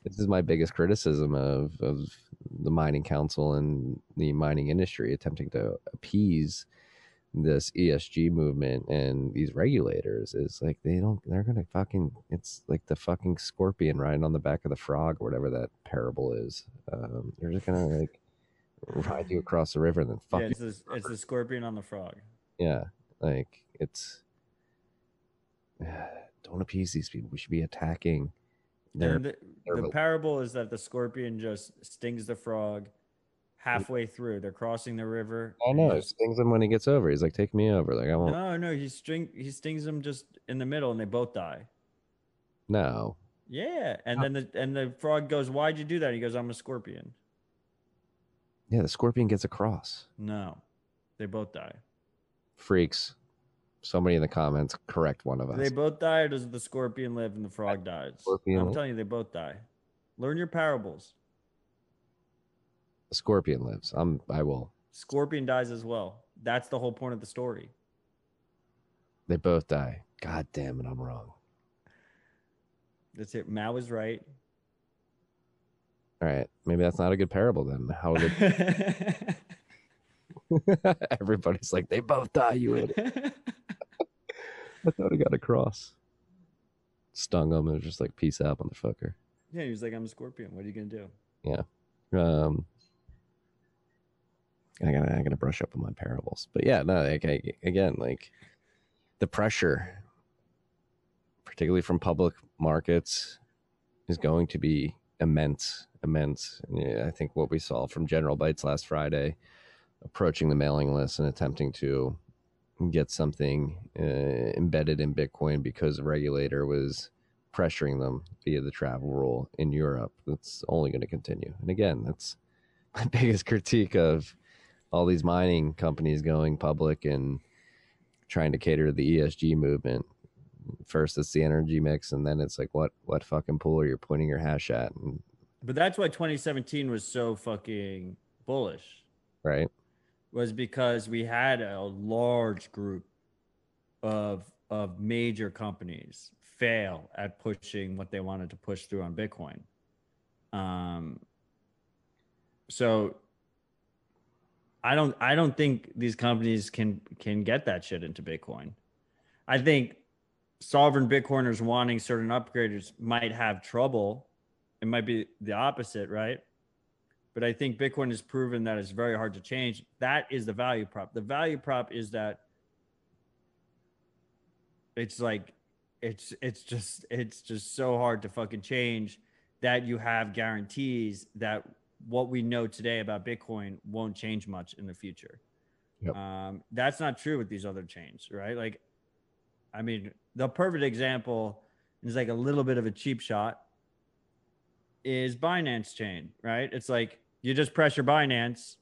this is my biggest criticism of, of the mining council and the mining industry attempting to appease this E S G movement and these regulators, is like they don't they're gonna fucking it's like the fucking scorpion riding on the back of the frog or whatever that parable is. Um they're just gonna like ride you across the river and then fuck yeah, it's, you the, it's the scorpion on the frog. Yeah, like it's don't appease these people. We should be attacking their, the, their the parable is that the scorpion just stings the frog, halfway through. They're crossing the river. I know. He stings him when he gets over. He's like, take me over. Like, I won't. No, no. He, string, he stings him just in the middle and they both die. No. Yeah. And then the and the frog goes, why'd you do that? He goes, I'm a scorpion. Yeah, the scorpion gets across. No. They both die. Freaks. Somebody in the comments correct one of us. Do they both die, or does the scorpion live and the frog dies? Scorpion I'm lives. telling you, they both die. Learn your parables. The scorpion lives. I'm I will. Scorpion dies as well. That's the whole point of the story. They both die. God damn it, I'm wrong. That's it. Mao is right. All right. Maybe that's not a good parable then. How did everybody's like, they both die, you idiot. I thought he got across. Stung him and was just like, peace out, motherfucker. Yeah, he was like, I'm a scorpion. What are you gonna do? Yeah. Um I gotta I gotta brush up on my parables. But yeah, no, like I, again, like the pressure, particularly from public markets, is going to be immense, immense. And yeah, I think what we saw from General Bytes last Friday, approaching the mailing list and attempting to get something uh, embedded in Bitcoin because the regulator was pressuring them via the travel rule in Europe. That's only going to continue. And again, that's my biggest critique of all these mining companies going public and trying to cater to the E S G movement. First, it's the energy mix, and then it's like, what what fucking pool are you pointing your hash at? And, but that's why twenty seventeen was so fucking bullish. Right. Was because we had a large group of of major companies fail at pushing what they wanted to push through on Bitcoin. Um, so I don't I don't think these companies can can get that shit into Bitcoin. I think sovereign Bitcoiners wanting certain upgraders might have trouble. It might be the opposite, right? But I think Bitcoin has proven that it's very hard to change. That is the value prop. The value prop is that it's like, it's, it's just, it's just so hard to fucking change that you have guarantees that what we know today about Bitcoin won't change much in the future. Yep. Um, that's not true with these other chains, right? Like, I mean, the perfect example is like a little bit of a cheap shot is Binance chain, right? It's like, you just pressure Binance,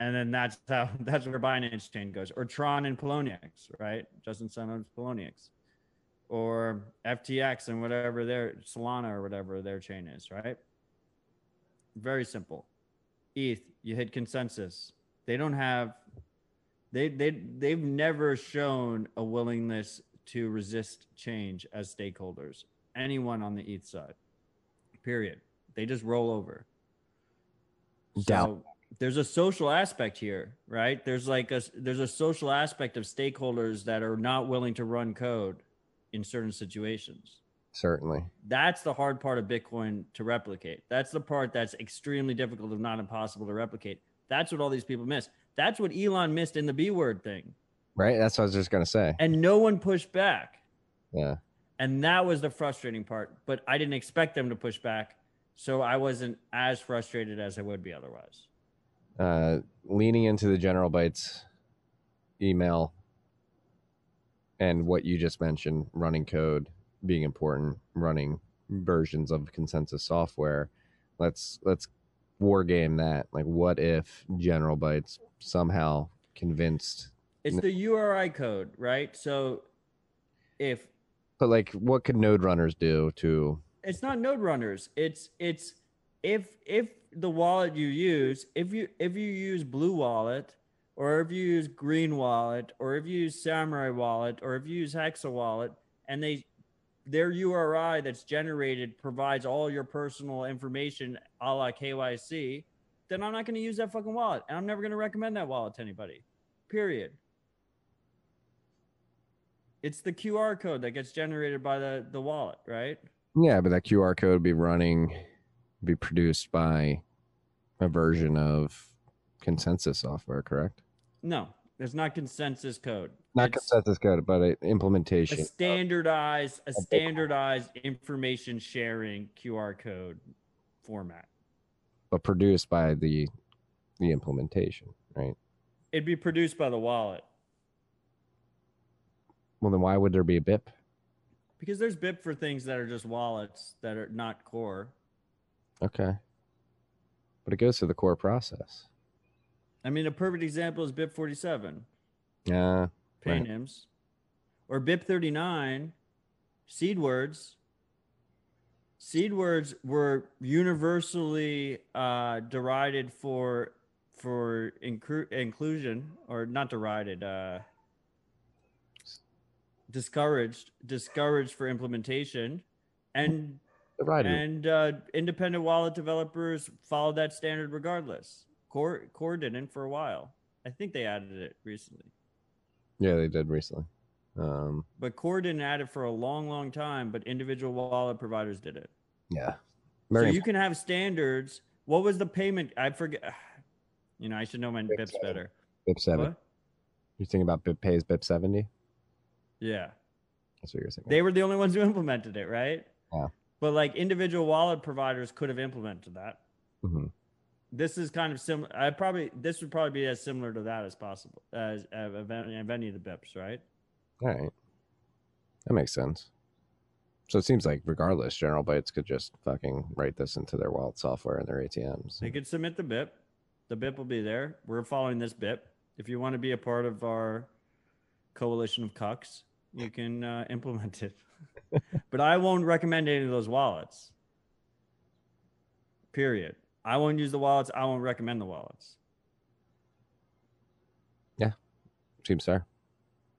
and then that's how that's where Binance chain goes. Or Tron and Poloniex, right? Justin Sun owns Poloniex, or F T X and whatever their Solana or whatever their chain is, right? Very simple. E T H, you hit consensus. They don't have, they they they've never shown a willingness to resist change as stakeholders. Anyone on the E T H side, period. They just roll over. So there's a social aspect here, right? There's like a there's a social aspect of stakeholders that are not willing to run code in certain situations. Certainly. That's the hard part of Bitcoin to replicate. That's the part that's extremely difficult, if not impossible, to replicate. That's what all these people miss. That's what Elon missed in the B word thing. Right? That's what I was just going to say. And no one pushed back. Yeah. And that was the frustrating part, but I didn't expect them to push back. So I wasn't as frustrated as I would be otherwise. Uh, leaning into the General Bytes email and what you just mentioned, running code being important, running versions of consensus software. Let's, let's war game that. Like, what if General Bytes somehow convinced? It's the U R I code, right? So if, But like, what could node runners do to? It's not node runners. It's it's if if the wallet you use, if you if you use Blue Wallet, or if you use Green Wallet, or if you use Samurai Wallet, or if you use Hexa Wallet, and they their U R I that's generated provides all your personal information, a la K Y C, then I'm not going to use that fucking wallet, and I'm never going to recommend that wallet to anybody. Period. It's the Q R code that gets generated by the, the wallet, right? Yeah, but that Q R code would be running, be produced by a version of consensus software, correct? No, there's not consensus code. Not it's consensus code, but an implementation. A standardized, a standardized information sharing Q R code format. But produced by the the implementation, right? It'd be produced by the wallet. Well, then why would there be a B I P? Because there's B I P for things that are just wallets that are not core. Okay. But it goes through the core process. I mean, a perfect example is B I P forty-seven. Yeah. Uh, Paynims. Right. Or B I P thirty-nine, seed words. Seed words were universally uh, derided for for incru- inclusion, or not derided, uh, discouraged, discouraged for implementation, and and uh, independent wallet developers followed that standard regardless. Core Core didn't for a while. I think they added it recently. Yeah, they did recently. Um, but Core didn't add it for a long, long time, but individual wallet providers did it. Yeah. Very so important. You can have standards. What was the payment? I forget. You know, I should know my B I P bips seven. Better. B I P seven. What? You're thinking about B I P Pay's B I P seventy? Yeah. That's what you're thinking. They were the only ones who implemented it, right? Yeah. But like individual wallet providers could have implemented that. Mm-hmm. This is kind of similar. I probably, this would probably be as similar to that as possible, as of any of the B I Ps, right? All right. That makes sense. So it seems like regardless, General Bytes could just fucking write this into their wallet software and their A T Ms. They could submit the B I P. The B I P will be there. We're following this B I P. If you want to be a part of our coalition of cucks, you can uh, implement it. But I won't recommend any of those wallets. Period. I won't use the wallets. I won't recommend the wallets. Yeah. Seems fair.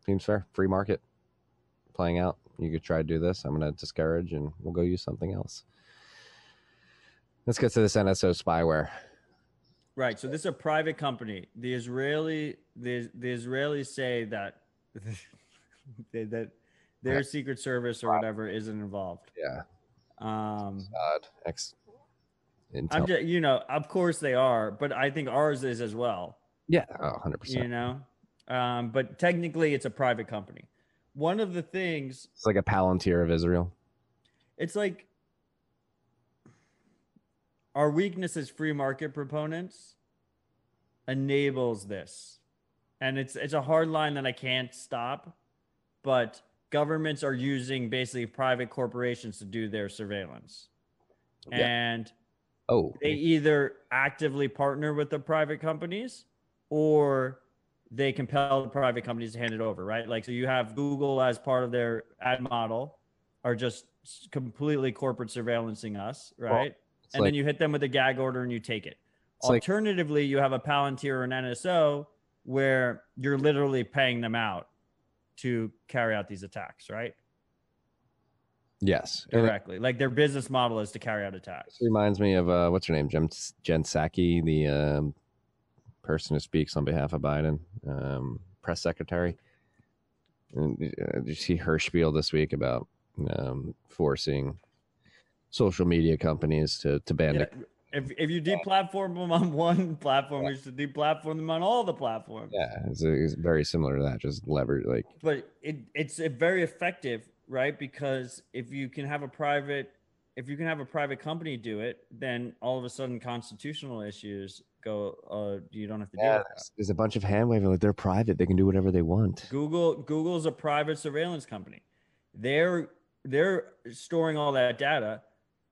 Seems fair. Free market playing out. You could try to do this. I'm going to discourage and we'll go use something else. Let's get to this N S O spyware. Right. So this is a private company. The Israeli, the, the Israelis say that they, that their yeah. Secret Service or whatever isn't involved. Yeah. Um, God. Ex- I'm just, you know, of course they are, but I think ours is as well. Yeah. Oh, one hundred percent. You know? Um, but technically it's a private company. One of the things, it's like a Palantir of Israel. It's like our weakness as free market proponents enables this. And it's, it's a hard line that I can't stop, but governments are using basically private corporations to do their surveillance. Yeah. And oh, they either actively partner with the private companies or they compel the private companies to hand it over, right? Like, so you have Google as part of their ad model are just completely corporate surveillancing us, right? Well, and like, then you hit them with a gag order and you take it. Alternatively, like, you have a Palantir or an N S O where you're literally paying them out to carry out these attacks, right? Yes. Directly. Like, their business model is to carry out attacks. It reminds me of, uh, what's her name? Jen, Jen Psaki, the... Um... person who speaks on behalf of Biden, um, press secretary. And, uh, did you see her spiel this week about um, forcing social media companies to, to ban yeah. it? If, if you deplatform them on one platform, yeah. you should deplatform them on all the platforms. Yeah, it's, it's very similar to that. Just leverage, like. But it it's a very effective, right? Because if you can have a private, if you can have a private company do it, then all of a sudden constitutional issues. Go uh you don't have to yeah, deal with that. There's a bunch of hand waving like they're private, they can do whatever they want. Google Google's a private surveillance company. They're they're storing all that data.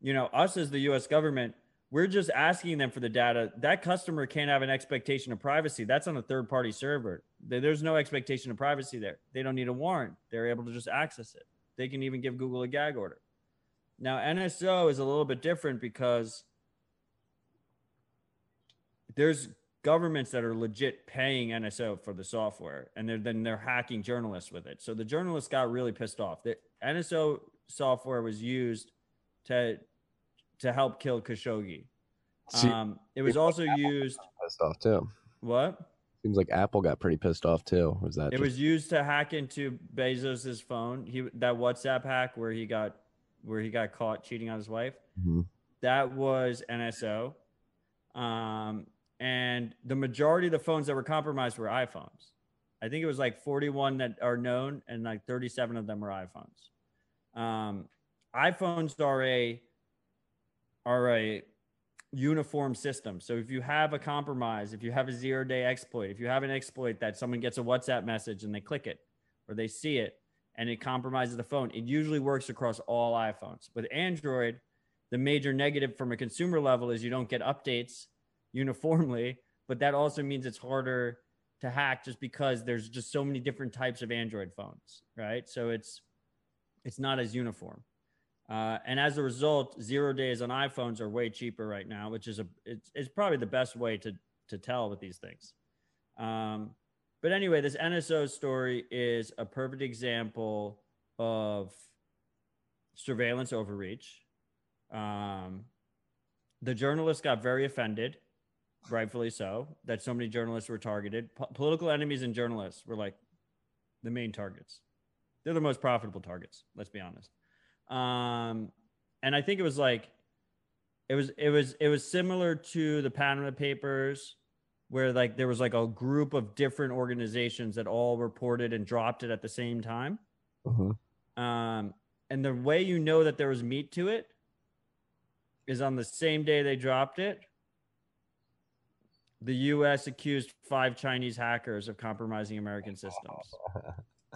You know, us as the U S government, we're just asking them for the data. That customer can't have an expectation of privacy. That's on a third-party server. There's no expectation of privacy there. They don't need a warrant. They're able to just access it. They can even give Google a gag order. Now, N S O is a little bit different because there's governments that are legit paying N S O for the software, and they're, then they're hacking journalists with it. So the journalists got really pissed off. The N S O software was used to to help kill Khashoggi. Um, it was also used. Pissed off too. What? Seems like Apple got pretty pissed off too. Was that? It just... was used to hack into Bezos's phone. He that WhatsApp hack where he got where he got caught cheating on his wife. Mm-hmm. That was N S O. Um. And the majority of the phones that were compromised were iPhones. I think it was like forty-one that are known and like thirty-seven of them were iPhones. Um, iPhones are a, are a uniform system. So if you have a compromise, if you have a zero day exploit, if you have an exploit that someone gets a WhatsApp message and they click it or they see it and it compromises the phone, it usually works across all iPhones. With Android, the major negative from a consumer level is you don't get updates uniformly, but that also means it's harder to hack just because there's just so many different types of Android phones, right? So it's it's not as uniform. Uh, and as a result, zero days on iPhones are way cheaper right now, which is a it's, it's probably the best way to to tell with these things. Um, but anyway, this N S O story is a perfect example of surveillance overreach. Um, the journalists got very offended, rightfully so, that so many journalists were targeted. Po- political enemies and journalists were like the main targets. They're the most profitable targets, let's be honest. Um, and I think it was like, it was, it was, it was similar to the Panama Papers, where like there was like a group of different organizations that all reported and dropped it at the same time. Mm-hmm. Um, and the way you know that there was meat to it is on the same day they dropped it, the U S accused five Chinese hackers of compromising American systems.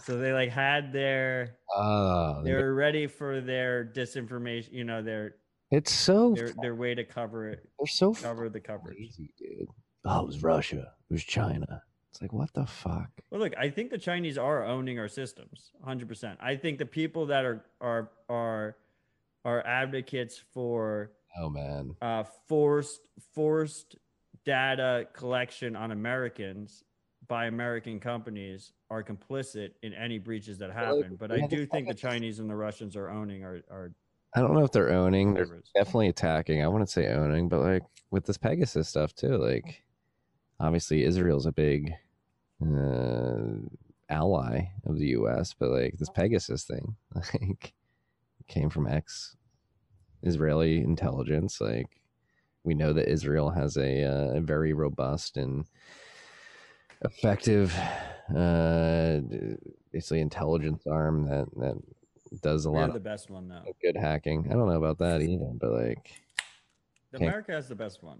So they like had their, uh, they were ready for their disinformation, you know, their, it's so, their, their way to cover it. They're so cover the coverage. Crazy, dude. Oh, it was Russia. It was China. It's like, what the fuck? Well, look, I think the Chinese are owning our systems one hundred percent. I think the people that are, are, are, are advocates for oh man uh, forced forced data collection on Americans by American companies are complicit in any breaches that happen. Like, but I do think the Chinese and the Russians are owning our, our I don't know if they're owning. They're definitely attacking. I wouldn't say owning, but like with this Pegasus stuff too, like obviously Israel's a big uh, ally of the U S, but like this Pegasus thing, like came from ex-Israeli intelligence. Like we know that Israel has a, uh, a very robust and effective, uh, basically intelligence arm that, that does a lot of the best one though. Good hacking. I don't know about that either, but like America has the best one.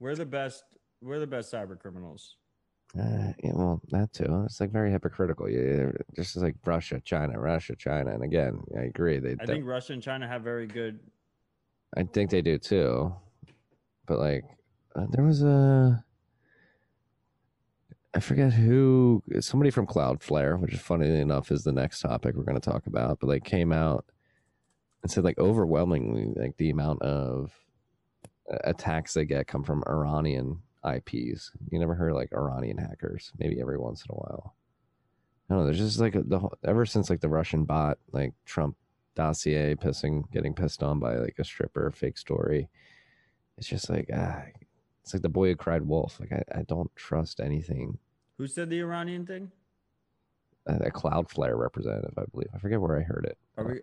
We're the best. We're the best cyber criminals. Uh, yeah, well, that too. It's like very hypocritical. Yeah, just like Russia, China, Russia, China, and again, I agree. They. I think Russia and China have very good. I think they do too, but like uh, there was a, I forget who, somebody from Cloudflare, which is funny enough is the next topic we're going to talk about, but like came out and said like overwhelmingly like the amount of attacks they get come from Iranian I Ps. You never heard like Iranian hackers, maybe every once in a while. I don't know. There's just like a, the whole, ever since like the Russian bot, like Trump dossier pissing, getting pissed on by like a stripper, fake story. It's just like, ah, it's like the boy who cried wolf. Like I, I don't trust anything. Who said the Iranian thing? Uh, a Cloudflare representative, I believe. I forget where I heard it. Are uh,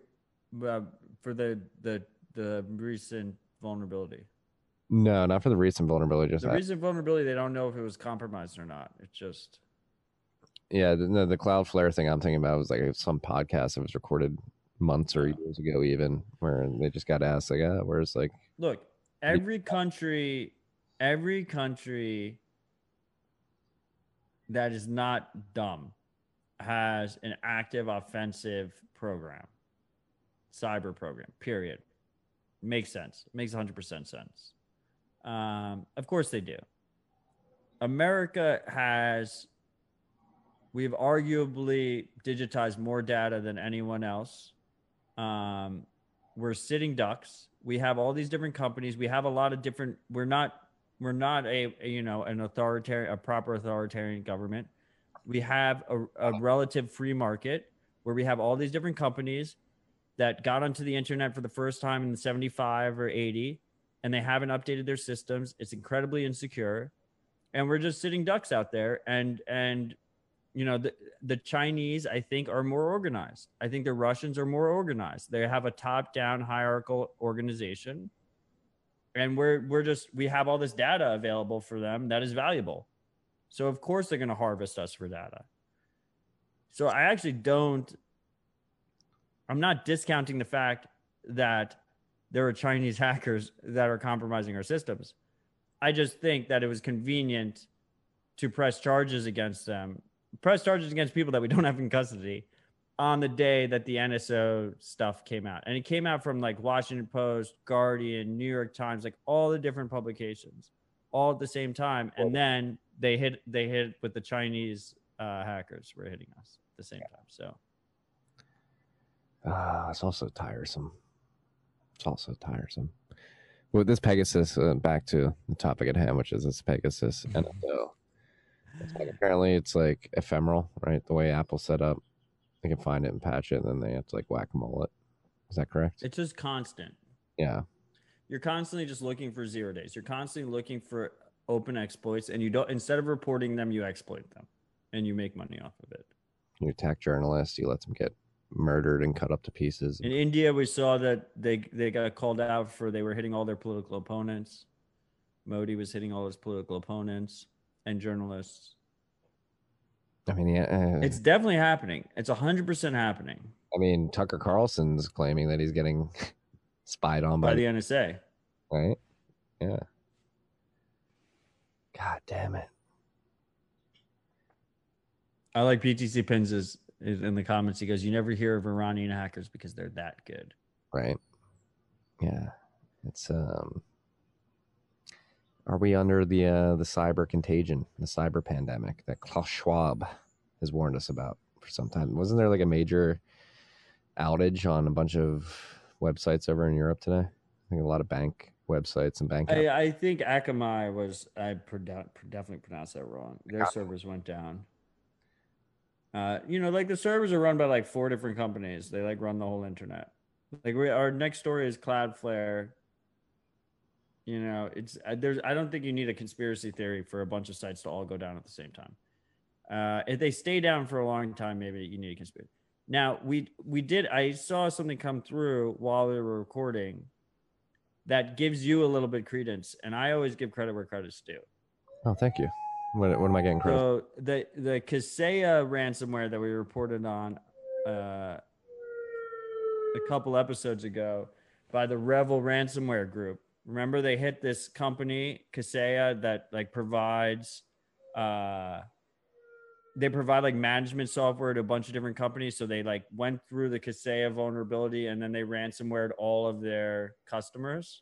we uh, for the, the, the recent vulnerability? No, not for the recent vulnerability. Just the recent vulnerability, they don't know if it was compromised or not. It's just... Yeah, the, no, the Cloudflare thing I'm thinking about was like some podcast that was recorded months or years ago even, where they just got asked, like, oh, where's like... Look, every country, every country that is not dumb has an active offensive program, cyber program, period. Makes sense. Makes one hundred percent sense. Um, of course they do. America has, we've arguably digitized more data than anyone else. Um, we're sitting ducks. We have all these different companies. We have a lot of different, we're not, we're not a, a you know, an authoritarian, a proper authoritarian government. We have a, a relative free market where we have all these different companies that got onto the internet for the first time in the seventy-five or eighty. And they haven't updated their systems. It's incredibly insecure. And we're just sitting ducks out there. And, and you know, the, the Chinese, I think, are more organized. I think the Russians are more organized. They have a top-down hierarchical organization. And we're, we're just, we have all this data available for them that is valuable. So, of course, they're going to harvest us for data. So I actually don't, I'm not discounting the fact that there are Chinese hackers that are compromising our systems. I just think that it was convenient to press charges against them, press charges against people that we don't have in custody on the day that the N S O stuff came out. And it came out from like Washington Post, Guardian, New York Times, like all the different publications all at the same time. And then they hit, they hit with the Chinese uh, hackers were hitting us at the same time. So uh, it's also tiresome. It's also tiresome. Well, this Pegasus, uh, back to the topic at hand, which is this Pegasus N S O. It's like, apparently it's like ephemeral, right? The way Apple set up, they can find it and patch it, and then they have to like whack-a-mole it. Is that correct? It's just constant. Yeah. You're constantly just looking for zero days. You're constantly looking for open exploits, and you don't. Instead of reporting them, you exploit them, and you make money off of it. You attack journalists. You let them get murdered and cut up to pieces. In India, we saw that they they got called out for they were hitting all their political opponents. Modi was hitting all his political opponents and journalists. I mean, yeah, uh, it's definitely happening. It's one hundred percent happening. I mean, Tucker Carlson's claiming that he's getting spied on by, by the N S A. Right? Yeah. God damn it. I like P T C Pins is, is in the comments. He goes, you never hear of Iranian hackers because they're that good. Right. Yeah. It's, um, are we under the uh, the cyber contagion, the cyber pandemic that Klaus Schwab has warned us about for some time? Wasn't there like a major outage on a bunch of websites over in Europe today? I think a lot of bank websites and bank. I, I think Akamai was, I pro- definitely pronounced that wrong. Their servers went down. Uh, you know, like the servers are run by like four different companies. They like run the whole internet. Like we, our next story is Cloudflare. You know, it's there's. I don't think you need a conspiracy theory for a bunch of sites to all go down at the same time. Uh, if they stay down for a long time, maybe you need a conspiracy. Now we we did. I saw something come through while we were recording that gives you a little bit credence, and I always give credit where credit's due. Oh, thank you. What what am I getting credit? So the the Kaseya ransomware that we reported on uh, a couple episodes ago by the Revel ransomware group. Remember, they hit this company, Kaseya, that like provides, uh, they provide like management software to a bunch of different companies. So they like went through the Kaseya vulnerability and then they ransomwared all of their customers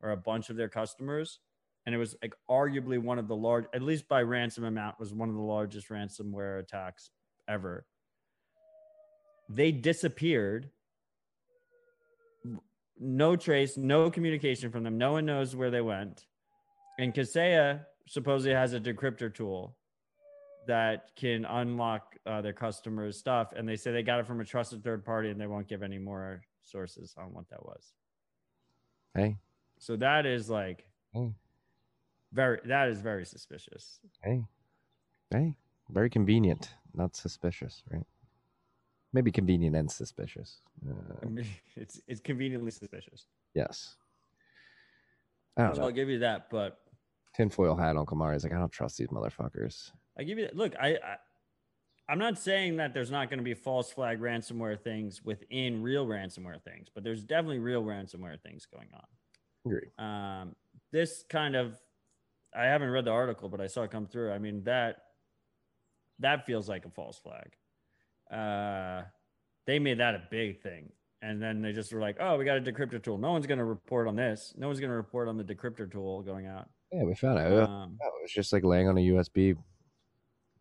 or a bunch of their customers. And it was like arguably one of the large, at least by ransom amount, was one of the largest ransomware attacks ever. They disappeared. No trace, no communication from them. No one knows where they went. And Kaseya supposedly has a decryptor tool that can unlock uh, their customers' stuff. And they say they got it from a trusted third party and they won't give any more sources on what that was. Hey. So that is like hey. very, that is very suspicious. Hey. Hey. Very convenient, not suspicious, right? Maybe convenient and suspicious. Uh, I mean, it's it's conveniently suspicious. Yes. I don't so know. I'll give you that, but tinfoil hat Uncle Mario's like, I don't trust these motherfuckers. I give you that. Look, I, I I'm not saying that there's not going to be false flag ransomware things within real ransomware things, but there's definitely real ransomware things going on. Agree. Um, this kind of, I haven't read the article, but I saw it come through. I mean that that feels like a false flag. Uh, they made that a big thing. And then they just were like, oh, we got a decryptor tool. No one's going to report on this. No one's going to report on the decryptor tool going out. Yeah, we found it. Um, oh, it was just like laying on a U S B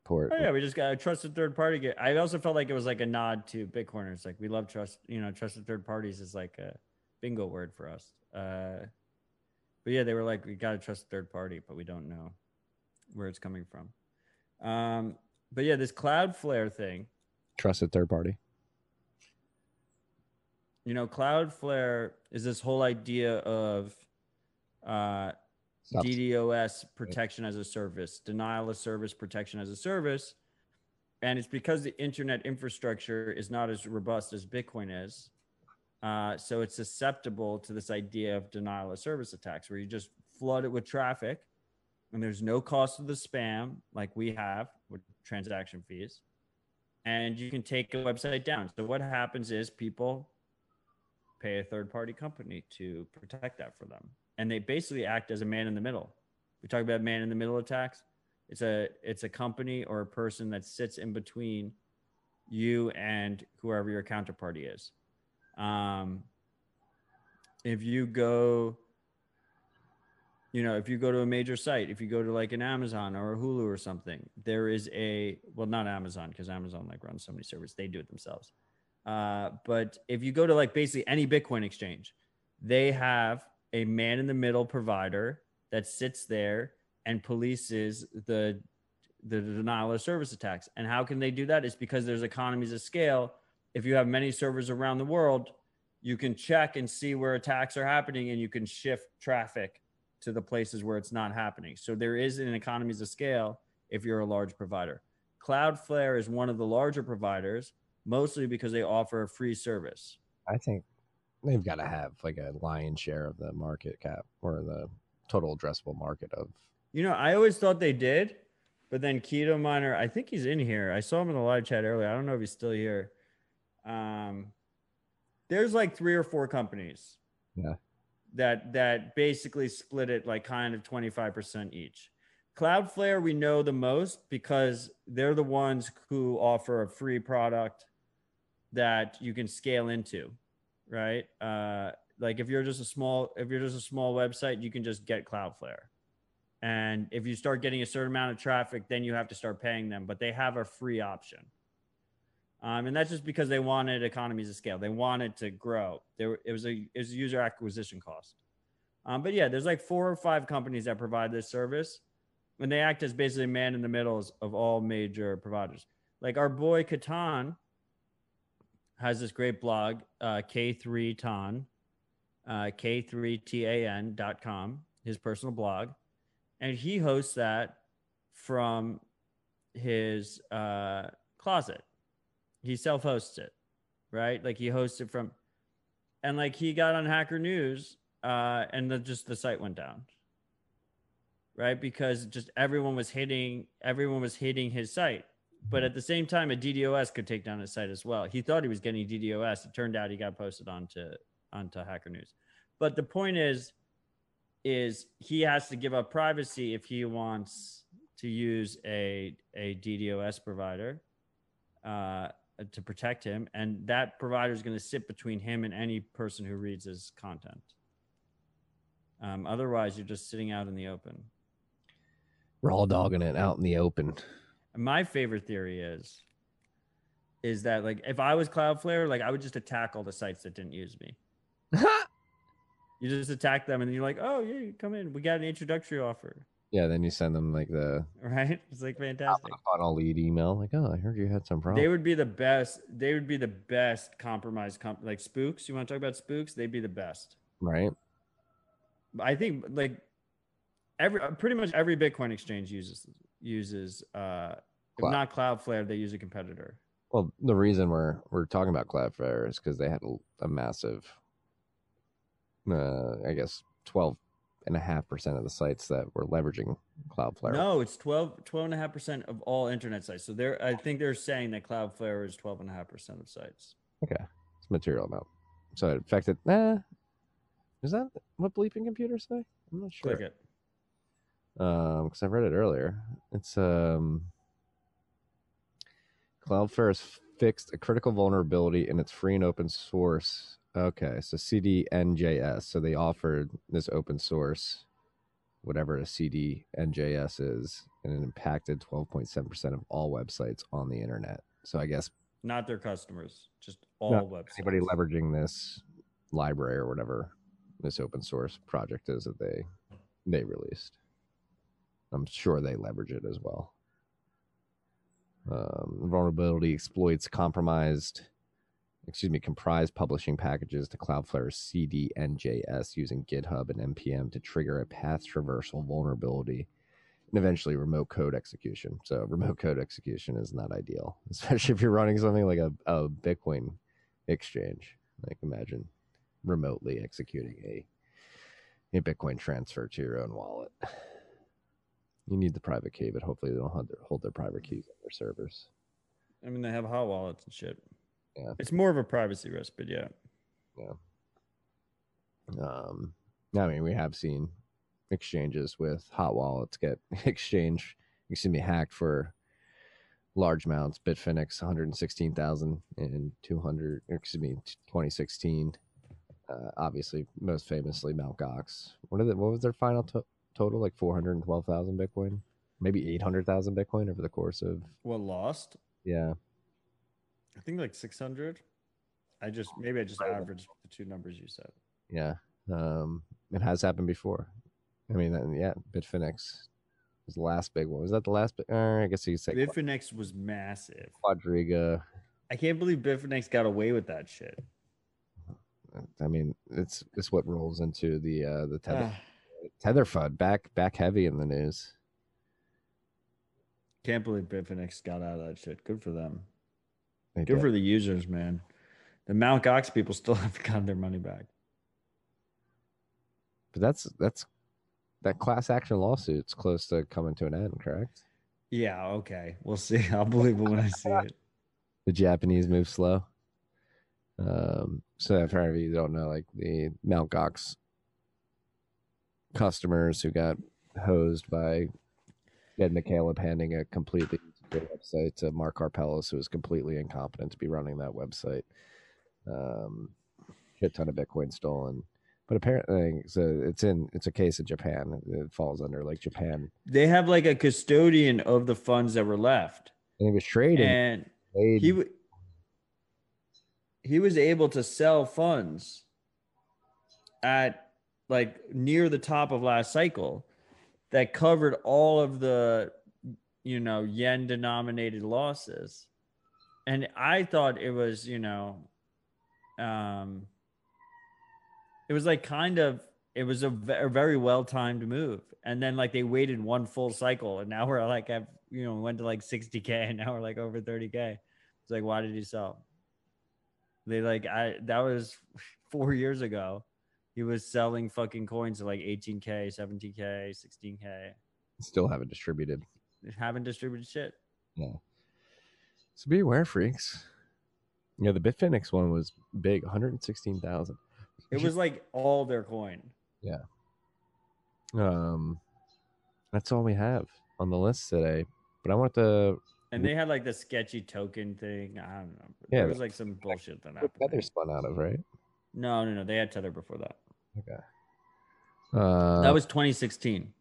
port. Oh, yeah, we just got a trusted third party. I also felt like it was like a nod to Bitcoiners. Like we love trust, you know, trusted third parties is like a bingo word for us. Uh, but yeah, they were like, we got to trust third party, but we don't know where it's coming from. Um, but yeah, this Cloudflare thing. Trusted third party. You know, Cloudflare is this whole idea of uh, D DoS protection as a service, denial of service protection as a service. And it's because the internet infrastructure is not as robust as Bitcoin is. Uh, so it's susceptible to this idea of denial of service attacks where you just flood it with traffic and there's no cost of the spam like we have with transaction fees. And you can take a website down. So what happens is people pay a third-party company to protect that for them. And they basically act as a man in the middle. We talk about man in the middle attacks. It's a it's a company or a person that sits in between you and whoever your counterparty is. Um, if you go, you know, if you go to a major site, if you go to like an Amazon or a Hulu or something, there is a, well, not Amazon, because Amazon like runs so many servers, they do it themselves. Uh, but if you go to like basically any Bitcoin exchange, they have a man in the middle provider that sits there and polices the the denial of service attacks. And how can they do that? It's because there's economies of scale. If you have many servers around the world, you can check and see where attacks are happening, and you can shift traffic to the places where it's not happening. So there is an economies of scale if you're a large provider. Cloudflare is one of the larger providers, mostly because they offer a free service. I think they've got to have like a lion's share of the market cap or the total addressable market of. You know, I always thought they did, but then Keto Miner, I think he's in here. I saw him in the live chat earlier. I don't know if he's still here. Um, there's like three or four companies yeah. that that basically split it like kind of twenty-five percent each. Cloudflare, we know the most because they're the ones who offer a free product that you can scale into, right? Uh, like if you're just a small, if you're just a small website, you can just get Cloudflare. And if you start getting a certain amount of traffic, then you have to start paying them, but they have a free option. Um, and that's just because they wanted economies of scale. They wanted to grow. There, it was a, it was a user acquisition cost. Um, but yeah, there's like four or five companies that provide this service, and they act as basically man in the middles of all major providers. Like our boy Catan has this great blog, uh, K three Tan, uh, K three T A N dot com, his personal blog. And he hosts that from his uh, closet. He self-hosts it, right? Like he hosts it from, and like he got on Hacker News uh, and the, just the site went down, right? Because just everyone was hitting, everyone was hitting his site. But at the same time, a D DoS could take down his site as well. He thought he was getting D DoS. It turned out he got posted onto, onto Hacker News. But the point is, is he has to give up privacy if he wants to use a, a D DoS provider uh, to protect him. And that provider is going to sit between him and any person who reads his content. Um, otherwise, you're just sitting out in the open. Raw dogging it out in the open. My favorite theory is, is that like if I was Cloudflare, like I would just attack all the sites that didn't use me. You just attack them and you're like, oh, yeah, you come in. We got an introductory offer. Yeah, then you send them like the... Right? It's like fantastic. Funnel lead email. Like, oh, I heard you had some problems. They would be the best. They would be the best compromise. Comp- like Spooks. You want to talk about Spooks? They'd be the best. Right. I think like every pretty much every Bitcoin exchange uses, uses uh, if Cloud. Not Cloudflare, they use a competitor. Well, the reason we're, we're talking about Cloudflare is because they had a, a massive... Uh, I guess twelve and a half percent of the sites that were leveraging Cloudflare. No, it's twelve and a half percent of all internet sites. So they're, I think they're saying that Cloudflare is twelve and a half percent of sites. Okay. It's a material amount. So it affected, eh, is that what bleeping computers say? I'm not sure. Click it. Um, because I read it earlier. It's, um, Cloudflare has fixed a critical vulnerability in its free and open source. Okay, so C D N J S. So they offered this open source, whatever a C D N J S is, and it impacted twelve point seven percent of all websites on the internet. So I guess... Not their customers, just all websites. Anybody leveraging this library or whatever this open source project is that they they released. I'm sure they leverage it as well. Um, vulnerability exploits compromised... excuse me, comprise publishing packages to Cloudflare's C D N J S using GitHub and N P M to trigger a path traversal vulnerability and eventually remote code execution. So remote code execution is not ideal, especially if you're running something like a, a Bitcoin exchange. Like imagine remotely executing a, a Bitcoin transfer to your own wallet. You need the private key, but hopefully they don't hold their, hold their private keys on their servers. I mean, they have hot wallets and shit. Yeah. It's more of a privacy risk, but yeah. Yeah. Um, I mean, we have seen exchanges with hot wallets get exchange, excuse me, hacked for large amounts. Bitfinex, one hundred sixteen thousand in two hundred, excuse me, twenty sixteen. Uh, obviously, most famously, Mount. Gox. What are the, What was their final to- total? Like four hundred twelve thousand Bitcoin, maybe eight hundred thousand Bitcoin over the course of. What lost? Yeah, I think like six hundred. I just maybe I just averaged the two numbers you said. Yeah, um, it has happened before. I mean, yeah, Bitfinex was the last big one. Was that the last? Big, uh, I guess you could say Bitfinex was massive. Quadriga. I can't believe Bitfinex got away with that shit. I mean, it's it's what rolls into the uh, the tether tether F U D back back heavy in the news. Can't believe Bitfinex got out of that shit. Good for them. They Good did. for the users, man. The Mount. Gox people still haven't gotten their money back. But that's that's that class action lawsuit's close to coming to an end, correct? Yeah, okay. We'll see. I'll believe it when I see it. The Japanese move slow. Um, so for any of you who don't know, like the Mount. Gox customers who got hosed by Ed McCaleb handing a completely website to Mark Harpelis, who is completely incompetent to be running that website. Um, shit ton of Bitcoin stolen, but apparently, so it's in it's a case in Japan. It falls under like Japan. They have like a custodian of the funds that were left. And he was trading, and he w- he was able to sell funds at like near the top of last cycle that covered all of the you know yen denominated losses, and I thought it was you know. Um, it was like kind of, it was a, v- a very well-timed move. And then like they waited one full cycle and now we're like, I've, you know, went to like sixty K and now we're like over thirty K. It's like, why did you sell? They like, I, that was four years ago. He was selling fucking coins at like eighteen K, seventeen K, sixteen K. Still haven't distributed. Haven't distributed shit. Yeah. So be aware, freaks. Yeah, the Bitfinex one was big, one hundred sixteen thousand. It was like all their coin. Yeah. Um, that's all we have on the list today. But I want to. And they had like the sketchy token thing. I don't know. Yeah, there was like some bullshit that happened. Tether spun out of, right? No, no, no. They had Tether before that. Okay. Uh, that was twenty sixteen,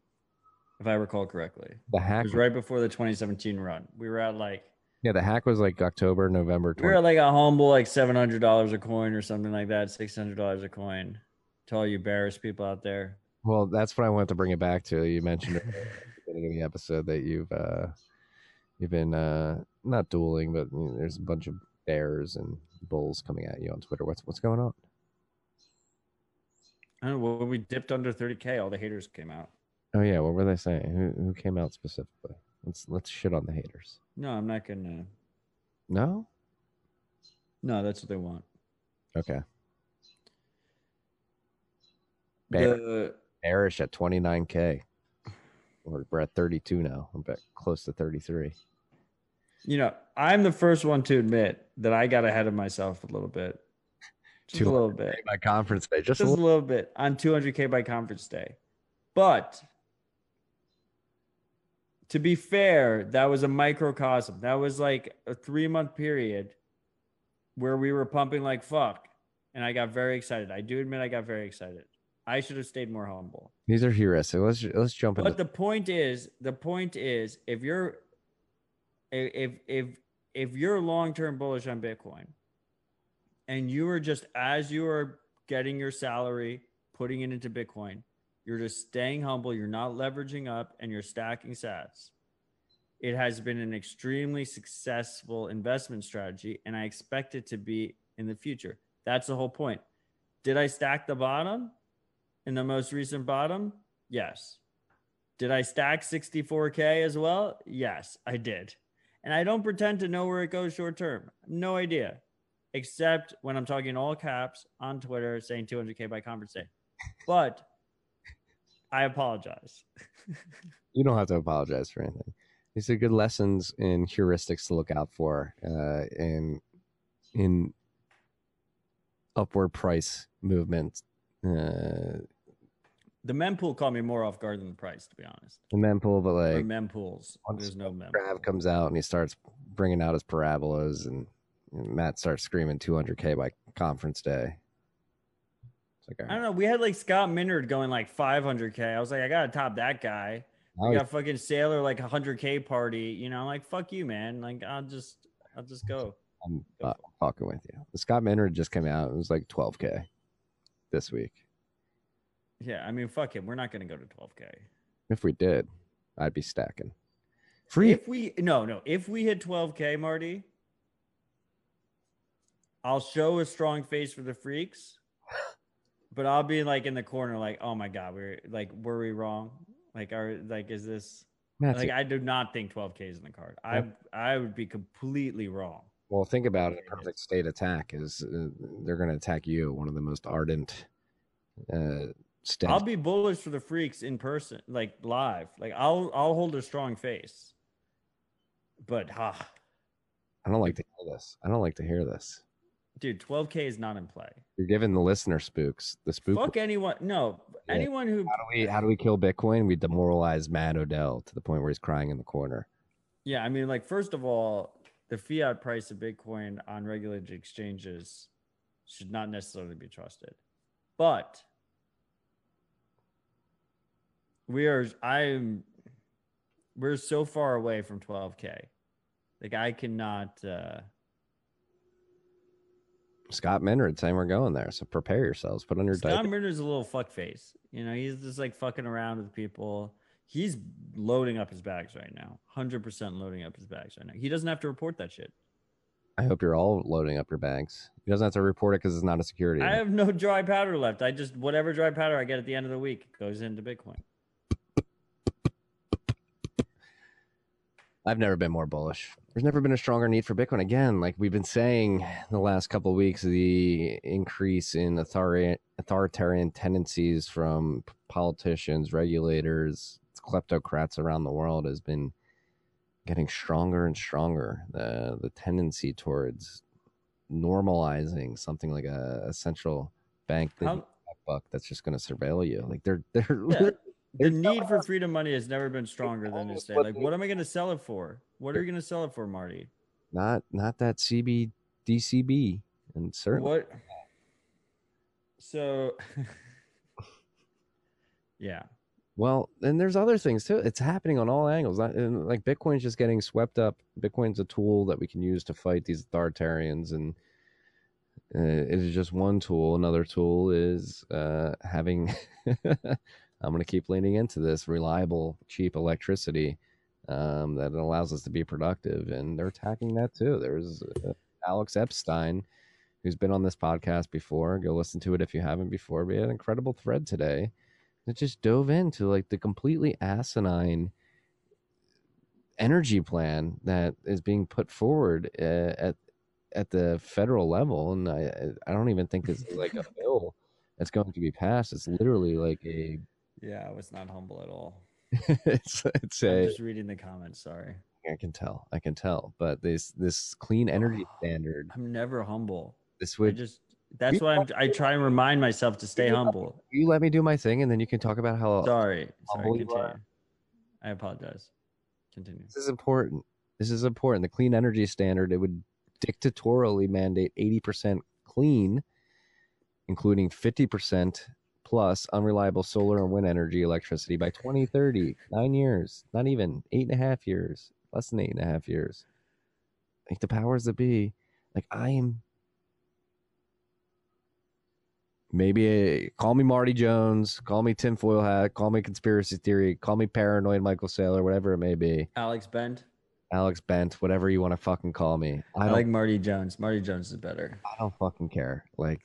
if I recall correctly. The hack it was right before the twenty seventeen run. We were at like. Yeah, the hack was like October, November twentieth. We were like a humble, like seven hundred dollars a coin or something like that, six hundred dollars a coin. To all you bearish people out there. Well, that's what I wanted to bring it back to. You mentioned at the beginning of the episode that you've uh, you've been uh, not dueling, but you know, there's a bunch of bears and bulls coming at you on Twitter. What's what's going on? I don't know. When we dipped under thirty K, all the haters came out. Oh yeah, what were they saying? Who who came out specifically? Let's let's shit on the haters. No, I'm not gonna. No? No, that's what they want. Okay. Bear, the... Bearish at twenty-nine K. We're, we're at thirty-two now. I'm back close to thirty-three. You know, I'm the first one to admit that I got ahead of myself a little bit. Just a little bit. By conference day. Just, Just a little... little bit. On two hundred K by conference day. But... to be fair, that was a microcosm. That was like a three-month period where we were pumping like fuck, and I got very excited. I do admit I got very excited. I should have stayed more humble. These are heroes, so let's let's jump in. But into- the point is, the point is, if you're if if if you're long-term bullish on Bitcoin, and you are just as you are getting your salary, putting it into Bitcoin. You're just staying humble. You're not leveraging up and you're stacking sats. It has been an extremely successful investment strategy and I expect it to be in the future. That's the whole point. Did I stack the bottom in the most recent bottom? Yes. Did I stack sixty-four K as well? Yes, I did. And I don't pretend to know where it goes short term. No idea. Except when I'm talking all caps on Twitter saying two hundred K by conference day. But... I apologize. You don't have to apologize for anything. These are good lessons and heuristics to look out for uh, in in upward price movement Uh, the mempool caught me more off guard than the price, to be honest. The mempool, but like... Or mempools. There's no mempool. Grav comes out and he starts bringing out his parabolas and Matt starts screaming two hundred K by conference day. It's like, right. I don't know. We had like Scott Minard going like five hundred K. I was like, I got to top that guy. Now we got fucking Sailor like one hundred K party. You know, like, fuck you, man. Like, I'll just, I'll just go. I'm uh, fucking with you. Scott Minard just came out. It was like twelve K this week. Yeah, I mean, fuck him. We're not going to go to twelve K. If we did, I'd be stacking. Free. If we no no, if we hit twelve K, Marty, I'll show a strong face for the freaks, but I'll be like in the corner, like, oh my god, we're like, were we wrong? Like, are like, is this That's like? It. I do not think twelve K is in the card. Yeah. I I would be completely wrong. Well, think about it. A perfect state attack is uh, they're going to attack you, one of the most ardent. Uh, Stem. I'll be bullish for the freaks in person, like live. Like I'll I'll hold a strong face. But ha. Ah. I don't like to hear this. I don't like to hear this. Dude, twelve K is not in play. You're giving the listener spooks. The spook. Fuck anyone. No. Yeah. Anyone who how do we how do we kill Bitcoin? We demoralize Matt Odell to the point where he's crying in the corner. Yeah, I mean, like, first of all, the fiat price of Bitcoin on regulated exchanges should not necessarily be trusted. But We are, I'm, we're so far away from twelve K. Like, I cannot. Uh... Scott Minard saying we're going there. So prepare yourselves. Put on your diaper. Scott Minard's a little fuckface. You know, he's just like fucking around with people. He's loading up his bags right now. one hundred percent loading up his bags right now. He doesn't have to report that shit. I hope you're all loading up your bags. He doesn't have to report it because it's not a security. I have no dry powder left. I just, whatever dry powder I get at the end of the week goes into Bitcoin. I've never been more bullish. There's never been a stronger need for Bitcoin. Again, like we've been saying the last couple of weeks, the increase in authori- authoritarian tendencies from politicians, regulators, kleptocrats around the world has been getting stronger and stronger. The, the tendency towards normalizing something like a, a central bank that buck that's just going to surveil you. Like they're they're. Yeah. The need for freedom money has never been stronger than this day. Like, what am I going to sell it for? What are you going to sell it for, Marty? Not, not that C B D C B, and certainly. What? So, yeah. Well, and there's other things too. It's happening on all angles. And like Bitcoin's just getting swept up. Bitcoin's a tool that we can use to fight these authoritarians, and uh, it is just one tool. Another tool is uh, having. I'm going to keep leaning into this reliable, cheap electricity um, that allows us to be productive. And they're attacking that too. There's uh, Alex Epstein, who's been on this podcast before. Go listen to it if you haven't before. We had an incredible thread today that just dove into like the completely asinine energy plan that is being put forward uh, at at the federal level. And I, I don't even think it's like a bill that's going to be passed. It's literally like a Yeah, I was not humble at all. it's it's I'm a, just reading the comments. Sorry, I can tell. I can tell. But this this clean energy oh, standard. I'm never humble. This would I just. That's why I'm, I try and remind myself to stay you humble. You let me do my thing, and then you can talk about how. Sorry, sorry. Continue. I apologize. Continue. This is important. This is important. The clean energy standard. It would dictatorially mandate eighty percent clean, including fifty percent. Plus unreliable solar and wind energy electricity by twenty thirty. Nine years, not even eight and a half years, less than eight and a half years. Like the powers that be, like I am. Maybe a, call me Marty Jones, call me tinfoil hat, call me conspiracy theory, call me paranoid Michael Saylor, whatever it may be. Alex Bent. Alex Bent, whatever you want to fucking call me. I, I like Marty Jones. Marty Jones is better. I don't fucking care. Like.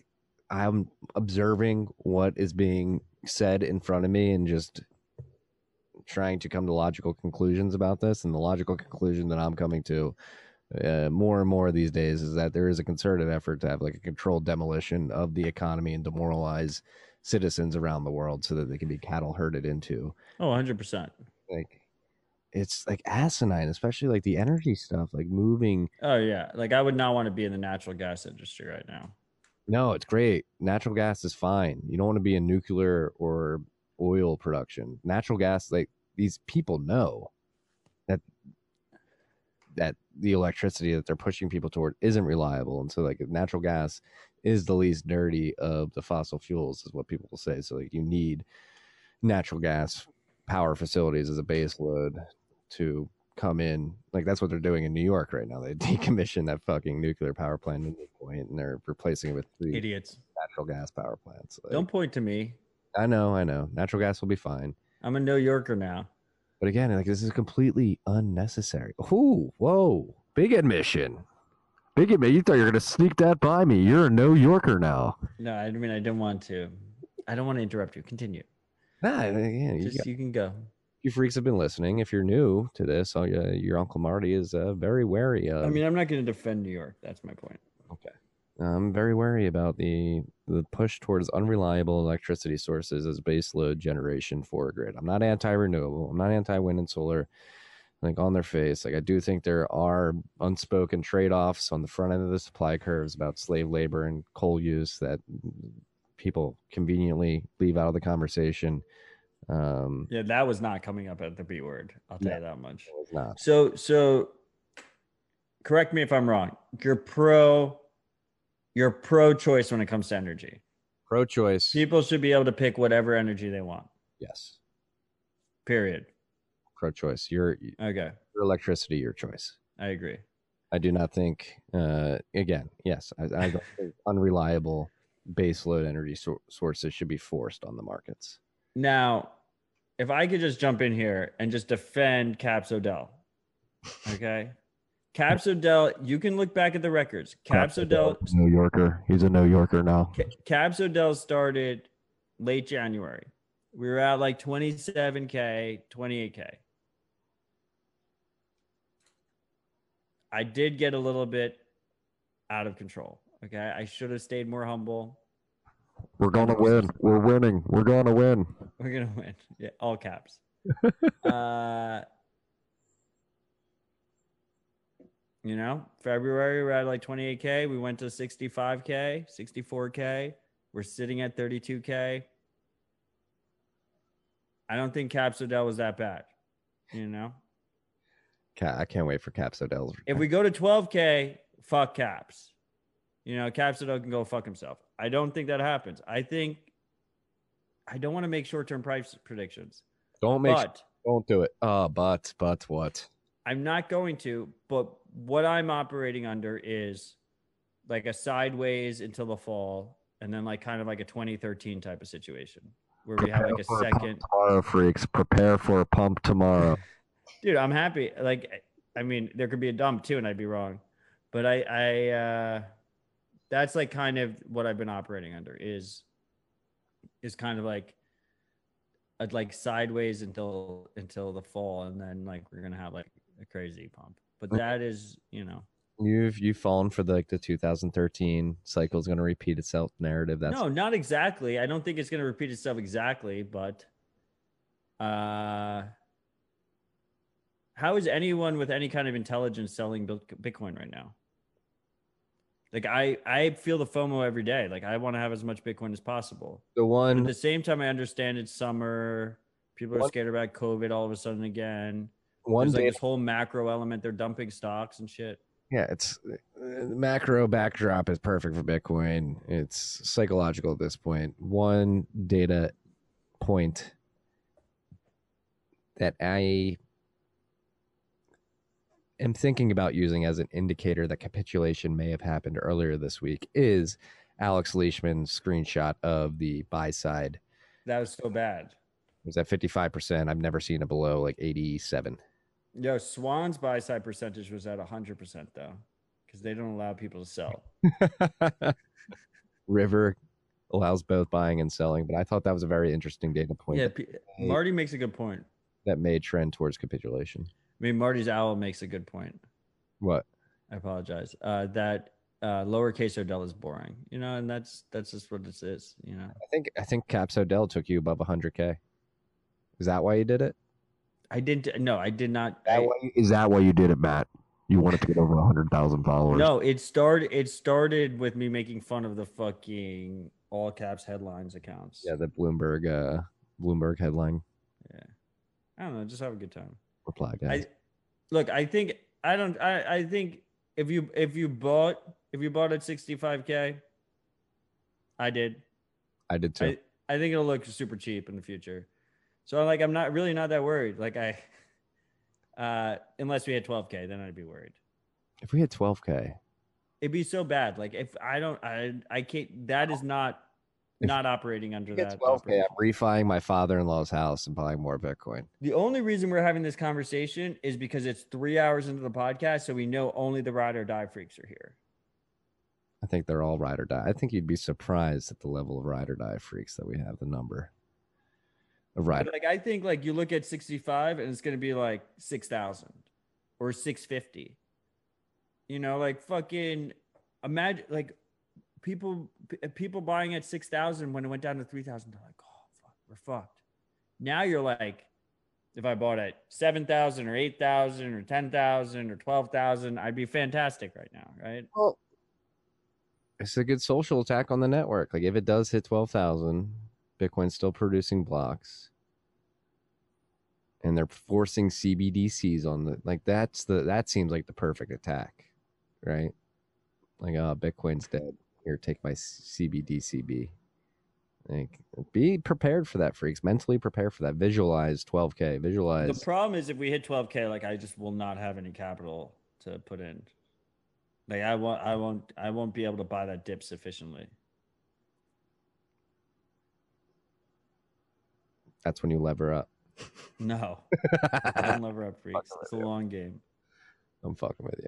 I'm observing what is being said in front of me and just trying to come to logical conclusions about this. And the logical conclusion that I'm coming to uh, more and more these days is that there is a concerted effort to have like a controlled demolition of the economy and demoralize citizens around the world so that they can be cattle herded into. Oh, one hundred percent. Like it's like asinine, especially like the energy stuff, like moving. Oh, yeah. Like I would not want to be in the natural gas industry right now. No, it's great. Natural gas is fine. You don't want to be in nuclear or oil production. Natural gas, like these people know that that the electricity that they're pushing people toward isn't reliable. And so like natural gas is the least dirty of the fossil fuels is what people will say. So like you need natural gas power facilities as a base load to come in. Like that's what they're doing in New York right now. They decommissioned that fucking nuclear power plant at this point, and they're replacing it with three idiots natural gas power plants. Like, don't point to me. I know, I know. Natural gas will be fine. I'm a New Yorker now. But again, like this is completely unnecessary. Ooh, whoa, big admission. Big admission. You thought you were gonna sneak that by me? You're a New Yorker now. No, I mean I don't want to. I don't want to interrupt you. Continue. Nah, yeah, you, Just, you can go. You freaks have been listening. If you're new to this, uh, your Uncle Marty is uh, very wary of... I mean, I'm not going to defend New York. That's my point. Okay. I'm very wary about the the push towards unreliable electricity sources as baseload generation for a grid. I'm not anti-renewable. I'm not anti-wind and solar. Like, on their face. Like, I do think there are unspoken trade-offs on the front end of the supply curves about slave labor and coal use that people conveniently leave out of the conversation. Um, yeah, that was not coming up at the B word. I'll tell no, you that much. It was not. So, so correct me if I'm wrong. You're pro, you're pro-choice when it comes to energy. Pro-choice. People should be able to pick whatever energy they want. Yes. Period. Pro-choice. Your okay. Your electricity, your choice. I agree. I do not think. Uh, again, yes, I, I don't think unreliable baseload energy so- sources should be forced on the markets. Now, if I could just jump in here and just defend Caps Odell, okay? Caps Odell, you can look back at the records. Caps, Caps Odell, Odell New Yorker. He's a New Yorker now. Caps Odell started late January. We were at like twenty-seven K, twenty-eight K. I did get a little bit out of control, okay? I should have stayed more humble. We're going to win. We're winning. We're going to win. We're going to win. Yeah, all caps. uh, you know, February, we're at like twenty-eight K. We went to sixty-five K, sixty-four K. We're sitting at thirty-two K. I don't think Caps Odell was that bad, you know? I can't wait for Caps Odell. If we go to twelve K, fuck Caps. You know, Caps Odell can go fuck himself. I don't think that happens. I think I don't want to make short-term price predictions. Don't make. But, don't do it. Uh, but but what? I'm not going to. But what I'm operating under is like a sideways until the fall, and then like kind of like a twenty thirteen type of situation where we prepare have like a second. A tomorrow, freaks, prepare for a pump tomorrow. Dude, I'm happy. Like, I mean, there could be a dump too, and I'd be wrong. But I, I. Uh, That's like kind of what I've been operating under is, is kind of like, I'd like sideways until, until the fall. And then like, we're going to have like a crazy pump, but that is, you know, you've, you've fallen for the, like the two thousand thirteen cycle is going to repeat itself narrative. That's no, not exactly. I don't think it's going to repeat itself exactly, but, uh, how is anyone with any kind of intelligence selling Bitcoin right now? Like I, I feel the FOMO every day. Like I want to have as much Bitcoin as possible. The one but at the same time, I understand it's summer. People are one, scared about COVID all of a sudden again. One There's like day, this whole macro element. They're dumping stocks and shit. Yeah, it's the macro backdrop is perfect for Bitcoin. It's psychological at this point. One data point that I am thinking about using as an indicator that capitulation may have happened earlier this week is Alex Leishman's screenshot of the buy side. That was so bad. It was at fifty-five percent. I've never seen it below like eighty-seven. Yo, Swan's buy side percentage was at one hundred percent though, because they don't allow people to sell. River allows both buying and selling, but I thought that was a very interesting data point. Yeah, P- made, Marty makes a good point. That may trend towards capitulation. I mean, Marty's owl makes a good point. What? I apologize. Uh, that uh, lowercase Odell is boring, you know, and that's that's just what this is, you know. I think I think Caps Odell took you above one hundred K. Is that why you did it? I didn't. No, I did not. That I, why, is that why you did it, Matt? You want it to get over one hundred thousand followers. No, it started It started with me making fun of the fucking all caps headlines accounts. Yeah, the Bloomberg uh, Bloomberg headline. Yeah. I don't know. Just have a good time. Reply, guys. I, look, I think I don't I, I think if you if you bought if you bought at sixty-five K, I did. I did too. I, I think it'll look super cheap in the future. So I'm like I'm not really not that worried. Like I Uh, unless we had twelve K, then I'd be worried. If we had twelve K, it'd be so bad. Like if I don't, I, I can't, that is not, if not operating under that. twelve K, I'm refining my father-in-law's house and buying more Bitcoin. The only reason we're having this conversation is because it's three hours into the podcast. So we know only the ride or die freaks are here. I think they're all ride or die. I think you'd be surprised at the level of ride or die freaks that we have, the number. Right. But like I think like you look at sixty-five and it's going to be like six thousand or six fifty. You know, like fucking imagine like people people buying at six thousand when it went down to three thousand. They're like, oh, fuck, we're fucked. Now you're like, if I bought at seven thousand or eight thousand or ten thousand or twelve thousand, I'd be fantastic right now. Right. Well, it's a good social attack on the network. Like if it does hit twelve thousand. Bitcoin's still producing blocks, and they're forcing C B D Cs on the like. That's the that seems like the perfect attack, right? Like, oh, Bitcoin's dead. Here, take my C B D C B. Like, be prepared for that, freaks. Mentally prepare for that. Visualize twelve K. Visualize. The problem is if we hit twelve K, like I just will not have any capital to put in. Like I won't, I won't, I won't be able to buy that dip sufficiently. That's when you lever up. No. I don't lever up, freaks. It's a you. long game. I'm fucking with you.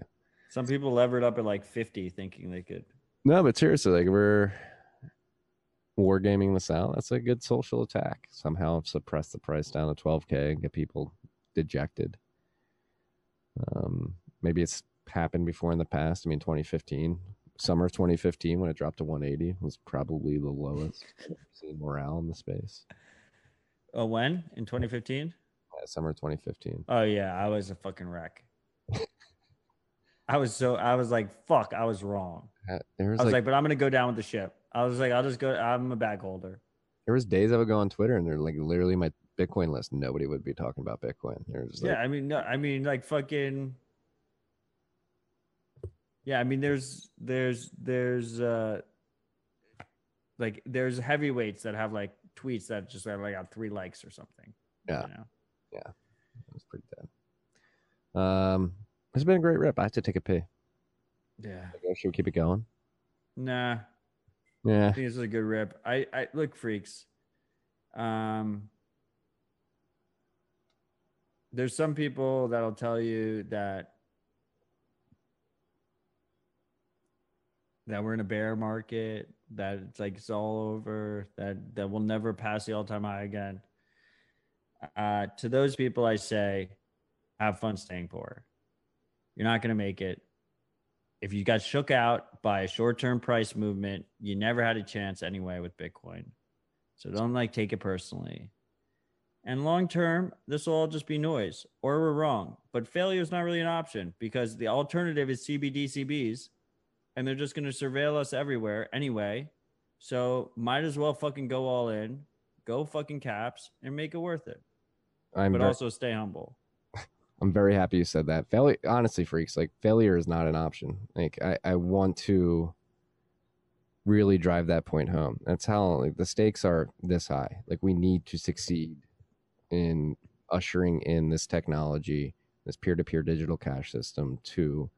Some people levered up at like fifty thinking they could. No, but seriously, like we're wargaming this out. That's a good social attack. Somehow suppress the price down to twelve K and get people dejected. Um, maybe it's happened before in the past. I mean, twenty fifteen. Summer of twenty fifteen, when it dropped to one eighty, was probably the lowest morale in the space. Oh, when? In twenty fifteen? Yeah, summer twenty fifteen. Oh, yeah. I was a fucking wreck. I was so, I was like, fuck, I was wrong. Uh, there was I was like, like but I'm going to go down with the ship. I was like, I'll just go, I'm a bag holder. There was days I would go on Twitter and they're like, literally my Bitcoin list, nobody would be talking about Bitcoin. There's like, yeah, I mean, no, I mean, like fucking, yeah, I mean, there's, there's, there's, uh, like, there's heavyweights that have like, tweets that just got like got three likes or something. Yeah, you know? Yeah, it was pretty dead. Um, it's been a great rip. I have to take a pee. Yeah, okay, should we keep it going? Nah. Yeah, I think this is a good rip. I, I look, freaks. Um, there's some people that'll tell you that that we're in a bear market. That it's like it's all over, that that will never pass the all-time high again. Uh, to those people, I say, have fun staying poor. You're not going to make it. If you got shook out by a short-term price movement, you never had a chance anyway with Bitcoin. So don't like take it personally. And long-term, this will all just be noise, or we're wrong. But failure is not really an option because the alternative is C B D C Bs. And they're just going to surveil us everywhere anyway. So might as well fucking go all in, go fucking caps, and make it worth it. I'm but very, also stay humble. I'm very happy you said that. Failure, honestly, freaks, like failure is not an option. Like I, I want to really drive that point home. That's how like the stakes are this high. Like we need to succeed in ushering in this technology, this peer-to-peer digital cash system to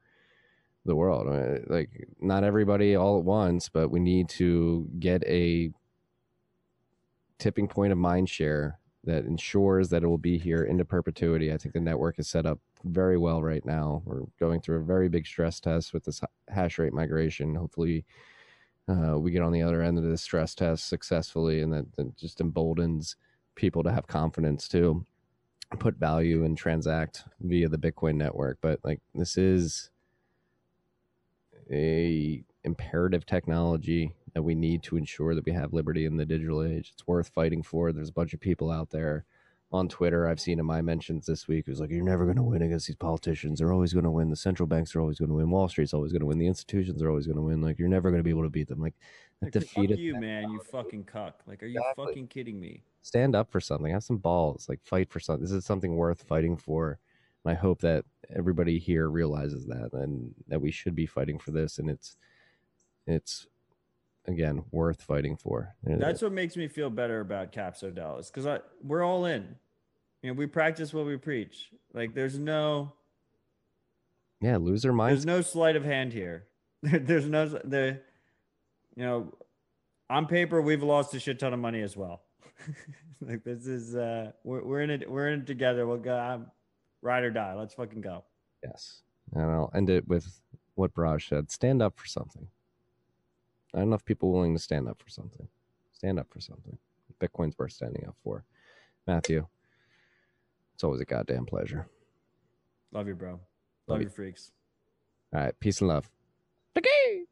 the world. I mean, like not everybody all at once, but we need to get a tipping point of mind share that ensures that it will be here into perpetuity. I think the network is set up very well right now. We're going through a very big stress test with this hash rate migration. Hopefully uh, we get on the other end of this stress test successfully, and that, that just emboldens people to have confidence to put value and transact via the Bitcoin network. But like this is a imperative technology that we need to ensure that we have liberty in the digital age. It's worth fighting for. There's a bunch of people out there on Twitter. I've seen in my mentions this week, who's like, you're never going to win against these politicians. They're always going to win. The central banks are always going to win. Wall Street's always going to win. The institutions are always going to win. Like, you're never going to be able to beat them. Like, like defeat fuck you, man. You fucking cuck. Like, are you exactly. fucking kidding me? Stand up for something. Have some balls. Like, fight for something. This is something worth fighting for. And I hope that everybody here realizes that, and that we should be fighting for this. And it's, it's, again, worth fighting for. That's what makes me feel better about Caps O D L, is because we're all in. You know, we practice what we preach. Like, there's no, yeah, loser mind. There's no sleight of hand here. There's no the, you know, on paper we've lost a shit ton of money as well. Like, this is uh, we're we're in it. We're in it together. We'll go I'm, ride or die. Let's fucking go. Yes, and I'll end it with what Braj said: stand up for something. Not enough people willing to stand up for something. Stand up for something. Bitcoin's worth standing up for. Matthew, it's always a goddamn pleasure. Love you, bro. Love, love you, freaks. All right. Peace and love. Okay.